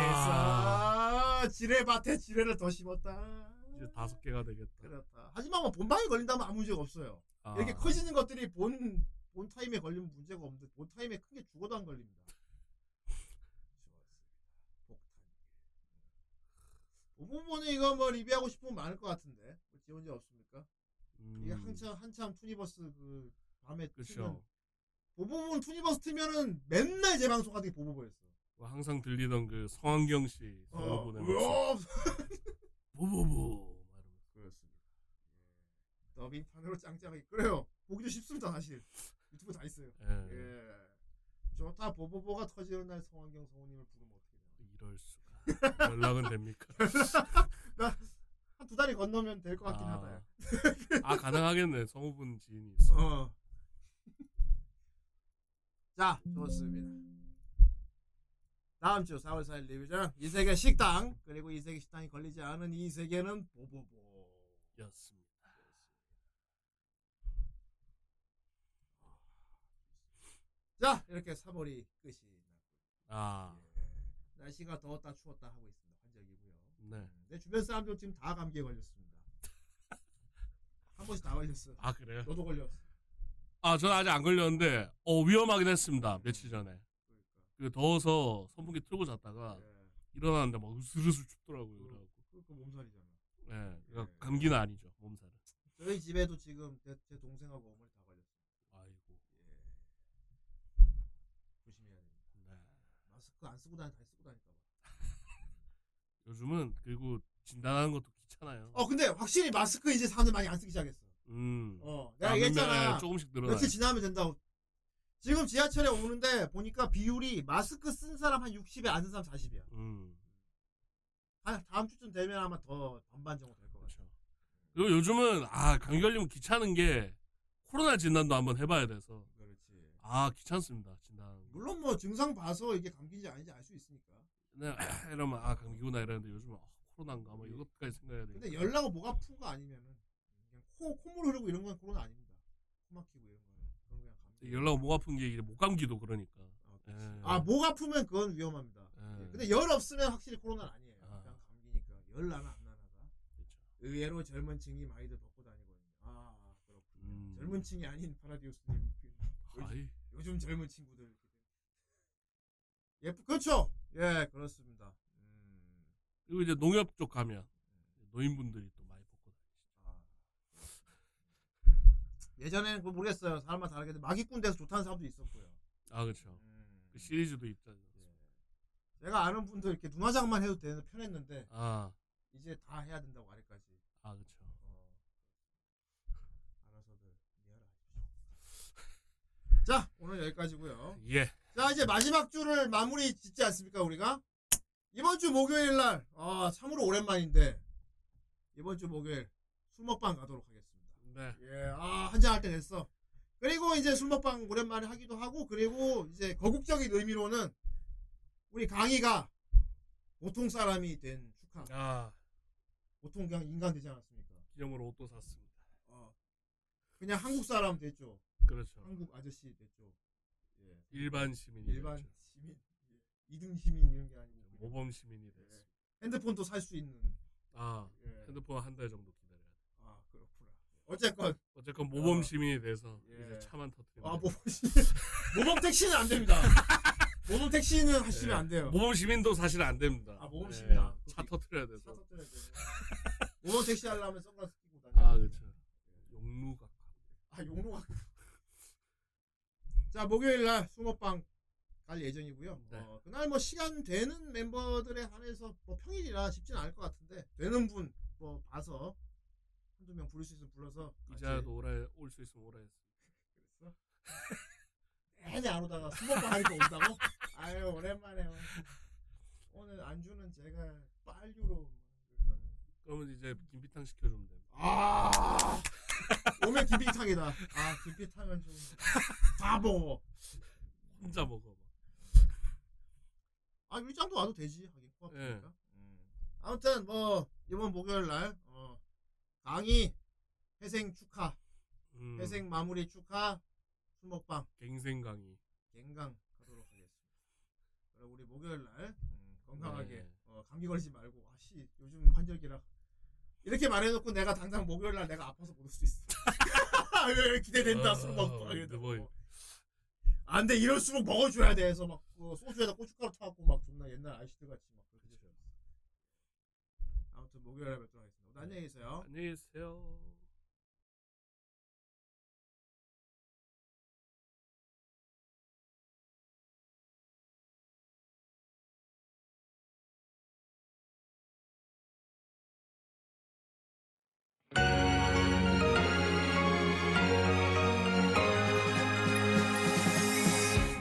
됐어. 지뢰밭에 지뢰를 더 심었다. 이제 다섯 개가 되겠다. 그렇다. 하지만 뭐 본방에 걸린다면 아무 문제가 없어요. 아. 이렇게 커지는 것들이 본, 본 타임에 걸리면 문제가 없는데 본 타임에 큰 게 죽어도 안 걸립니다. 오분보는 이거 뭐 리뷰하고 싶으면 많을 것 같은데 뭐 지원자 없습니까? 음. 이게 한참 한참 투니버스 그 밤에 그쵸. 보보보는 투니버스 틀면은 맨날 재방송하더니 보보보였어. 항상 들리던 그 성환경 씨 보보 보는 거. 보보보. 그렇습니다. 예. 더빙판으로 짱짱하게 그래요. 보기도 쉽습니다 사실. 유튜브 다 있어요. 예. 예. 좋다 보보보가 터지는 날 성환경 성우님을 부르면 어떻게 되나? 이럴 수가. 연락은 됩니까? 나 한 두 달이 건너면 될 것 같긴 아. 하다. 아 가능하겠네. 성우분 지인이 있어. 어. 자 좋습니다. 다음 주 사월 사일 리뷰죠. 이 세계 식당 그리고 이 세계 식당이 걸리지 않은 이 세계는 보보보였습니다. 자 이렇게 삼월이 끝이 아. 날씨가 더웠다 추웠다 하고 있습니다. 환절기고요. 네. 내 주변 사람들 지금 다 감기에 걸렸습니다. 한 번씩 다 걸렸어요. 아 그래요? 너도 걸렸어. 아 저는 아직 안 걸렸는데 어 위험하긴 했습니다. 며칠 전에. 그러니까. 더워서 선풍기 틀고 잤다가 네. 일어났는데 막 으스르스 춥더라고요. 그거, 그거 몸살이잖아. 네. 그러니까 네. 감기는 아니죠. 몸살은. 저희 집에도 지금 제, 제 동생하고 어머니 다 걸렸어요. 아이고. 예. 조심해야 됩니다. 네. 마스크 안 쓰고 다니. 요즘은 그리고 진단하는 것도 귀찮아요. 어 근데 확실히 마스크 이제 사람들 많이 안 쓰기 시작했어. 음. 어 내가 얘기했잖아. 조금씩 늘어나. 며칠 지나면 된다고. 지금 지하철에 오는데 보니까 비율이 마스크 쓴 사람 한 육십에 안 쓴 사람 사십이야. 음. 한 다음 주쯤 되면 아마 더 반반 정도 될 것 같아요. 그리고 요즘은 아 감기 걸리면 귀찮은 게 코로나 진단도 한번 해봐야 돼서. 그렇지. 아 귀찮습니다 진단. 물론 뭐 증상 봐서 이게 감기인지 아닌지 알 수 있으니까. 네, 이러면 아 감기구나 이러는데 요즘 어, 코로나인가 뭐 이것까지 생각해야 돼. 근데 열나고 목 아픈 거 아니면은 그냥 코 콧물 흐르고 이런 건 코로나 아닙니다. 코 막히고 이런 거는 그런 그냥 감기. 열나고 목 아픈 게 이제 목 감기도 그러니까. 아 목 아프면 그건 위험합니다. 예. 근데 열 없으면 확실히 코로나 아니에요. 아. 그냥 감기니까 열 나나 안 나나가. 그렇죠. 의외로 젊은 층이 많이들 벗고 다니고 있네요. 아 그렇군요. 음. 젊은 층이 아닌 파라디오스님. 요즘, 요즘 젊은 친구들. 예, 그렇죠. 예, 그렇습니다. 음. 그리고 이제 농협 쪽 가면 노인분들이 또 많이 벗고 다니시죠. 아. 예전에는 그 모르겠어요. 사람마다 다르겠는데 마기꾼대에서 좋다는 사람도 있었고요. 아, 그렇죠. 음. 그 시리즈도 있잖아요. 예. 내가 아는 분들 이렇게 눈화장만 해도 되는 편했는데 아. 이제 다 해야 된다고 아래까지. 아, 그렇죠. 어. 알아서들 이해하십시오. 자, 오늘 여기까지고요. 예. 자 이제 마지막 주를 마무리 짓지 않습니까 우리가? 이번 주 목요일 날 아 참으로 오랜만인데 이번 주 목요일 술 먹방 가도록 하겠습니다. 네. 예, 아 한잔 할 때 됐어. 그리고 이제 술 먹방 오랜만에 하기도 하고 그리고 이제 거국적인 의미로는 우리 강희가 보통 사람이 된 축하. 아 보통 그냥 인간 되지 않았습니까? 기념으로 옷도 샀습니다. 어 그냥 한국 사람 됐죠. 그렇죠. 한국 아저씨 됐죠. 일반 시민 일반 시민 이등 시민 이런 게 아니고 모범 시민이 됐어. 예. 핸드폰도 살 수 있는 아 예. 핸드폰 한 달 정도 기다려야 돼. 아 그렇구나. 어쨌건 어쨌건 모범 아, 시민이 돼서 예. 이제 차만 터뜨리면 아 모범 시민 모범 택시는 안 됩니다. 모범 택시는 하시면 예. 안 돼요. 모범 시민도 사실 안 됩니다. 아 모범 시민 예. 차 터뜨려야 돼서 차 터뜨려야 돼. 모범 택시 하려면 선글라스 끼고 다녀야 돼. 아 그렇죠. 용루가 아 용루가 자 목요일날 숭어빵 갈 예정이고요. 네. 어, 그날 뭐 시간 되는 멤버들에 한해서 뭐 평일이라 쉽진 않을 것 같은데 되는 분 뭐 봐서 한두 명 부를 수 있으면 불러서 이자도 오라 올 수 있으면 오라 했어. 그랬어? 애니 안 오다가 숭어빵 하니까 온다고? 아유 오랜만에 뭐. 오늘 안주는 제가 빨류로. 그러면 이제 김피탕 시켜주면 돼. 아 오면 김피탕이다. 아 김피탕은 좀 다 먹어. 혼자 먹어. 아 일장도 와도 되지 하긴 네. 음. 아무튼 뭐 이번 목요일 날 어, 강의 회생 축하, 음. 회생 마무리 축하, 술 먹방, 갱생 강의. 갱강하도록 하겠습니다. 그럼 우리 목요일 날 음, 건강하게 네. 어, 감기 걸리지 말고 아씨 요즘 환절기라 이렇게 말해놓고 내가 당장 목요일 날 내가 아파서 못 올 수도 있어. 기대된다. 아, 술 먹고 뭐. 안돼 이럴 수록 먹어줘야 돼 해서 막 그 소주에다 고춧가루 타갖고 막 존나 옛날 아이시드 같이 막 그렇게 돼요. 아무튼 목요일에 뵙도록 하겠습니다. 오늘 안녕히 계세요. 안녕히 계세요.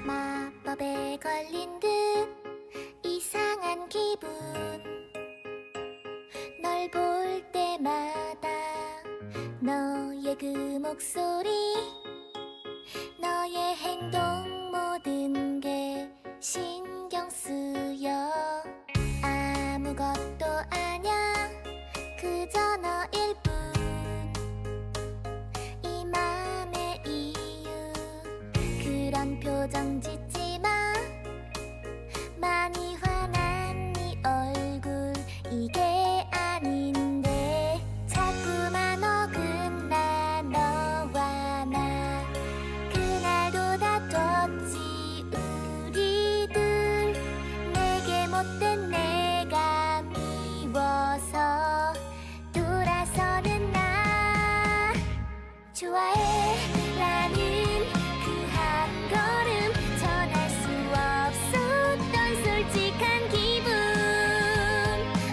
마법에 걸린 듯 이상한 기분 널 볼 때마다 너의 그 목소리 너의 행동 모든 게 신경 쓰여 아무것도 아냐 그저 너일 뿐 그런 표정 짓지 마 많이 화난 네 얼굴 이게 아닌데 자꾸만 어긋나 너와 나 그날도 다퉜지 우리들 내게 못된 내가 미워서 돌아서는 나 좋아해 라는 걸음 전할 수 없었던 솔직한 기분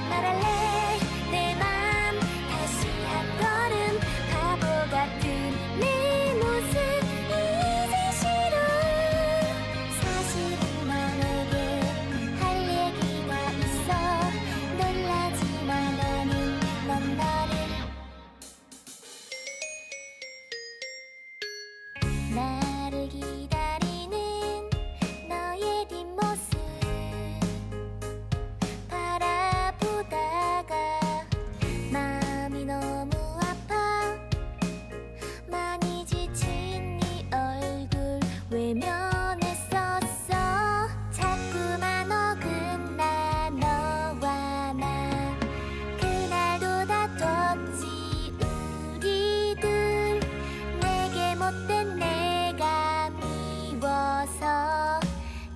말할래 내 맘 다시 한 걸음 바보 같은 내 모습 이제 싫어 사실은 너에게 할 얘기가 있어 놀라지 마 너는 넌 나를 나를 기다려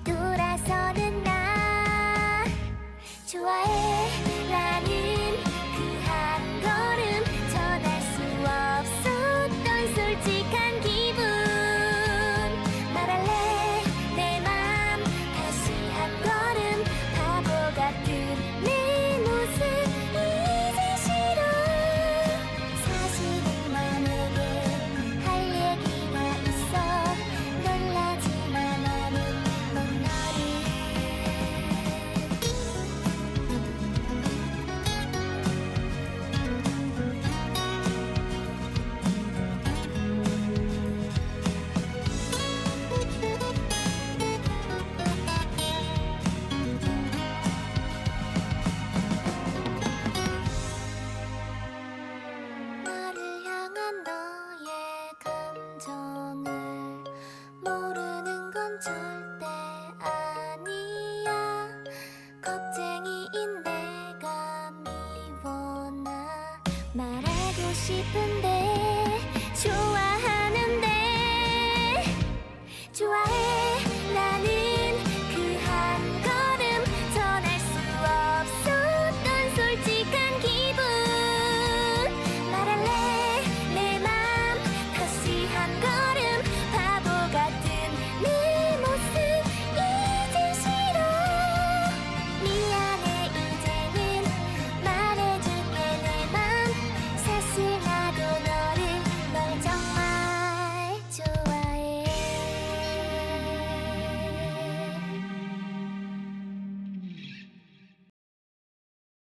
돌아서는 나 좋아해 라는